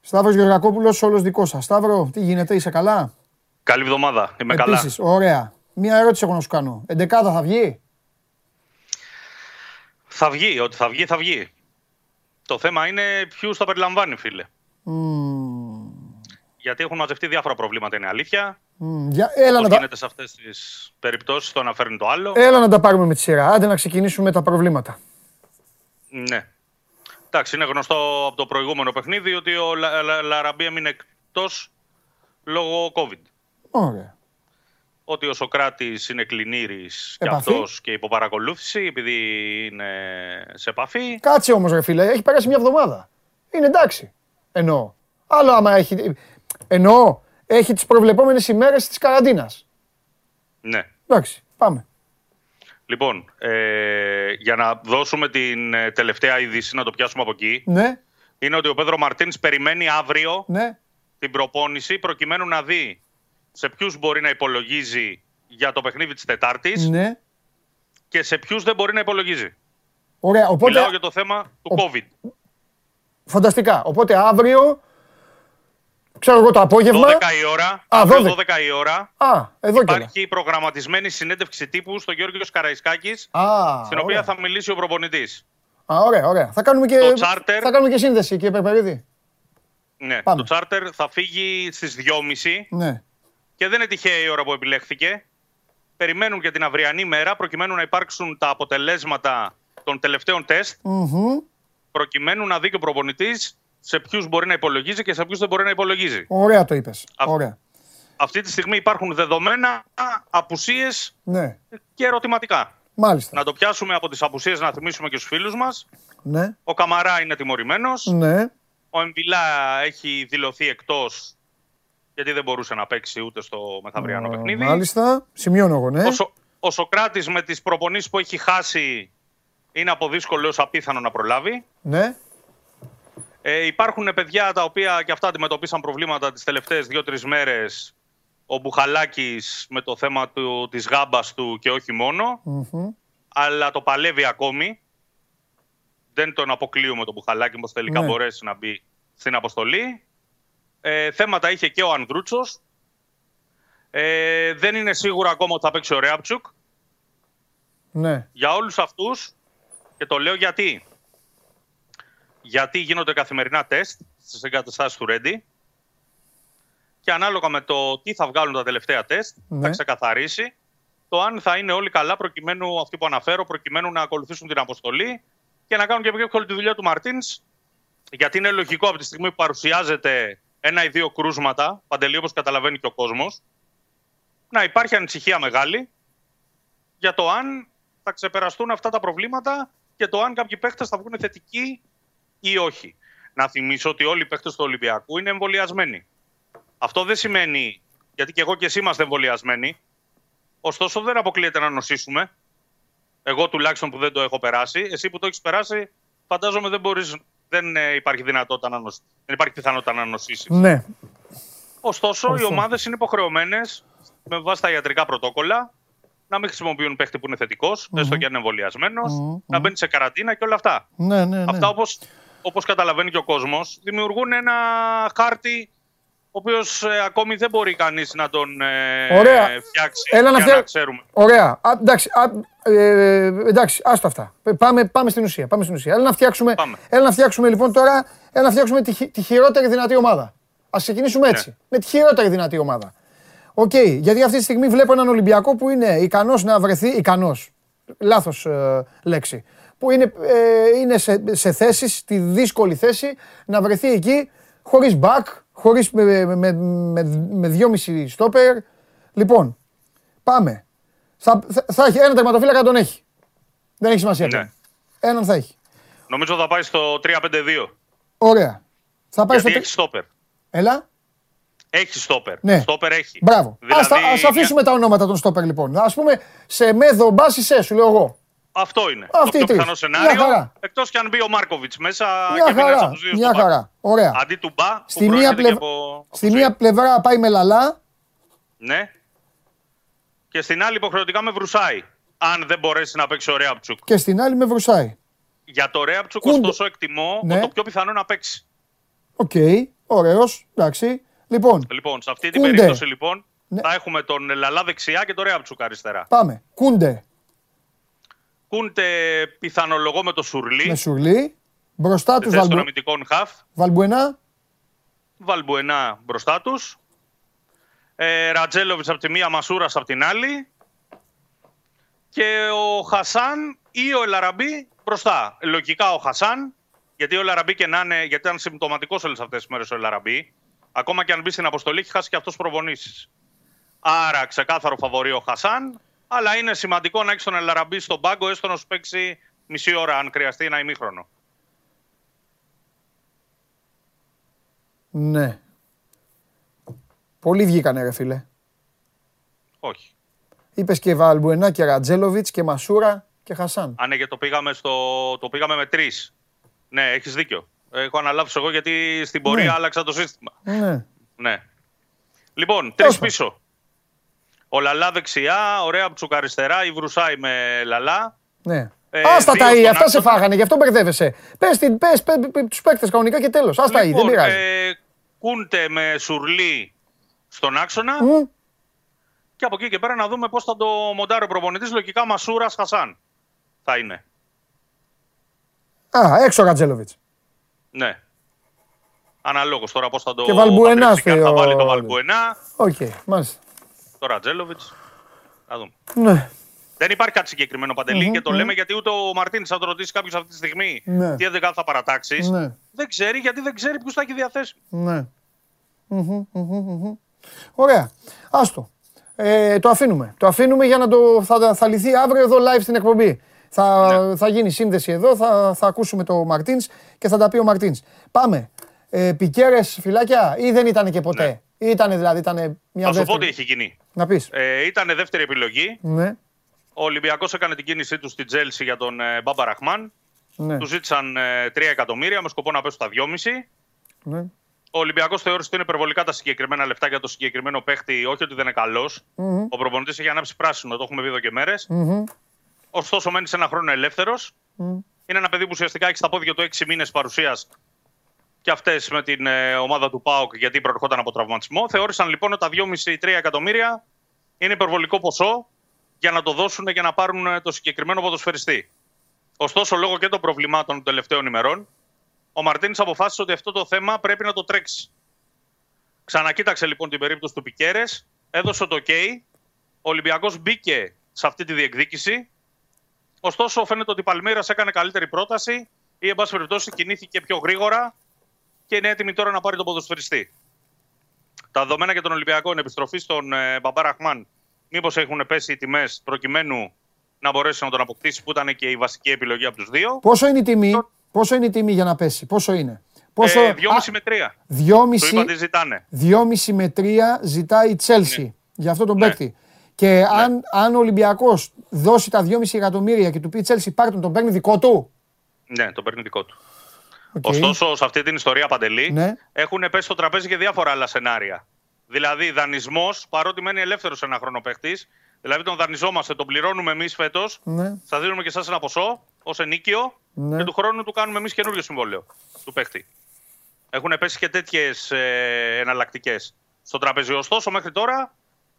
Σταύρος Γεωργακόπουλος, όλος δικός σας. Σταύρο, τι γίνεται, είσαι καλά? Καλή εβδομάδα, είμαι καλά. Επίσης, ωραία. Μία ερώτηση έχω να σου κάνω. Εντεκάδα θα βγει? Θα βγει, ότι θα βγει, θα βγει. Το θέμα είναι ποιους θα περιλαμβάνει, φίλε. Γιατί έχουν μαζευτεί διάφορα προβλήματα, είναι αλήθεια. Όπως γίνεται σε αυτές τις περιπτώσεις, το να φέρνει το άλλο. Έλα να τα πάρουμε με τη σειρά, άντε να ξεκινήσουμε τα προβλήματα. Ναι. Εντάξει, είναι γνωστό από το προηγούμενο παιχνίδι ότι ο Ελαραμπή έμεινε εκτός λόγω COVID. Ωραία. Ότι ο Σοκράτης είναι κλινήρης και αυτός και υποπαρακολούθηση επειδή είναι σε επαφή. Κάτσε όμως ρε φίλε, έχει περάσει μια εβδομάδα. Είναι εντάξει. Εννοώ. Άλλο άμα έχει... Εννοώ, έχει τις προβλεπόμενες ημέρες της καραντίνας. Ναι. Εντάξει, πάμε. Λοιπόν, για να δώσουμε την τελευταία είδηση, να το πιάσουμε από εκεί, ναι. Είναι ότι ο Πέδρο Μαρτίνς περιμένει αύριο την προπόνηση προκειμένου να δει σε ποιους μπορεί να υπολογίζει για το παιχνίδι της Τετάρτης και σε ποιους δεν μπορεί να υπολογίζει. Ωραία, οπότε... Μιλάω για το θέμα του COVID. Φανταστικά. Οπότε αύριο, ξέρω εγώ το απόγευμα... 12 η ώρα. Α, εδώ υπάρχει η προγραμματισμένη συνέντευξη τύπου στο Γιώργο Καραϊσκάκης, στην οποία θα μιλήσει ο προπονητής. Α, ωραία. Θα κάνουμε και, θα κάνουμε και σύνδεση, κύριε Περπερίδη. Ναι, πάμε. Το τσάρτερ θα φύγει στις 2.30. Ναι. Και δεν είναι τυχαία η ώρα που επιλέχθηκε. Περιμένουν και την αυριανή μέρα προκειμένου να υπάρξουν τα αποτελέσματα των τελευταίων τεστ. Προκειμένου να δει και ο προπονητής σε ποιους μπορεί να υπολογίζει και σε ποιους δεν μπορεί να υπολογίζει. Ωραία το είπες. Ωραία. Αυτή τη στιγμή υπάρχουν δεδομένα, απουσίες και ερωτηματικά. Μάλιστα. Να το πιάσουμε από τις απουσίες, να θυμίσουμε και στους φίλους μας. Ναι. Ο Καμαρά είναι τιμωρημένος. Ναι. Ο Εμβιλά έχει δηλωθεί εκτός γιατί δεν μπορούσε να παίξει ούτε στο μεθαυριανό παιχνίδι. Μάλιστα. Σημειώνω εγώ, ναι. Ο Σοκράτης με τις προπονήσεις που έχει χάσει είναι από δύσκολο έως απίθανο να προλάβει. Ναι. Υπάρχουν παιδιά τα οποία και αυτά αντιμετωπίσαν προβλήματα τις τελευταίες 2-3 μέρες. Ο Μπουχαλάκης με το θέμα της γάμπας του και όχι μόνο. Αλλά το παλεύει ακόμη. Δεν τον αποκλείουμε τον Μπουχαλάκη, πως τελικά μπορέσει να μπει στην αποστολή. Θέματα είχε και ο Ανδρούτσος. Δεν είναι σίγουρα ακόμα ότι θα παίξει ο Ρεάπτσουκ. Ναι. Για όλους αυτούς, και το λέω γιατί. Γιατί γίνονται καθημερινά τεστ στις εγκαταστάσεις του Ρέντι και ανάλογα με το τι θα βγάλουν τα τελευταία τεστ θα ξεκαθαρίσει το αν θα είναι όλοι καλά, προκειμένου αυτοί που αναφέρω, προκειμένου να ακολουθήσουν την αποστολή και να κάνουν και πιο εύκολη τη δουλειά του Μαρτίνς γιατί είναι λογικό από τη στιγμή που παρουσιάζεται ένα ή δύο κρούσματα, Παντελή, όπως καταλαβαίνει και ο κόσμος, να υπάρχει ανησυχία μεγάλη για το αν θα ξεπεραστούν αυτά τα προβλήματα και το αν κάποιοι παίχτες θα βγουν θετικοί ή όχι. Να θυμίσω ότι όλοι οι παίχτες του Ολυμπιακού είναι εμβολιασμένοι. Αυτό δεν σημαίνει, γιατί και εγώ και εσύ είμαστε εμβολιασμένοι, ωστόσο δεν αποκλείεται να νοσήσουμε. Εγώ τουλάχιστον που δεν το έχω περάσει. Εσύ που το έχεις περάσει, φαντάζομαι δεν υπάρχει δυνατότητα να νοσήσεις. Δεν υπάρχει πιθανότητα να νοσήσεις. Ναι. Ωστόσο, οι ομάδες είναι υποχρεωμένες, με βάση τα ιατρικά πρωτόκολλα, να μην χρησιμοποιούν παίχτη που είναι θετικός, έστω και αν είναι εμβολιασμένος, να μπαίνει σε καραντίνα και όλα αυτά. Ναι, ναι, ναι. Αυτά, όπως καταλαβαίνει και ο κόσμος, δημιουργούν ένα χάρτη, ο οποίος ακόμη δεν μπορεί κανείς να τον φτιάξει. Έλα για να ξέρουμε. Ωραία. Εντάξει, άστα αυτά. Πάμε στην ουσία. Έλα να φτιάξουμε λοιπόν τώρα τη χειρότερη δυνατή ομάδα. Ας ξεκινήσουμε έτσι. Ναι. Με τη χειρότερη δυνατή ομάδα. Οκ. Γιατί αυτή τη στιγμή βλέπω έναν Ολυμπιακό που είναι ικανός να βρεθεί. Ικανός. Λάθος λέξη. Που είναι σε θέση, στη δύσκολη θέση, να βρεθεί εκεί χωρίς μπακ. Χωρίς με 2,5 στόπερ. Λοιπόν, πάμε. Θα έχει έναν τερματοφύλακα, τον έχει. Δεν έχει σημασία. Ναι. Έναν θα έχει. Νομίζω θα πάει στο 3-5-2. Ωραία. Θα πάει γιατί έχει στόπερ. Έλα. Έχει στόπερ. Ναι. Στόπερ έχει. Μπράβο. Δηλαδή... Ας αφήσουμε τα ονόματα των στόπερ λοιπόν. Ας πούμε σε μέδο μπάση σε, σου λέω εγώ. Αυτό είναι. Αυτή το πιο πιθανό σενάριο. Εκτός κι αν μπει ο Μάρκοβιτς μέσα και μην έρθει από τους δύο. Μια χαρά. Ωραία. Αντί του Μπα, που προέρχεται και από... Στη μία πλευρά πάει με Λαλά. Ναι. Και στην άλλη υποχρεωτικά με βρουσάει. Αν δεν μπορέσει να παίξει ο Ρεάπτσουκ. Και στην άλλη με βρουσάει. Για το Ρεάπτσουκ, ωστόσο, εκτιμώ το πιο πιθανό να παίξει. Οκ. Ωραίος. Εντάξει. Λοιπόν, σε αυτή την περίπτωση λοιπόν θα έχουμε τον Λαλά δεξιά και τον Ρεάπτσουκ αριστερά. Πάμε. Κούντε. Κούντε πιθανολογώ με το Σουρλί. Με Σουρλί. Μπροστά τους Βαλμπουενά. Βαλμπουενά μπροστά τους. Ρατζέλοβιτς από τη μία, Μασούρας από την άλλη. Και ο Χασάν ή ο Ελαραμπή μπροστά. Λογικά ο Χασάν, γιατί ο Ελαραμπή και να είναι, γιατί ήταν συμπτωματικός όλες αυτές τις μέρες ο Ελαραμπή. Ακόμα και αν μπει στην αποστολή, έχει χάσει και αυτός προπονήσεις. Άρα ξεκάθαρο φαβορεί ο Χασάν. Αλλά είναι σημαντικό να έχει τον Ελαραμπή στον πάγκο, έστω να σου παίξει μισή ώρα, αν χρειαστεί ένα ημίχρονο. Ναι. Πολλοί βγήκανε, ρε φίλε. Όχι. Είπες και Βαλμπουενά και Ρατζέλοβιτς και Μασούρα και Χασάν. Α, ναι, και το πήγαμε με 3. Ναι, έχεις δίκιο. Έχω αναλάβει εγώ γιατί στην πορεία άλλαξα το σύστημα. Ναι. Ναι. Λοιπόν, 3 πίσω. Ο Λαλά δεξιά, ωραία ψουκαριστερά, η Βρουσάη με Λαλά. Ναι. Άστα τα ή, αυτά σε φάγανε, γι' αυτό μπερδεύεσαι. Πες τους παίκτες κανονικά και τέλος. Άστα ή, δεν πειράζει. Κούντε με Σουρλί στον άξονα. Και από εκεί και πέρα να δούμε πώς θα το μοντάρει ο προπονητής. Λογικά Μασούρας Χασάν θα είναι. Α, έξω ο Ρατζέλοβιτς. Ναι. Αναλόγως τώρα πώς θα το... Και Βαλμπουενάς. Θα βάλει το Βαλμπουενά. Οκ, μάλιστα. Το Ρατζέλοβιτς. Να δούμε. Ναι. Δεν υπάρχει κάτι συγκεκριμένο, Παντελή, και το λέμε γιατί ούτε ο Μαρτίνς, αν το ρωτήσει κάποιος αυτή τη στιγμή τι 11 θα παρατάξεις, δεν ξέρει γιατί δεν ξέρει ποιους θα έχει διαθέσει. Ναι. Ωραία. Άστο. Το αφήνουμε για να το. Θα λυθεί αύριο εδώ live στην εκπομπή. Θα γίνει σύνδεση εδώ, θα ακούσουμε το Μαρτίνς και θα τα πει ο Μαρτίνς. Πάμε. Πικέρες, φυλάκια, ή δεν ήταν και ποτέ. Ήτανε δηλαδή, ήτανε μια δεύτερη. Θα σου πω τι έχει γίνει. Να πεις. Ήτανε δεύτερη επιλογή. Ναι. Ο Ολυμπιακός έκανε την κίνησή του στη Τζέλσι για τον Μπάμπα Ραχμάν. Ναι. Του ζήτησαν 3 εκατομμύρια με σκοπό να πέσουν τα 2,5. Ναι. Ο Ολυμπιακός θεώρησε ότι είναι υπερβολικά τα συγκεκριμένα λεφτά για το συγκεκριμένο παίχτη. Όχι ότι δεν είναι καλός. Ο προπονητής έχει ανάψει πράσινο, το έχουμε δει εδώ και μέρες. Ωστόσο, μένει σε ένα χρόνο ελεύθερος. Είναι ένα παιδί που ουσιαστικά έχει στα πόδια του 6 μήνες παρουσίας. Και αυτές με την ομάδα του ΠΑΟΚ, γιατί προερχόταν από τραυματισμό. Θεώρησαν λοιπόν ότι τα 2,5-3 εκατομμύρια είναι υπερβολικό ποσό για να το δώσουν και να πάρουν το συγκεκριμένο ποδοσφαιριστή. Ωστόσο, λόγω και των προβλημάτων των τελευταίων ημερών, ο Μαρτίνης αποφάσισε ότι αυτό το θέμα πρέπει να το τρέξει. Ξανακοίταξε λοιπόν την περίπτωση του Πικέρες, έδωσε το OK. Ο Ολυμπιακός μπήκε σε αυτή τη διεκδίκηση. Ωστόσο, φαίνεται ότι η Palmeiras έκανε καλύτερη πρόταση. ή εν πάση περιπτώσει κινήθηκε πιο γρήγορα και είναι έτοιμη τώρα να πάρει τον ποδοσφαιριστή. Τα δεδομένα για τον Ολυμπιακό, η επιστροφή στον Μπάμπα Ραχμάν, μήπως έχουν πέσει οι τιμές προκειμένου να μπορέσει να τον αποκτήσει, που ήταν και η βασική επιλογή από τους δύο. Πόσο είναι η τιμή, πόσο είναι η τιμή για να πέσει, πόσο είναι? 2,5 με 3. 2,5 με 3 ζητάει η Chelsea, ναι, για αυτό τον παίκτη. Και αν ο Ολυμπιακός δώσει τα 2,5 εκατομμύρια και του πει Chelsea πάρτον, τον παίρνει δικό του. Ναι, τον παίρνει δικό του. Okay. Ωστόσο, σε αυτή την ιστορία, Παντελή, έχουν πέσει στο τραπέζι και διάφορα άλλα σενάρια. Δηλαδή, δανεισμός, παρότι μένει ελεύθερος ένα χρόνο παίκτης. Δηλαδή, τον δανειζόμαστε, τον πληρώνουμε εμείς φέτος, θα δίνουμε και εσάς ένα ποσό ως ενίκιο και του χρόνου του κάνουμε εμείς καινούριο συμβόλαιο του παίκτη. Έχουν πέσει και τέτοιες εναλλακτικές στο τραπέζι. Ωστόσο, μέχρι τώρα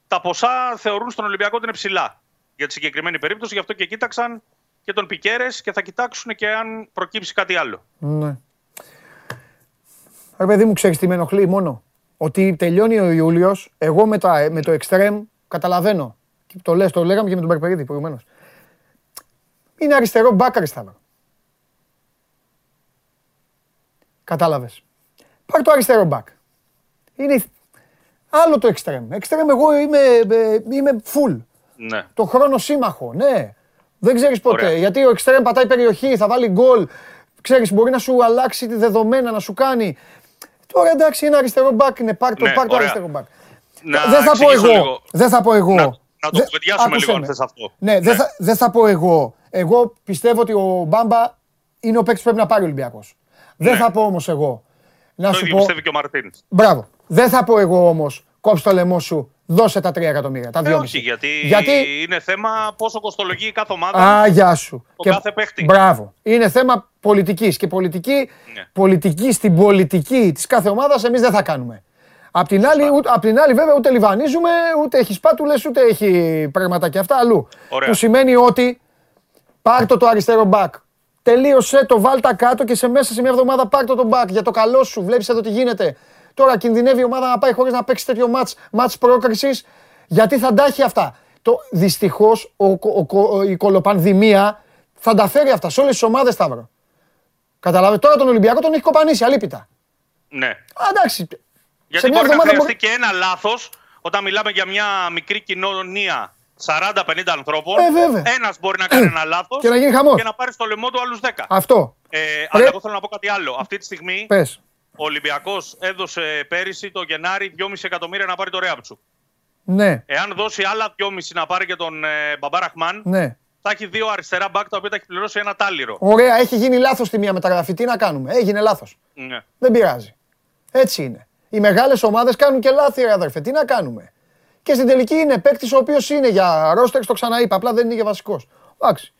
τα ποσά θεωρούν στον Ολυμπιακό ότι είναι ψηλά για τη συγκεκριμένη περίπτωση, γι' αυτό και κοίταξαν και τον Πικέρες και θα κοιτάξουν και αν προκύψει κάτι άλλο. Ναι. Ρε παιδί μου, ξέρεις τι με ενοχλεί μόνο? Ότι τελειώνει ο Ιούλιος, εγώ μετά με το εξτρέμ καταλαβαίνω. Το λέγαμε και με τον Μπαρπερίδη προηγουμένως. Είναι αριστερό μπακ, αριστερό. Κατάλαβες. Πάρ' το αριστερό μπακ. Είναι άλλο το εξτρέμ. Εξτρέμ εγώ είμαι full. Ναι. Το χρόνο σύμμαχο, ναι. Δεν ξέρεις ποτέ. Ωραία. Γιατί ο εξτρέμ πατάει περιοχή, θα βάλει γκολ. Ξέρεις, μπορεί να σου αλλάξει τη δεδομένα, να σου κάνει. Τώρα εντάξει, είναι αριστερό μπακ, είναι πάρ' το, ναι, πάρ' το αριστερό μπακ. Δεν θα πω εγώ. Να το κουβεντιάσουμε λίγο αν θες αυτό. Ναι, δεν θα πω εγώ. Εγώ πιστεύω ότι ο Μπάμπα είναι ο παίκτης που πρέπει να πάρει ο Ολυμπιακός. Ναι. Δεν θα πω όμως εγώ. Να το ίδιο πιστεύει και ο Μαρτίνς. Μπράβο. Δεν θα πω εγώ όμως, κόψε το λαιμό σου, δώσε τα 3 εκατομμύρια. Τα 2,5. Όχι, γιατί είναι θέμα πόσο κοστολογεί κάθε ομάδα. Α, γεια σου. Και κάθε παίκτη. Μπράβο. Είναι θέμα πολιτικής. Και πολιτική στην πολιτική της κάθε ομάδας εμείς δεν θα κάνουμε. Απ' την άλλη βέβαια ούτε λιβανίζουμε, ούτε έχει σπάτουλες, ούτε έχει πράγματα και αυτά αλλού. Ωραία. Που σημαίνει ότι πάρτο το αριστερό μπακ, τελείωσε το, βάλτα κάτω και σε μέσα σε μια εβδομάδα πάρτο το μπακ για το καλό σου, βλέπεις εδώ τι γίνεται. Τώρα κινδυνεύει η ομάδα να πάει χωρίς να παίξει τέτοιο μάτς πρόκρισης, γιατί θα τα έχει αυτά. Δυστυχώς η κολοπανδημία θα τα φέρει αυτά σε όλες τις ομάδες, Σταύρο. Καταλάβετε, τώρα τον Ολυμπιακό τον έχει κοπανίσει, αλίπητα. Ναι. Εντάξει. Γιατί μπορεί να χρειαστεί και ένα λάθος όταν μιλάμε για μια μικρή κοινωνία 40-50 ανθρώπων. Ένας μπορεί να κάνει ένα λάθος και να πάρει στο λαιμό του άλλους 10. Αυτό. Αλλά εγώ θέλω να πω κάτι άλλο. Αυτή τη στιγμή ο Ολυμπιακός έδωσε πέρυσι το Γενάρη 2,5 εκατομμύρια να πάρει το Ρεάπτσουκ. Ναι. Εάν δώσει άλλα 2,5 να πάρει και τον Μπάμπα Ραχμάν, θα έχει δύο αριστερά μπακ τα οποία τα έχει πληρώσει ένα τάλιρο. Ωραία, έχει γίνει λάθος τη μία μεταγραφή. Τι να κάνουμε? Έγινε λάθος. Ναι. Δεν πειράζει. Έτσι είναι. Οι μεγάλες ομάδες κάνουν και λάθη, ρε αδερφέ. Τι να κάνουμε? Και στην τελική είναι παίκτης ο οποίος είναι για ρόστερ, το ξαναείπα, απλά δεν είναι για βασικός. Εντάξει.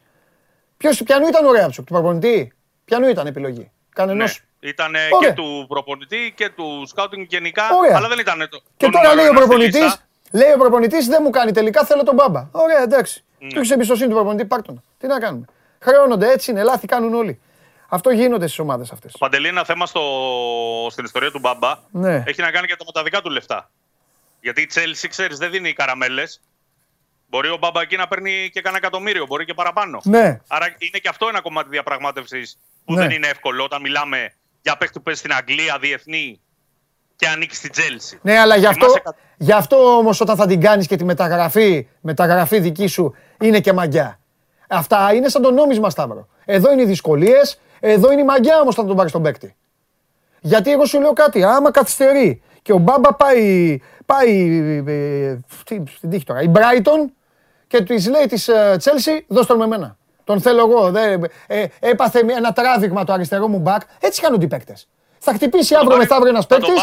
Ποιανού ήταν ο Ρεάπτσουκ, του προπονητή? Ποιανού ήταν επιλογή? Κανενός. Ναι, ήταν και του προπονητή και του σκάουτινγκ γενικά, αλλά δεν ήταν το. Και τώρα λέει ο προπονητής δεν μου κάνει τελικά, θέλω τον Μπάμπα. Ωραία, εντάξει. Ναι. Του έχεις εμπιστοσύνη του προπονητή, πάρτονα. Τι να κάνουμε? Χρεώνονται, έτσι είναι, λάθη κάνουν όλοι. Αυτό γίνεται στις ομάδες αυτές. Παντελή, ένα θέμα στην ιστορία του Μπάμπα. Ναι. Έχει να κάνει και με τα δικά του λεφτά. Γιατί η Chelsea, ξέρεις, δεν δίνει καραμέλες. Μπορεί ο Μπάμπα εκεί να παίρνει και κανένα εκατομμύριο, μπορεί και παραπάνω. Ναι. Άρα είναι και αυτό ένα κομμάτι διαπραγμάτευσης που δεν είναι εύκολο όταν μιλάμε για παίκτη που παίζει στην Αγγλία, διεθνή και ανήκει στην Chelsea. Ναι, αλλά γι' αυτό όμως όταν θα την κάνεις και τη μεταγραφή δική σου είναι και μαγιά. Αυτά είναι σαν το νόμισμα, Σταύρο. Εδώ είναι οι δυσκολίες. Εδώ είναι η μαγιά όμως όταν τον πάρει στον παίκτη. Γιατί εγώ σου λέω κάτι, άμα καθυστερεί και ο Μπάμπα πάει στην τύχη τώρα, η Brighton και της λέει της Chelsea, δώσ' τον με μένα. Τον θέλω εγώ, έπαθε ένα τράβηγμα το αριστερό μου μπακ, έτσι κάνουν οι παίκτες. Θα χτυπήσει αύριο μεθαύριο ένας παίκτης,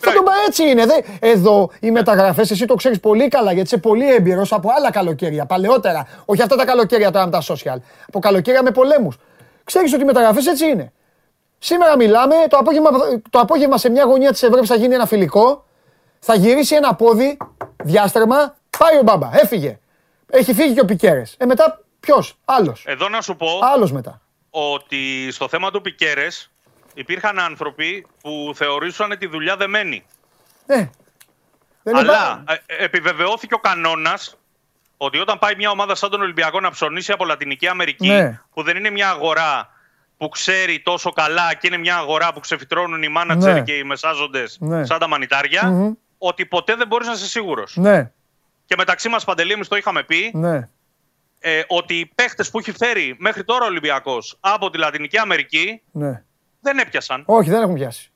θα τον πάει, έτσι είναι. Εδώ οι μεταγραφές, εσύ το ξέρεις πολύ καλά, γιατί είσαι πολύ έμπειρος από άλλα καλοκαίρια, παλαιότερα, όχι αυτά τα καλοκαίρια τώρα με τα social, από καλοκαίρια με πολέμους. Ξέρεις ότι οι μεταγραφές έτσι είναι. Σήμερα μιλάμε, το απόγευμα σε μια γωνία της Ευρώπης θα γίνει ένα φιλικό, θα γυρίσει ένα πόδι, διάστρεμα, πάει ο Μπάμπα, έφυγε. Έχει φύγει και ο Πικέρες. Μετά ποιος, άλλος. Εδώ να σου πω μετά, ότι στο θέμα του Πικέρες υπήρχαν άνθρωποι που θεωρούσαν τη δουλειά δεμένη. Ναι. Αλλά επιβεβαιώθηκε ο κανόνας ότι όταν πάει μια ομάδα σαν τον Ολυμπιακό να ψωνίσει από Λατινική Αμερική, που δεν είναι μια αγορά που ξέρει τόσο καλά και είναι μια αγορά που ξεφυτρώνουν οι μάνατζερ ναι. και οι μεσάζοντες ναι. σαν τα μανιτάρια, mm-hmm. ότι ποτέ δεν μπορείς να είσαι σίγουρος. Ναι. Και μεταξύ μας, Παντελή, εμείς το είχαμε πει, ναι. Ότι οι παίχτες που έχει φέρει μέχρι τώρα ο Ολυμπιακός από τη Λατινική Αμερική ναι. δεν έπιασαν. Όχι, δεν έχουν πιάσει.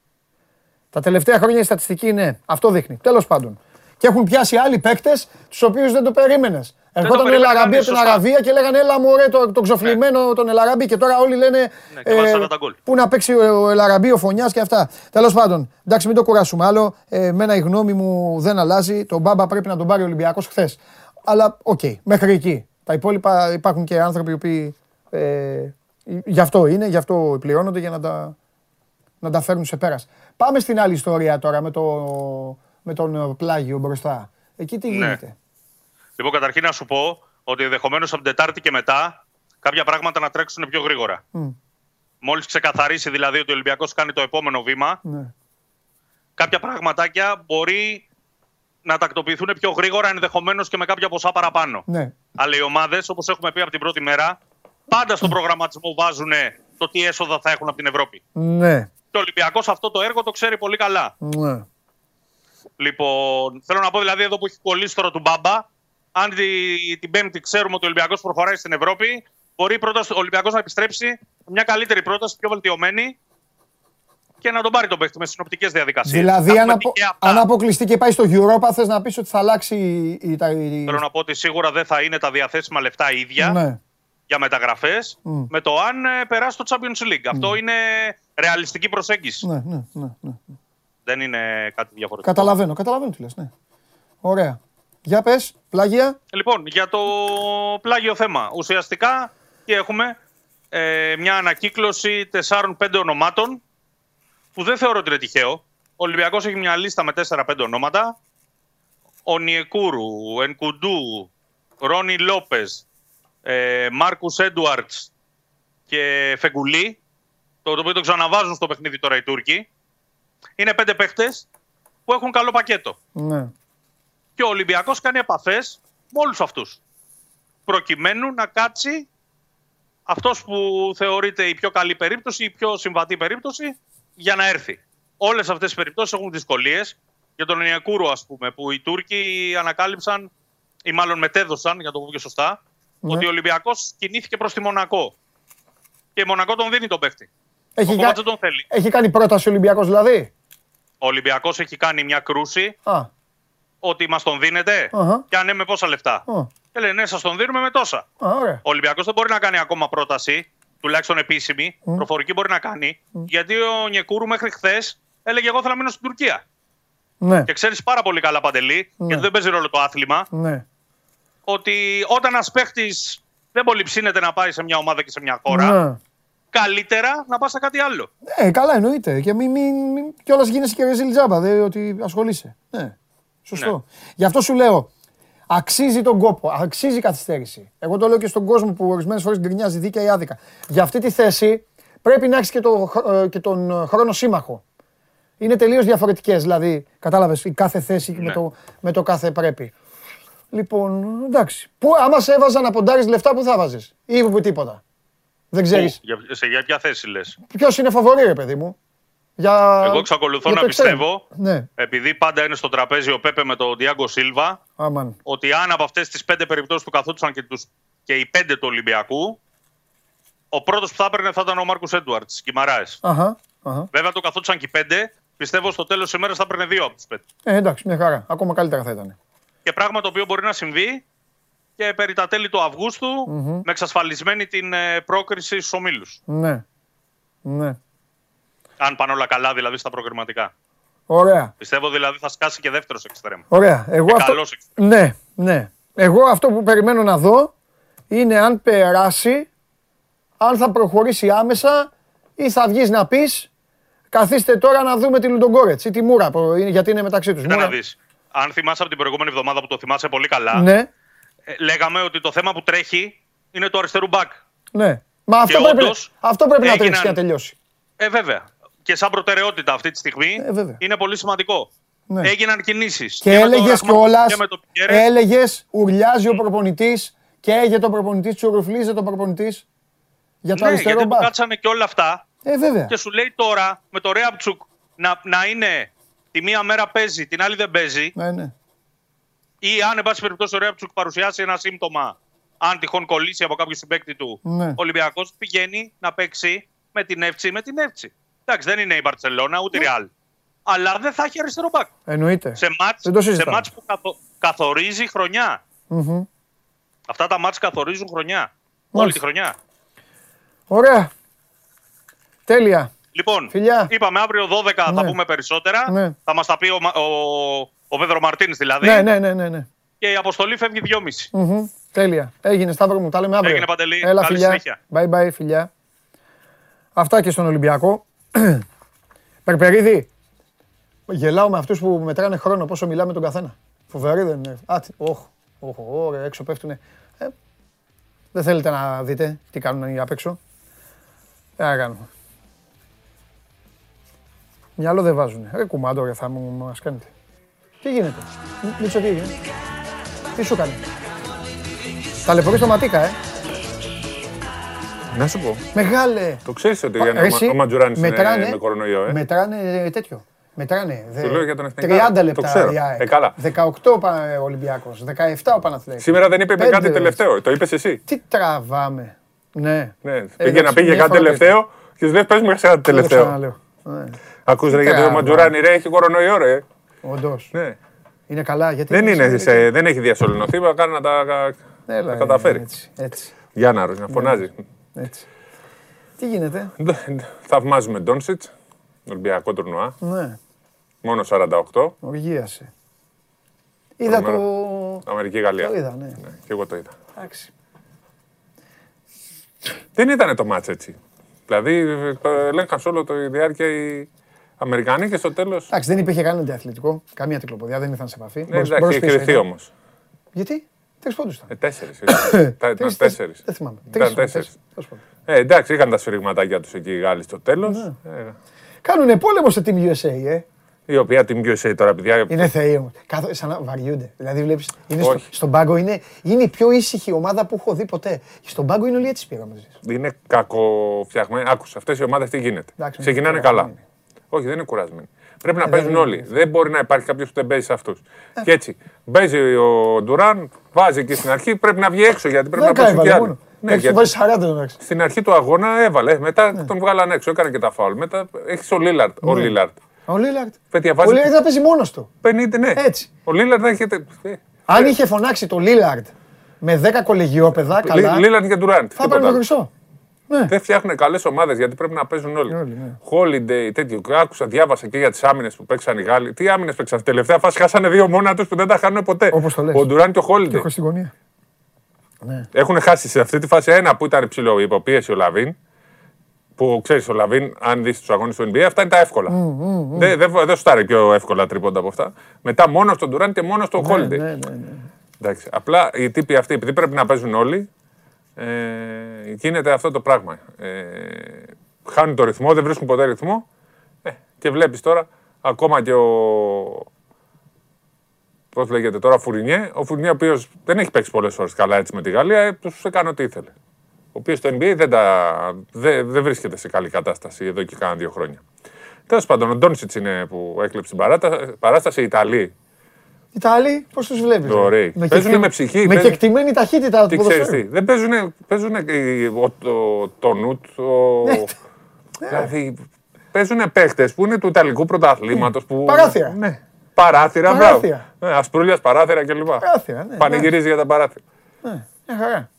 Τα τελευταία χρόνια η στατιστική είναι. Αυτό δείχνει. Τέλος πάντων. Και έχουν πιάσει άλλοι παίκτες, τους οποίους δεν το περίμενες. Ερχόταν ο Ελαραμπή από την Αραβία και λέγανε έλα μωρέ τον ξοφλημένο τον Ελαραμπή. Και τώρα όλοι λένε. Πού να παίξει ο Ελαραμπή, ο Φωνιάς και αυτά. Τέλος πάντων, εντάξει, μην το κουράσουμε άλλο. Εμένα η γνώμη μου δεν αλλάζει. Τον Μπάμπα πρέπει να τον πάρει ο Ολυμπιακός χθες. Αλλά οκ, μέχρι εκεί. Τα υπόλοιπα υπάρχουν και άνθρωποι που γι' αυτό είναι, γι' αυτό πληρώνονται για να τα φέρουν σε πέρας. Πάμε στην άλλη ιστορία τώρα με τον πλάγιο μπροστά. Εκεί τι γίνεται. Λοιπόν, καταρχήν να σου πω ότι ενδεχομένως από την Τετάρτη και μετά κάποια πράγματα να τρέξουν πιο γρήγορα. Mm. Μόλις ξεκαθαρίσει δηλαδή ότι ο Ολυμπιακός κάνει το επόμενο βήμα, mm. κάποια πραγματάκια μπορεί να τακτοποιηθούν πιο γρήγορα, ενδεχομένως και με κάποια ποσά παραπάνω. Mm. Αλλά οι ομάδες, όπως έχουμε πει από την πρώτη μέρα, πάντα στον προγραμματισμό βάζουν το τι έσοδα θα έχουν από την Ευρώπη. Mm. Και ο Ολυμπιακός αυτό το έργο το ξέρει πολύ καλά. Mm. Λοιπόν, θέλω να πω δηλαδή εδώ που έχει κολλήσει τώρα του Μπάμπα. Αν την Πέμπτη ξέρουμε ότι ο Ολυμπιακός προχωράει στην Ευρώπη, μπορεί ο Ολυμπιακός να επιστρέψει μια καλύτερη πρόταση, πιο βελτιωμένη και να τον πάρει τον παίχτη με συνοπτικές διαδικασίες. Δηλαδή, αν αποκλειστεί και πάει στο Europa, θες να πεις ότι θα αλλάξει η. Θέλω να πω ότι σίγουρα δεν θα είναι τα διαθέσιμα λεφτά ίδια ναι. για μεταγραφές mm. με το αν περάσει το Champions League. Mm. Αυτό είναι ρεαλιστική προσέγγιση. Ναι, ναι, ναι, ναι. Δεν είναι κάτι διαφορετικό. Καταλαβαίνω τι λες. Ναι. Ωραία. Για πες, πλάγια. Λοιπόν, για το πλάγιο θέμα. Ουσιαστικά και έχουμε μια ανακύκλωση 4-5 ονομάτων που δεν θεωρώ ότι είναι τυχαίο. Ο Ολυμπιακός έχει μια λίστα με 4-5 ονόματα. Ο Νιεκούρου, Ενκουντού, Ρόνι Λόπες, Μάρκους Έντουαρτς και Φεγκουλή, το οποίο το ξαναβάζουν στο παιχνίδι τώρα οι Τούρκοι. Είναι 5 παίχτες που έχουν καλό πακέτο. Ναι. Και ο Ολυμπιακός κάνει επαφές με όλους αυτούς. Προκειμένου να κάτσει αυτός που θεωρείται η πιο καλή περίπτωση, η πιο συμβατή περίπτωση, για να έρθει. Όλες αυτές οι περιπτώσεις έχουν δυσκολίες. Για τον Νιακούρο, ας πούμε, που οι Τούρκοι ανακάλυψαν, ή μάλλον μετέδωσαν, για να το πω και σωστά, ναι. ότι ο Ολυμπιακός κινήθηκε προς τη Μονακό. Και η Μονακό τον δίνει τον παίχτη. Τον θέλει. Έχει κάνει πρόταση ο Ολυμπιακός, δηλαδή. Ο Ολυμπιακός έχει κάνει μια κρούση. Α. Ότι μας τον δίνετε και αν ναι, με πόσα λεφτά. Και λένε ναι, σας τον δίνουμε με τόσα. Okay. Ο Ολυμπιακός δεν μπορεί να κάνει ακόμα πρόταση, τουλάχιστον επίσημη, προφορική μπορεί να κάνει, γιατί ο Νιεκούρου μέχρι χθες έλεγε: εγώ θέλω να μείνω στην Τουρκία. Ναι. Και ξέρεις πάρα πολύ καλά, Παντελή, ναι. γιατί δεν παίζει ρόλο το άθλημα, ναι. ότι όταν ένας παίχτης δεν πολυψύνεται να πάει σε μια ομάδα και σε μια χώρα, ναι. καλύτερα να πας σε κάτι άλλο. Ναι, καλά, εννοείται. Και μην κιόλας γίνεσαι και ρεζίλ τζάμπα, δε, ότι ασχολείσαι. Ναι. Σωστό. Ναι. Γι' αυτό σου λέω, αξίζει τον κόπο, αξίζει η καθυστέρηση. Εγώ το λέω και στον κόσμο που ορισμένες φορές γκρινιάζει δίκαια ή άδικα. Για αυτή τη θέση πρέπει να έχεις και τον χρόνο σύμμαχο. Είναι τελείως διαφορετικές, δηλαδή, κατάλαβες, η κάθε θέση ναι. με το κάθε πρέπει. Λοιπόν, εντάξει. Άμα σε έβαζα να ποντάρεις λεφτά, που θα βάζεις ή τίποτα. Δεν ξέρεις. Για ποια θέση λες. Ποιος είναι φαβορί, ρε παιδί μου. Εγώ εξακολουθώ να πιστεύω, ναι. επειδή πάντα είναι στο τραπέζι ο Πέπε με τον Ντιάγκο Σίλβα, ότι αν από αυτές τις 5 περιπτώσεις που καθόντουσαν και οι 5 του Ολυμπιακού, ο πρώτος που θα έπαιρνε θα ήταν ο Μάρκους Έντουαρτς, Κιμαράες. Βέβαια το καθόντουσαν και οι 5, πιστεύω στο τέλος της ημέρας θα έπαιρνε 2 από τους 5. Εντάξει, μια χαρά. Ακόμα καλύτερα θα ήταν. Και πράγμα το οποίο μπορεί να συμβεί και περί τα τέλη του Αυγούστου, με εξασφαλισμένη την πρόκριση στους ομίλους. Ναι. Ναι. Αν πάνε όλα καλά, δηλαδή στα προκριματικά. Ωραία. Πιστεύω δηλαδή θα σκάσει και δεύτερος εξτρέμ. Ωραία. Καλός εξτρέμ. Ναι, ναι. Εγώ αυτό που περιμένω να δω είναι αν περάσει, αν θα προχωρήσει άμεσα ή θα βγεις να πεις καθίστε τώρα να δούμε τη Λουντογκόρετς ή τη Μούρα, γιατί είναι μεταξύ τους. Κοίτα να δεις. Αν θυμάσαι από την προηγούμενη εβδομάδα που το θυμάσαι πολύ καλά, ναι. Λέγαμε ότι το θέμα που τρέχει είναι το αριστερού μπακ. Ναι. Μα αυτό πρέπει να τρέξει και να τελειώσει. Βέβαια. Και σαν προτεραιότητα αυτή τη στιγμή είναι πολύ σημαντικό. Ναι. Έγιναν κινήσεις. Και έλεγες κιόλας, έλεγες ουρλιάζει ο προπονητής και έγεται ο προπονητής, τσουρουφλίζεται ο προπονητής. για τα αριστερό μπακ. Γιατί κάτσανε και όλα αυτά. Βέβαια. Και σου λέει τώρα με το Ρεάπτσουκ να είναι τη μία μέρα παίζει, την άλλη δεν παίζει. Ή αν, εν πάση περιπτώσει, ο Ρεάπτσουκ παρουσιάσει ένα σύμπτωμα, αν τυχόν κολλήσει από κάποιο συμπαίκτη του, ο Ολυμπιακός πηγαίνει να παίξει με την Εύτσι. Εντάξει, δεν είναι η Μπαρτσελώνα ούτε η Ριάλ. Αλλά δεν θα έχει αριστερό μπακ. Εννοείται. Σε μάτς που καθορίζει χρονιά. Mm-hmm. Αυτά τα μάτς καθορίζουν χρονιά. Mm-hmm. Όλη τη χρονιά. Ωραία. Τέλεια. Λοιπόν, φιλιά. Είπαμε αύριο 12 θα πούμε περισσότερα. Ναι. Θα μας τα πει ο Πέδρο Μαρτίνς δηλαδή. Ναι. Και η αποστολή φεύγει 2.30. Mm-hmm. Τέλεια. Έγινε, Σταύρο μου. Τα λέμε αύριο. Έγινε, Παντελή. Έλα, καλή συνέχεια. Bye, φιλιά. Αυτά και στον Ολυμπιακό. Περπερίδη. Γελάω με αυτούς που μετράνε χρόνο πόσο μιλάμε τον καθένα. Φοβερή δεν είναι. Ωραία, έξω πέφτουνε. Δεν θέλετε να δείτε τι κάνουν οι απ' έξω. Τι να κάνουμε. Μυαλό δεν βάζουνε. Ρε κουμάντο, ρε, θα μου μας κάνετε. Τι γίνεται. Μίτσο, τι έγινε. Τι σου κάνει. Ταλαιπωρείς το Ματίκα, Να σου πω. Μεγάλε. Το ξέρεις ότι ο Μαντζουράνης είναι με κορονοϊό, μετράνε τέτοιο. Μετράνε 30 λεπτά η ΑΕΚ, 18 ο Ολυμπιακός, 17 ο Παναθηναϊκός. Σήμερα δεν είπε κάτι τελευταίο, το είπες εσύ. Τι τραβάμε. Ναι. Να πήγε κάτι τελευταίο και λέει πες μου για κάτι τελευταίο. Ακούς ρε γιατί ο Μαντζουράνη ρε έχει κορονοϊό ρε. Όντως. Είναι καλά γιατί. Δεν έχει διασωληνωθεί, μα κάνει να τα καταφέρει. Γιάνναρος να φωνάζει. Τι γίνεται. Θαυμάζουμε Ντόνσιτς, Ολυμπιακό τουρνουά. Ναι. Μόνο 48. Οργίασε. Είδα το... Αμερική-Γαλλία. Το είδα, ναι. Και εγώ το είδα. Εντάξει. Δεν ήτανε το μάτς έτσι. Δηλαδή, έλεγχαν σε όλο τη διάρκεια οι Αμερικανοί και στο τέλος... Εντάξει, δεν υπήρχε κανένα αντιαθλητικό. Καμία τυκλοποδιά, δεν ήρθαν σε επαφή. Εντάξει, είχε κρυφθεί όμως. Γιατί? 3 πόντους ήταν. 4. Ήταν 4. Δεν θυμάμαι. 4. Εντάξει, είχαν τα σφυριγματάκια τους εκεί οι Γάλλοι στο τέλος. Κάνουνε πόλεμο σε Team USA, Η οποία Team USA τώρα, παιδιά... Είναι θεοί όμως. Σαν να βαριούνται. Δηλαδή, βλέπεις, στον πάγκο είναι η πιο ήσυχη ομάδα που έχω δει ποτέ. Στον πάγκο είναι όλοι έτσι πήρα μαζί. Είναι κακοφτιαγμένοι. Άκουσα, αυτές οι ομάδες τι γίνεται. Ξεκινάνε καλά. Όχι, δεν είναι κουρασμένοι. Πρέπει να παίζουν όλοι. Δεν μπορεί να υπάρχει κάποιος που δεν παίζει σε αυτούς. Και έτσι, παίζει ο Ντουράν, βάζει εκεί στην αρχή, πρέπει να βγει έξω γιατί πρέπει να παίζει κι άλλοι. Ναι, στην αρχή του αγώνα έβαλε, μετά τον βγάλαν έξω, έκανε και τα φάουλ. Μετά έχεις ο Λίλαρτ. Ο Λίλαρτ θα παίζει μόνος του. 50, ναι. Ο Λίλαρτ θα είχε... Αν είχε φωνάξει το Λίλαρτ με 10 κολεγιόπαιδα, καλά... Λίλαρτ και Ντουράντ. Θα έπαιρνε το χρυσό. Δεν φτιάχνουν καλές ομάδες γιατί πρέπει να παίζουν όλοι. Holiday, τέτοιο. Άκουσα, διάβασα και για τις άμυνες που παίξαν οι Γάλλοι. Τι άμυνες παίξαν. Τελευταία φάση χάσανε δύο μόνα τους που δεν τα χάνουν ποτέ. Ο Ντουράντ και ο Holiday. Ναι. Έχουν χάσει σε αυτή τη φάση ένα που ήταν ψηλοϊποπίεση ο Λαβίν. Που ξέρεις, ο Λαβίν, αν δεις τους αγώνες του NBA, αυτά είναι τα εύκολα. Δεν σουτάρει πιο εύκολα τρίποντα από αυτά. Μετά μόνο στον Τουράν και μόνο στον Χόλιντε. Εντάξει. Απλά οι τύποι αυτοί, επειδή πρέπει να παίζουν όλοι, γίνεται αυτό το πράγμα. Χάνουν το ρυθμό, δεν βρίσκουν ποτέ ρυθμό. Και βλέπεις τώρα ακόμα και ο. Πώς λέγεται τώρα, Φουρνιέ. Ο Φουρνιέ, ο οποίος δεν έχει παίξει πολλές ώρες καλά έτσι με τη Γαλλία, τους έκανε ό,τι ήθελε. Ο οποίος στο NBA δεν βρίσκεται σε καλή κατάσταση εδώ και κάνα 2 χρόνια. Τέλος πάντων, ο Ντόνσιτς είναι που έκλεψε την παράσταση. Οι Ιταλοί. Ιταλοί, πώς τους βλέπεις. Παίζουν με ψυχή. Με κεκτημένη ταχύτητα. Τι ξέρεις τι. Δεν παίζουν το νουτ. Δηλαδή παίζουν παίχτες που είναι του Ιταλικού πρωταθλήματος. Παράθυρα. Παράθυρα, μπράβο. Ασπρούλιας, παράθυρα κλπ. Πανηγυρίζει για τα παράθυρα.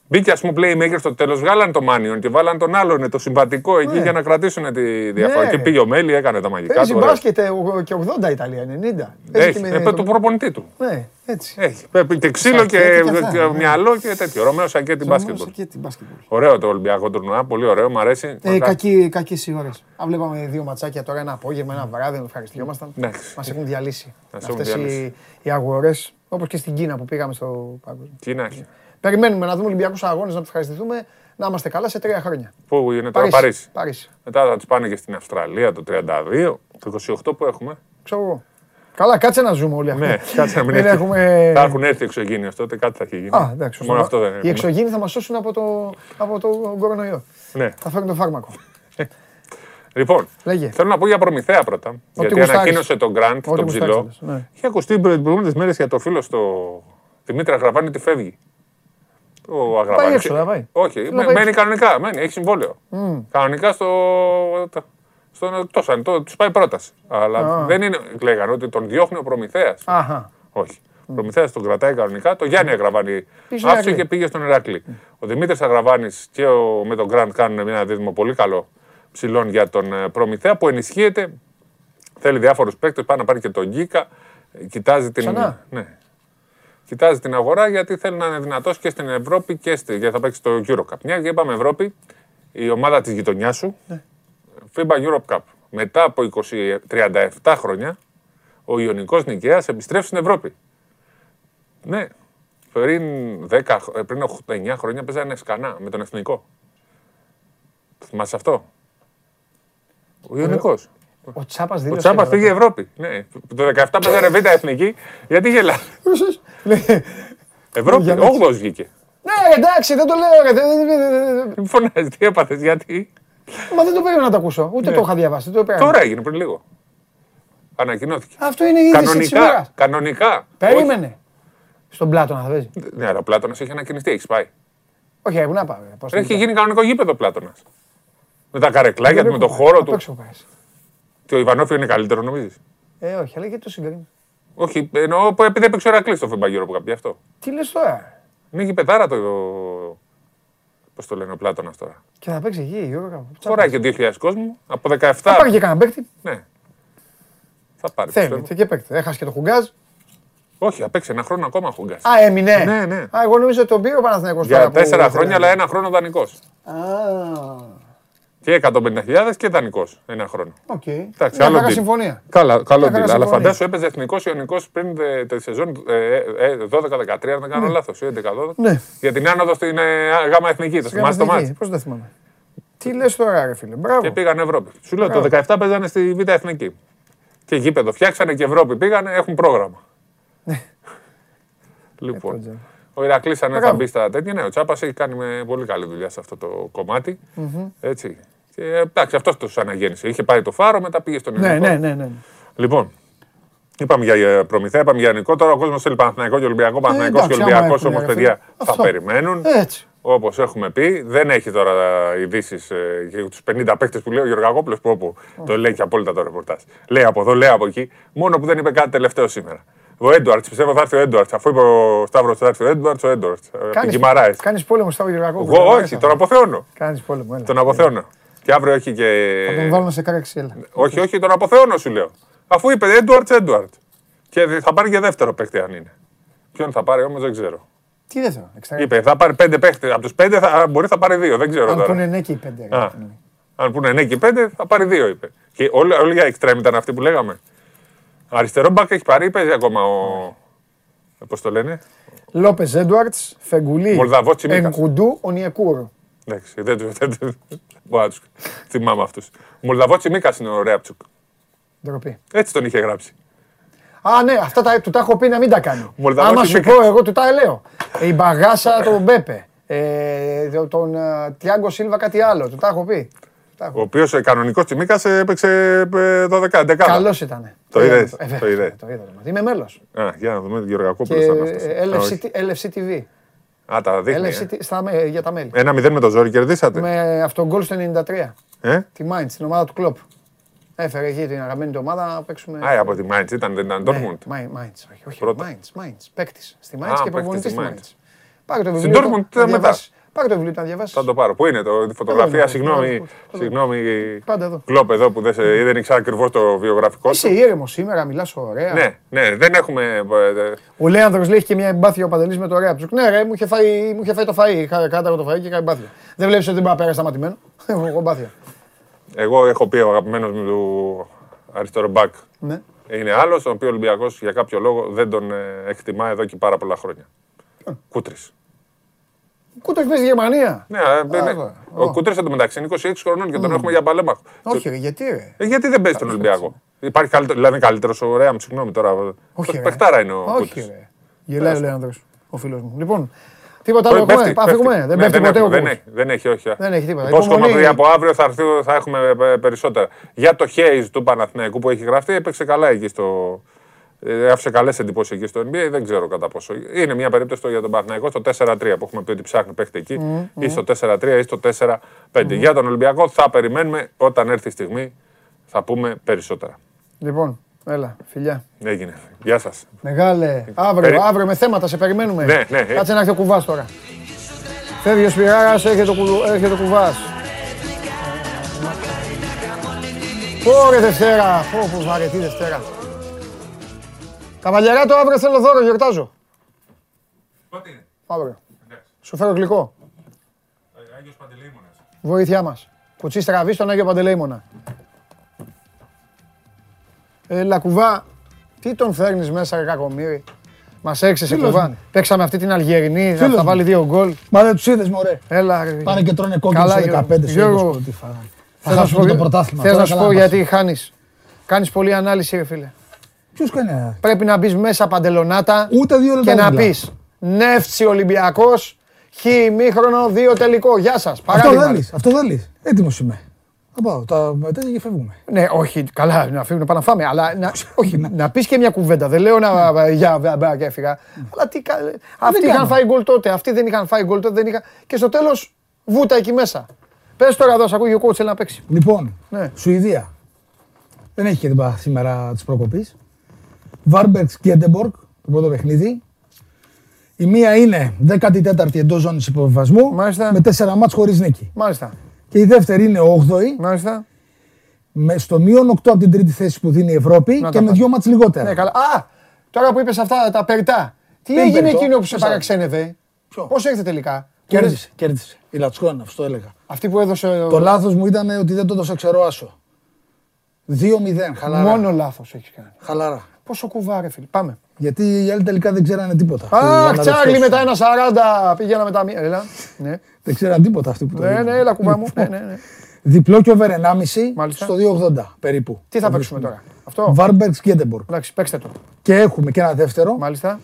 Μπήκε, ας πούμε, playmaker στο τέλος, βγάλαν το Μάνιον και βάλαν τον άλλον, το συμβατικό εκεί για να κρατήσουν τη διαφορά. Και πήγε ο Μέλι, έκανε τα μαγικά του. Παίζει μπάσκετ και 80 Ιταλία, 90. Έχει, του προπονητή του. Έχει. Και ξύλο και μυαλό και τέτοιο. Ρωμαίο Σακέτη μπάσκετμπολ. Ωραίο το Ολυμπιακό τουρνουά, πολύ ωραίο, μου αρέσει. Κακές οι ώρες. Αν βλέπαμε 2 ματσάκια τώρα, ένα απόγευμα, ένα βράδυ, ευχαριστιόμασταν. Μας έχουν διαλύσει αυτές οι αγορές, όπως και στην Κίνα που πήγαμε στο παγκόσμιο. Περιμένουμε να δούμε Ολυμπιακούς αγώνες, να τους ευχαριστηθούμε, να είμαστε καλά σε 3 χρόνια. Πού είναι τώρα, Παρίσι. Μετά θα τους πάνε και στην Αυστραλία το 32, το 28 που έχουμε. Ξέρω εγώ. Καλά, κάτσε να ζούμε όλοι αυτοί. Ναι, κάτσε να μην έχουμε. Θα έχουν έρθει εξωγήινες τότε, κάτι θα έχει γίνει. Α, εντάξει, μόνο αυτό δεν είναι. Οι εξωγήινοι θα μας σώσουν από τον κορονοϊό. Ναι. Θα φέρουν το φάρμακο. Λοιπόν, λέγε. Θέλω να πω για Προμηθέα πρώτα. Ότι γιατί ανακοίνωσε τον Grant, τον ψηλό. Ναι. Είχε ακουστεί τις προηγούμενες μέρες για το φίλο στο Δημήτρη Αγραβάνη ότι φεύγει. Ο Αγραβάνης. Όχι, μένει κανονικά. Έχει συμβόλαιο. Κανονικά στο. Τους πάει πρόταση. Αλλά δεν είναι. Λέγανε ότι τον διώχνει ο Προμηθέας. Όχι. Ο Προμηθέας τον κρατάει κανονικά. Το Γιάννη Αγραβάνη άφησε και πήγε στον Ηρακλή. Ο Δημήτρης Αγραβάνης και με τον Grant κάνουν ένα δίδυμο πολύ καλό ψηλών για τον Προμηθέα που ενισχύεται. Θέλει διάφορους παίκτες. Πάει να πάρει και τον Γκίκα. Κοιτάζει την αγορά γιατί θέλει να είναι δυνατός και στην Ευρώπη και γιατί θα παίξει στο EuroCup. Μια και είπαμε Ευρώπη, η ομάδα της γειτονιάς σου. FIBA Europe Cup. Μετά από 37 χρόνια, ο Ιωνικός Νικαίας επιστρέφει στην Ευρώπη. Ναι. Πριν 9 χρόνια παίζανε σκανά με τον Εθνικό. Θυμάσαι αυτό? Ο Ιωνικός. Ο Τσάπας πήγε Ευρώπη. Ναι. Το 17 παίζανε β' εθνική. Γιατί γελάει. Ευρώπη, 8 βγήκε. Ναι, εντάξει, δεν το λέω. Μην φωνάζει, τι έπαθες, γιατί. Μα δεν το περίμενα να το ακούσω. Ούτε το είχα διαβάσει. Τώρα έγινε πριν λίγο. Ανακοινώθηκε. Αυτό είναι η είδηση της ημέρας. Κανονικά. Περίμενε. Στον Πλάτωνα θα παίζει. Ναι, αλλά ο Πλάτωνας έχει ανακοινιστεί, έχει πάει. Όχι, εγώ να πάω. Έχει γίνει κανονικό γήπεδο ο Πλάτωνας. Με τα καρεκλάκια του, με το χώρο του. Και ο Ιβανόφιο είναι καλύτερο, νομίζεις? Όχι, αλλά γιατί το συγκρίνει. Όχι, εννοώ επειδή έπαιξε ο Ηρακλής στο FIBA Europe Cup, γι' αυτό. Τι λες τώρα? Είναι γηπεδάρα το. Πώς το λένε, ο Πλάτωνας τώρα. Και θα παίξει εκεί, Γιώργο. Χωράει και 2.000 κόσμο. Από 17. Θα πάρει και κανένα παίκτη. Ναι. Θα πάρει. Θέλει και παίκτη. Έχασε και το Χουγκάζ. Όχι, θα παίξει ένα χρόνο ακόμα Χουγκάζ. Α, έμεινε. Ναι. Α, εγώ νομίζω ότι τον πήρε ο Παναθηναϊκός. Για 4 χρόνια, αλλά ένα χρόνο δανεικός. Και 150.000 και δανεικός ένα χρόνο. Οκ. Εντάξει, άλλο συμφωνία. Καλά, καλό deal. Αλλά φαντάσου έπαιζε εθνικός Ιωνικός πριν τη σεζόν 12-13, αν δεν κάνω λάθος, ή 11-12. Ναι. Για την άνοδο στην γάμα εθνική. Το θυμάσαι το μάτι? Πώς δεν θυμάμαι. Τι λες τώρα, ρε φίλε? Μπράβο. Και πήγαν Ευρώπη. Σου λέω το 17 παίζανε στη Β' Εθνική. Και γήπεδο φτιάξανε και Ευρώπη πήγανε, έχουν πρόγραμμα. Ναι. Λοιπόν. Ο Ηρακλής αν θα μπει στα τέτοια. Ναι, ο Τσάπας έχει κάνει πολύ καλή δουλειά σε αυτό το κομμάτι. Έτσι. Εντάξει, αυτός τους αναγέννησε. Είχε πάρει το φάρο, μετά πήγε στον Ιωνικό. Ναι. Λοιπόν, είπαμε για Προμηθέα, είπαμε για Ιωνικό. Τώρα ο κόσμος θέλει Παναθηναϊκό και Ολυμπιακό. Παναθηναϊκός και Ολυμπιακός όμως, παιδιά, θα περιμένουν. Όπως έχουμε πει, δεν έχει τώρα ειδήσεις για τους 50 παίκτες που λέει ο Γεωργακόπουλος, που το λέει και απόλυτα το ρεπορτάζ. Λέει από εδώ, λέει από εκεί. Μόνο που δεν είπε κάτι τελευταίο σήμερα. Ο Έντουαρτς, πιστεύω θα έρθει ο Έντουαρτς. Αφού είπε ο Σταύρος θα έρθει ο Έντουαρτς, ο Έντουαρτς. Κάνεις πόλεμο, Σταύρο Γεωργακόπουλο. Εγώ όχι, τον αποθεώνω. Κάνεις πόλεμο, έλα. Τον αποθεώνω. Και αύριο έχει και. Θα τον βάλουμε σε κάραξη, έλα. Όχι, τον αποθεώνω, σου λέω. Αφού είπε Έντουαρτ. Και θα πάρει και δεύτερο παίχτη, αν είναι. Ποιον θα πάρει όμως δεν ξέρω. Τι δεύτερο, είπε, θα πάρει 5 παίχτες. Από τους 5 μπορεί να πάρει 2, δεν ξέρω. Αν πούνε ναι και οι 5. Αν πούνε ναι και οι 5, θα πάρει 2, είπε. Και όλοι για extreme ήταν αυτοί που λέγαμε. Αριστερό μπακ έχει πάρει, παίζει ακόμα ο. Πώς το λένε? Λόπεζ Έντουαρτς, Φεγγουλί, Εγκουντού, Ονιεκούρο. Εντάξει, δεν μπορώ να του θυμάμαι αυτού. Μολδαβό Τσιμίκας είναι ο Ρεάπτσουκ. Ντροπή. Έτσι τον είχε γράψει. Α, ναι, αυτά του τα έχω πει να μην τα κάνει. Άμα σου πω, εγώ του τα λέω. Η Μπαγάσα τον Μπέπε. Τον Τιάγκο Σίλβα κάτι άλλο, του τα έχω πει. Ο οποίος ο κανονικός Τσιμίκας έπαιξε 12-11. Καλός ήταν. Το είδες? Το είδε. Είμαι μέλος. Για να δούμε τον Γεωργακόπουλο. LFC TV. Α, τα δείχνει. Για τα μέλη. 1-0 με το ζόρι κερδίσατε. Με αυτόν γκολ στο 93. Τη Μάιντς, την ομάδα του Κλοπ. Έφερε εκεί την αγαπημένη του ομάδα να παίξουμε. Α, από τη Μάιντς ήταν, δεν ήταν Ντόρτμουντ. Μάιντς, όχι. Μάιντς. Παίκτης στη Μάιντς και προπονητής στη Μάιντς. Πάρε το βιβλίο. Στην Ντόρτμουντ ήταν μετά. Πάρε το βιβλίο να διαβάσεις. Θα το πάρω. Πού είναι η φωτογραφία, συγγνώμη. Πάντα εδώ. Κλοπ εδώ που δεν ήξερα ακριβώς το βιογραφικό του. Είσαι ήρεμος σήμερα, μιλάς ωραία. Ναι, δεν έχουμε. Ο Λέανδρος λέει και μια εμπάθεια ο Παντελής με το Ρεάπτσουκ. Ναι, ρε, μου είχε φάει το φαΐ. Κάταγα το φαΐ και είχα εμπάθεια. Δεν βλέπεις ότι δεν πάω πέρα σταματημένο. Έχω εμπάθεια. Εγώ έχω πει ο αγαπημένος μου του αριστερό μπακ. Είναι άλλος, ο οποίος Ολυμπιακός για κάποιο λόγο δεν τον εκτιμά εδώ και πάρα πολλά χρόνια. Κούτρης. Κούτρης παίζει Γερμανία. Ναι, ο Κούτρης εντωμεταξύ είναι 26 χρονών και τον έχουμε για Παλέμαχο. Όχι, γιατί δεν παίζει τον Ολυμπιακό. Υπάρχει καλύτερο, δηλαδή είναι καλύτερος ο Ρεάμ, συγγνώμη τώρα. Όχι, παιχτάρα είναι ο Κούτσιας. Γελάει ο Λέανδρος, ο φίλος μου. Λοιπόν, τίποτα άλλο έχουμε, αφηγούμε. Δεν πέφτει ποτέ ο Κούτσιας. Δεν έχει, όχι. Δεν έχει τίποτα. Υπόσχομαι ότι από αύριο θα έχουμε περισσότερα. Για το Χέιζ του Παναθηναϊκού που έχει γραφτεί, έπαιξε καλά εκεί στο... Άφησε καλές εντυπώσεις εκεί στο NBA, δεν ξέρω κατά πόσο. Είναι μια περίπτωση το για τον Παναθηναϊκό στο 4-3 που έχουμε πει ότι ψάχνει παίχτη εκεί, ή στο 4-3 ή στο 4-5. Για τον Ολυμπιακό θα περιμένουμε, όταν έρθει η στιγμή θα πούμε περισσότερα. Λοιπόν, έλα, φιλιά. Έγινε. Γεια σας. Μεγάλε, αύριο με θέματα σε περιμένουμε. Ναι. Κάτσε να έρθει ο Κουβάς τώρα. Φεύγει ο Σπυράρας, έρχεται ο Κουβάς. Ωραία Δευτέρα, όπως βαρετή Δευτέρα. Καβαλιαρά, το αύριο θέλω δώρο, γιορτάζω. Πότε είναι? Αύριο. Σου φέρω γλυκό. Άγιος Παντελεήμονας. Βοήθειά μας. Κουτσί στραβή στον Άγιο Παντελεήμονα. Έλα Κουβά, τι τον φέρνεις μέσα ρε κακομοίρη. Μας έριξε Κουβά. Παίξαμε αυτή την Αλγερινή, θα βάλει δύο γκολ. Μα δεν τους είδες μωρέ. Έλα ρε. Πάνε και τρώνε κόκκινο στο 15. Γιώργο, θα χάσουμε το πρωτάθλημα. Θέλω να σου πω γιατί χάνεις. Κάνεις πολλή ανάλυση ρε φίλε. Ποιος κάνει? Πρέπει να μπεις μέσα παντελονάτα και να πεις Νεύτσι Ολυμπιακός, χι ημίχρονο, 2 τελικό. Γεια σας. Αυτό δεν λες. Έτοιμος είμαι. Θα πάω, μετά και φεύγουμε. Ναι, όχι, καλά, να φύγουμε, πάμε να φάμε, αλλά να πεις και μια κουβέντα. Δεν λέω να για και έφυγα. Αλλά τι, αυτοί είχαν φάει γκολ τότε, αυτοί δεν είχαν φάει γκολ τότε, και στο τέλος βούτα εκεί μέσα. Πες τώρα εδώ, σ' ακούει ο coach, θέλει να παίξει. Λοιπόν, Σουηδία. Δεν έχει και την σήμερα της προκοπής. Βάρμπεργκς και Έντεμποργκ, το πρώτο παιχνίδι. Η μία είναι 14η εντός ζώνης υποβιβασμού, με 4 μάτς χωρίς νίκη. Μάλιστα. Και η δεύτερη είναι 8η. Μάλιστα. Με στο μείον 8 από την τρίτη θέση που δίνει η Ευρώπη και με 2 μάτς λιγότερα. Ναι, καλά. Α! Τώρα που είπες αυτά τα περιτά. Τι έγινε εκείνο που σε παραξένευε? Πώς έρχεται τελικά? Κέρδισε. Η Λατσκόνα, αυτό έλεγα. Αυτή που έδωσε. Το λάθος μου ήταν ότι δεν το έδωσα ξερό άσο. 2-0. Χαλαρά. Μόνο λάθος έχεις κάνει. Χαλαρά. Πόσο κουβάρε, φίλε. Πάμε. Γιατί οι άλλοι τελικά δεν ξέρανε τίποτα. Αχ, Τσάρλι μετά 1,40 πήγαινα μετά μία. Έλα. Ναι. Δεν ξέρανε τίποτα αυτοί που το έλεγαν. Ναι, έλα κουμπά μου. Διπλό και over 1,5 στο 2,80 περίπου. Τι θα παίξουμε τώρα? Αυτό. Βάρμπεργκς και Έντεμποργκ. Εντάξει, παίξτε το. Και έχουμε και ένα δεύτερο. Μάλιστα.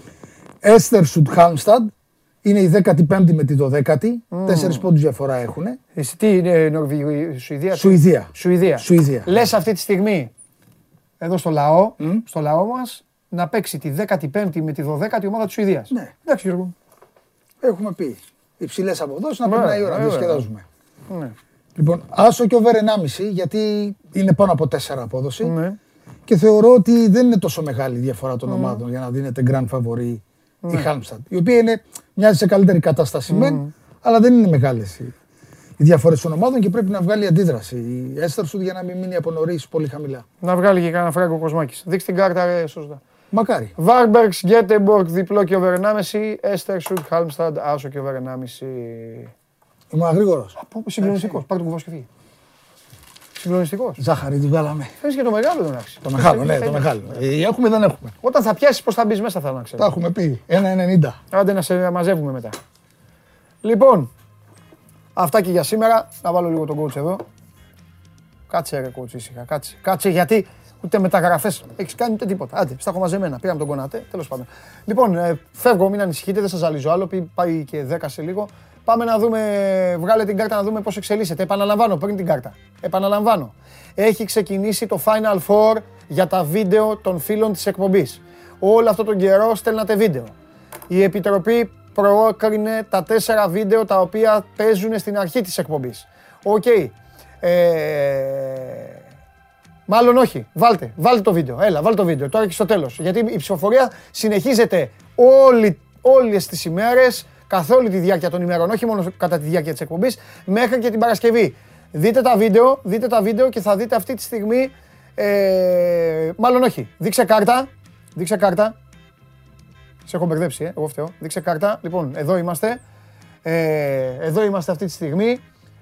Έστερσουτ Χάλμσταντ. Είναι η 15η με τη 12η. 4 πόντους διαφορά έχουν. Εσύ τι είναι, Νορβηγία, Σουηδία. Λες αυτή τη στιγμή. Εδώ στο λαό μας, να παίξει τη 15η με τη 12η ομάδα της Σουηδίας. Ναι. Εντάξει Γιώργο. Έχουμε πει. Υψηλές αποδόσεις, να περνάει η ώρα, να διασκεδάζουμε. Ναι. Λοιπόν, άσο και over 1,5, γιατί είναι πάνω από 4 απόδοση. Ναι. Και θεωρώ ότι δεν είναι τόσο μεγάλη η διαφορά των ομάδων για να δίνεται grand favori η Χάλμσταντ. Η οποία είναι, μοιάζει σε καλύτερη κατάσταση μεν, αλλά δεν είναι μεγάλες οι διαφορές των ομάδων και πρέπει να βγάλει αντίδραση η Έστερσουτ για να μην μείνει από νωρίς πολύ χαμηλά. Να βγάλει και κανένα φράγκο Κοσμάκης. Δείξε την κάρτα, ρε, σωστά. Μακάρι. Βάρμπεργκς, Γκέτεμποργκ, διπλό και over 1,5. Έστερσουτ, Χάλμσταντ, άσο και over 1,5. Είμαι γρήγορος. Συγκλονιστικός. Πάρ' τον κουβάς και φύγει. Συγκλονιστικός. Ζάχαρη, την βγάλαμε. Θέλεις και το μεγάλο τον άξι. Το μεγάλο, ναι, το μεγάλο. Έχουμε, δεν έχουμε. Όταν θα πιάσεις, πώς θα μπεις μέσα, θα ξέρεις. Τα έχουμε πει. 1,90. Άντε να σε μαζεύουμε μετά. Λοιπόν. Αυτά και για σήμερα. Να βάλω λίγο τον coach εδώ. Κάτσε ρε coach, ήσυχα. Κάτσε γιατί ούτε μεταγραφές έχεις κάνει ούτε τίποτα. Άντε, στα έχω μαζεμένα. Πήραμε τον Κονάτε, τέλος πάντων. Λοιπόν, φεύγω, μην ανησυχείτε, δεν σας ζαλίζω άλλο. Πάει και 10 σε λίγο. Πάμε να δούμε, βγάλε την κάρτα να δούμε πώς εξελίσσεται. Επαναλαμβάνω πριν την κάρτα. Επαναλαμβάνω. Έχει ξεκινήσει το Final Four για τα βίντεο των φίλων της εκπομπής. Όλο αυτό τον καιρό στέλνατε βίντεο. Η Επιτροπή προέκρινε τα 4 βίντεο τα οποία παίζουν στην αρχή της εκπομπής. Οκ. Μάλλον όχι. Βάλτε το βίντεο. Έλα, βάλτε το βίντεο. Τώρα και στο τέλος. Γιατί η ψηφοφορία συνεχίζεται όλες τις ημέρες, καθ' όλη τη διάρκεια των ημερών, όχι μόνο κατά τη διάρκεια της εκπομπής, μέχρι και την Παρασκευή. Δείτε τα βίντεο και θα δείτε αυτή τη στιγμή, μάλλον όχι. Δείξε κάρτα. Σε έχω μπερδέψει, εγώ φταίω. Δείξε κάρτα. Λοιπόν, εδώ είμαστε. Αυτή τη στιγμή.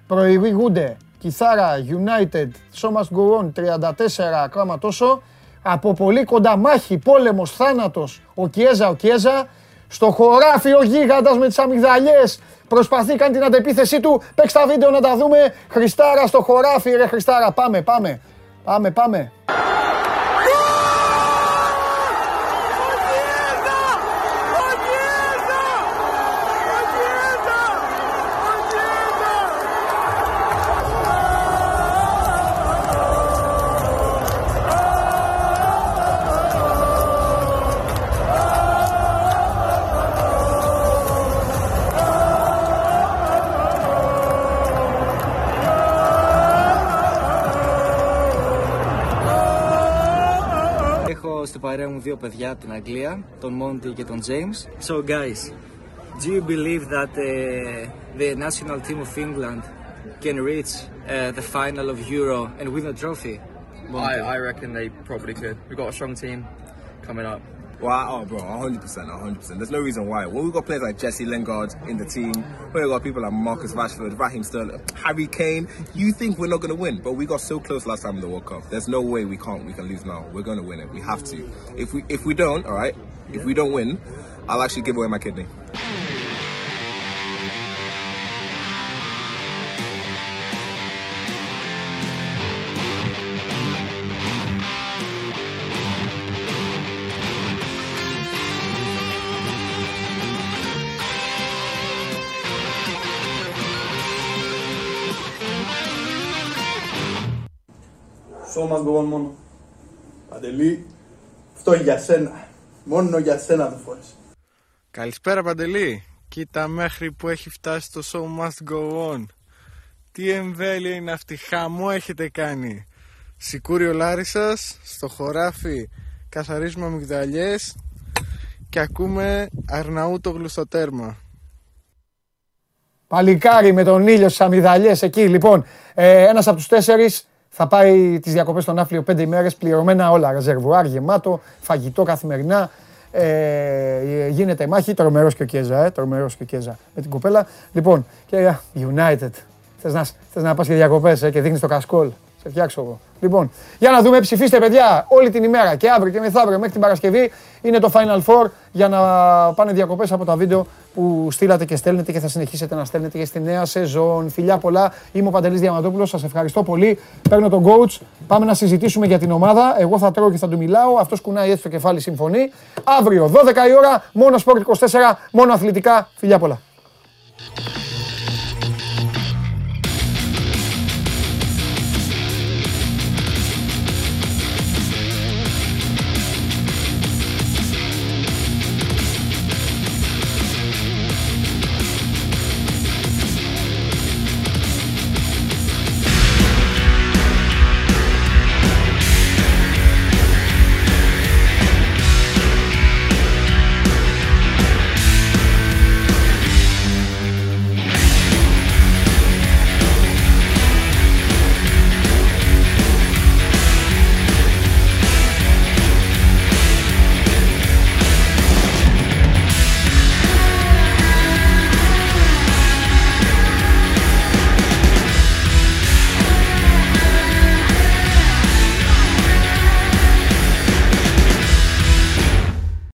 Προηγούνται Κιθάρα United, Show Must Go On, 34 κράμα τόσο. Από πολύ κοντά μάχη, πόλεμος, θάνατος, ο Κιέζα. Στο χωράφι ο γίγαντας με τις αμυγδαλιές. Προσπαθεί, κάνει την αντεπίθεσή του. Παίξ' τα βίντεο να τα δούμε. Χριστάρα στο χωράφι, ρε Χριστάρα. Πάμε. στην παρέα μου δύο παιδιά από την Αγγλία, τον Μόντι και τον James. So guys, do you believe that the national team of England can reach the final of Euro and win a trophy? I reckon they probably could. We've got a strong team coming up. Wow, oh bro, 100%. There's no reason why. Well, we've got players like Jesse Lingard in the team. We've got people like Marcus Rashford, Raheem Sterling, Harry Kane. You think we're not going to win, but we got so close last time in the World Cup. There's no way we can lose now. We're going to win it. We have to. If we don't, all right, if we don't win, I'll actually give away my kidney. Show Must Go On μόνο. Παντελή, αυτό για σένα. Μόνο για σένα το φορές. Καλησπέρα Παντελή. Κοίτα μέχρι που έχει φτάσει το Show Must Go On. Τι εμβέλεια είναι αυτή. Χαμό έχετε κάνει. Σικούριο λάρι σας. Στο χωράφι καθαρίζουμε αμυγδαλιές και ακούμε Αρναούτογλου στο τέρμα. Παλικάρι με τον ήλιο στις αμυγδαλιές εκεί. Λοιπόν, ένας από τους τέσσερις θα πάει τις διακοπές στον Άφλιο 5 ημέρες, πληρωμένα όλα, ρεζερβουάρ γεμάτο, φαγητό καθημερινά, γίνεται μάχη, τρομερός και ο Κέζα, τρομερός και ο Κέζα με την κοπέλα. Λοιπόν, και United, θες να πας και διακοπές και δείχνεις το κασκόλ, σε φτιάξω εγώ. Λοιπόν, για να δούμε, ψηφίστε παιδιά, όλη την ημέρα και αύριο και μεθαύριο μέχρι την Παρασκευή είναι το Final Four για να πάνε διακοπές από τα βίντεο που στείλατε και στέλνετε και θα συνεχίσετε να στέλνετε και στη νέα σεζόν. Φιλιά πολλά, είμαι ο Παντελής Διαμαντόπουλος, σας ευχαριστώ πολύ. Παίρνω τον coach, πάμε να συζητήσουμε για την ομάδα. Εγώ θα τρώω και θα του μιλάω, αυτός κουνάει έτσι το κεφάλι, συμφωνεί. Αύριο 12 η ώρα, μόνο Σπόρ 24, μόνο αθλητικά. Φιλιά πολλά.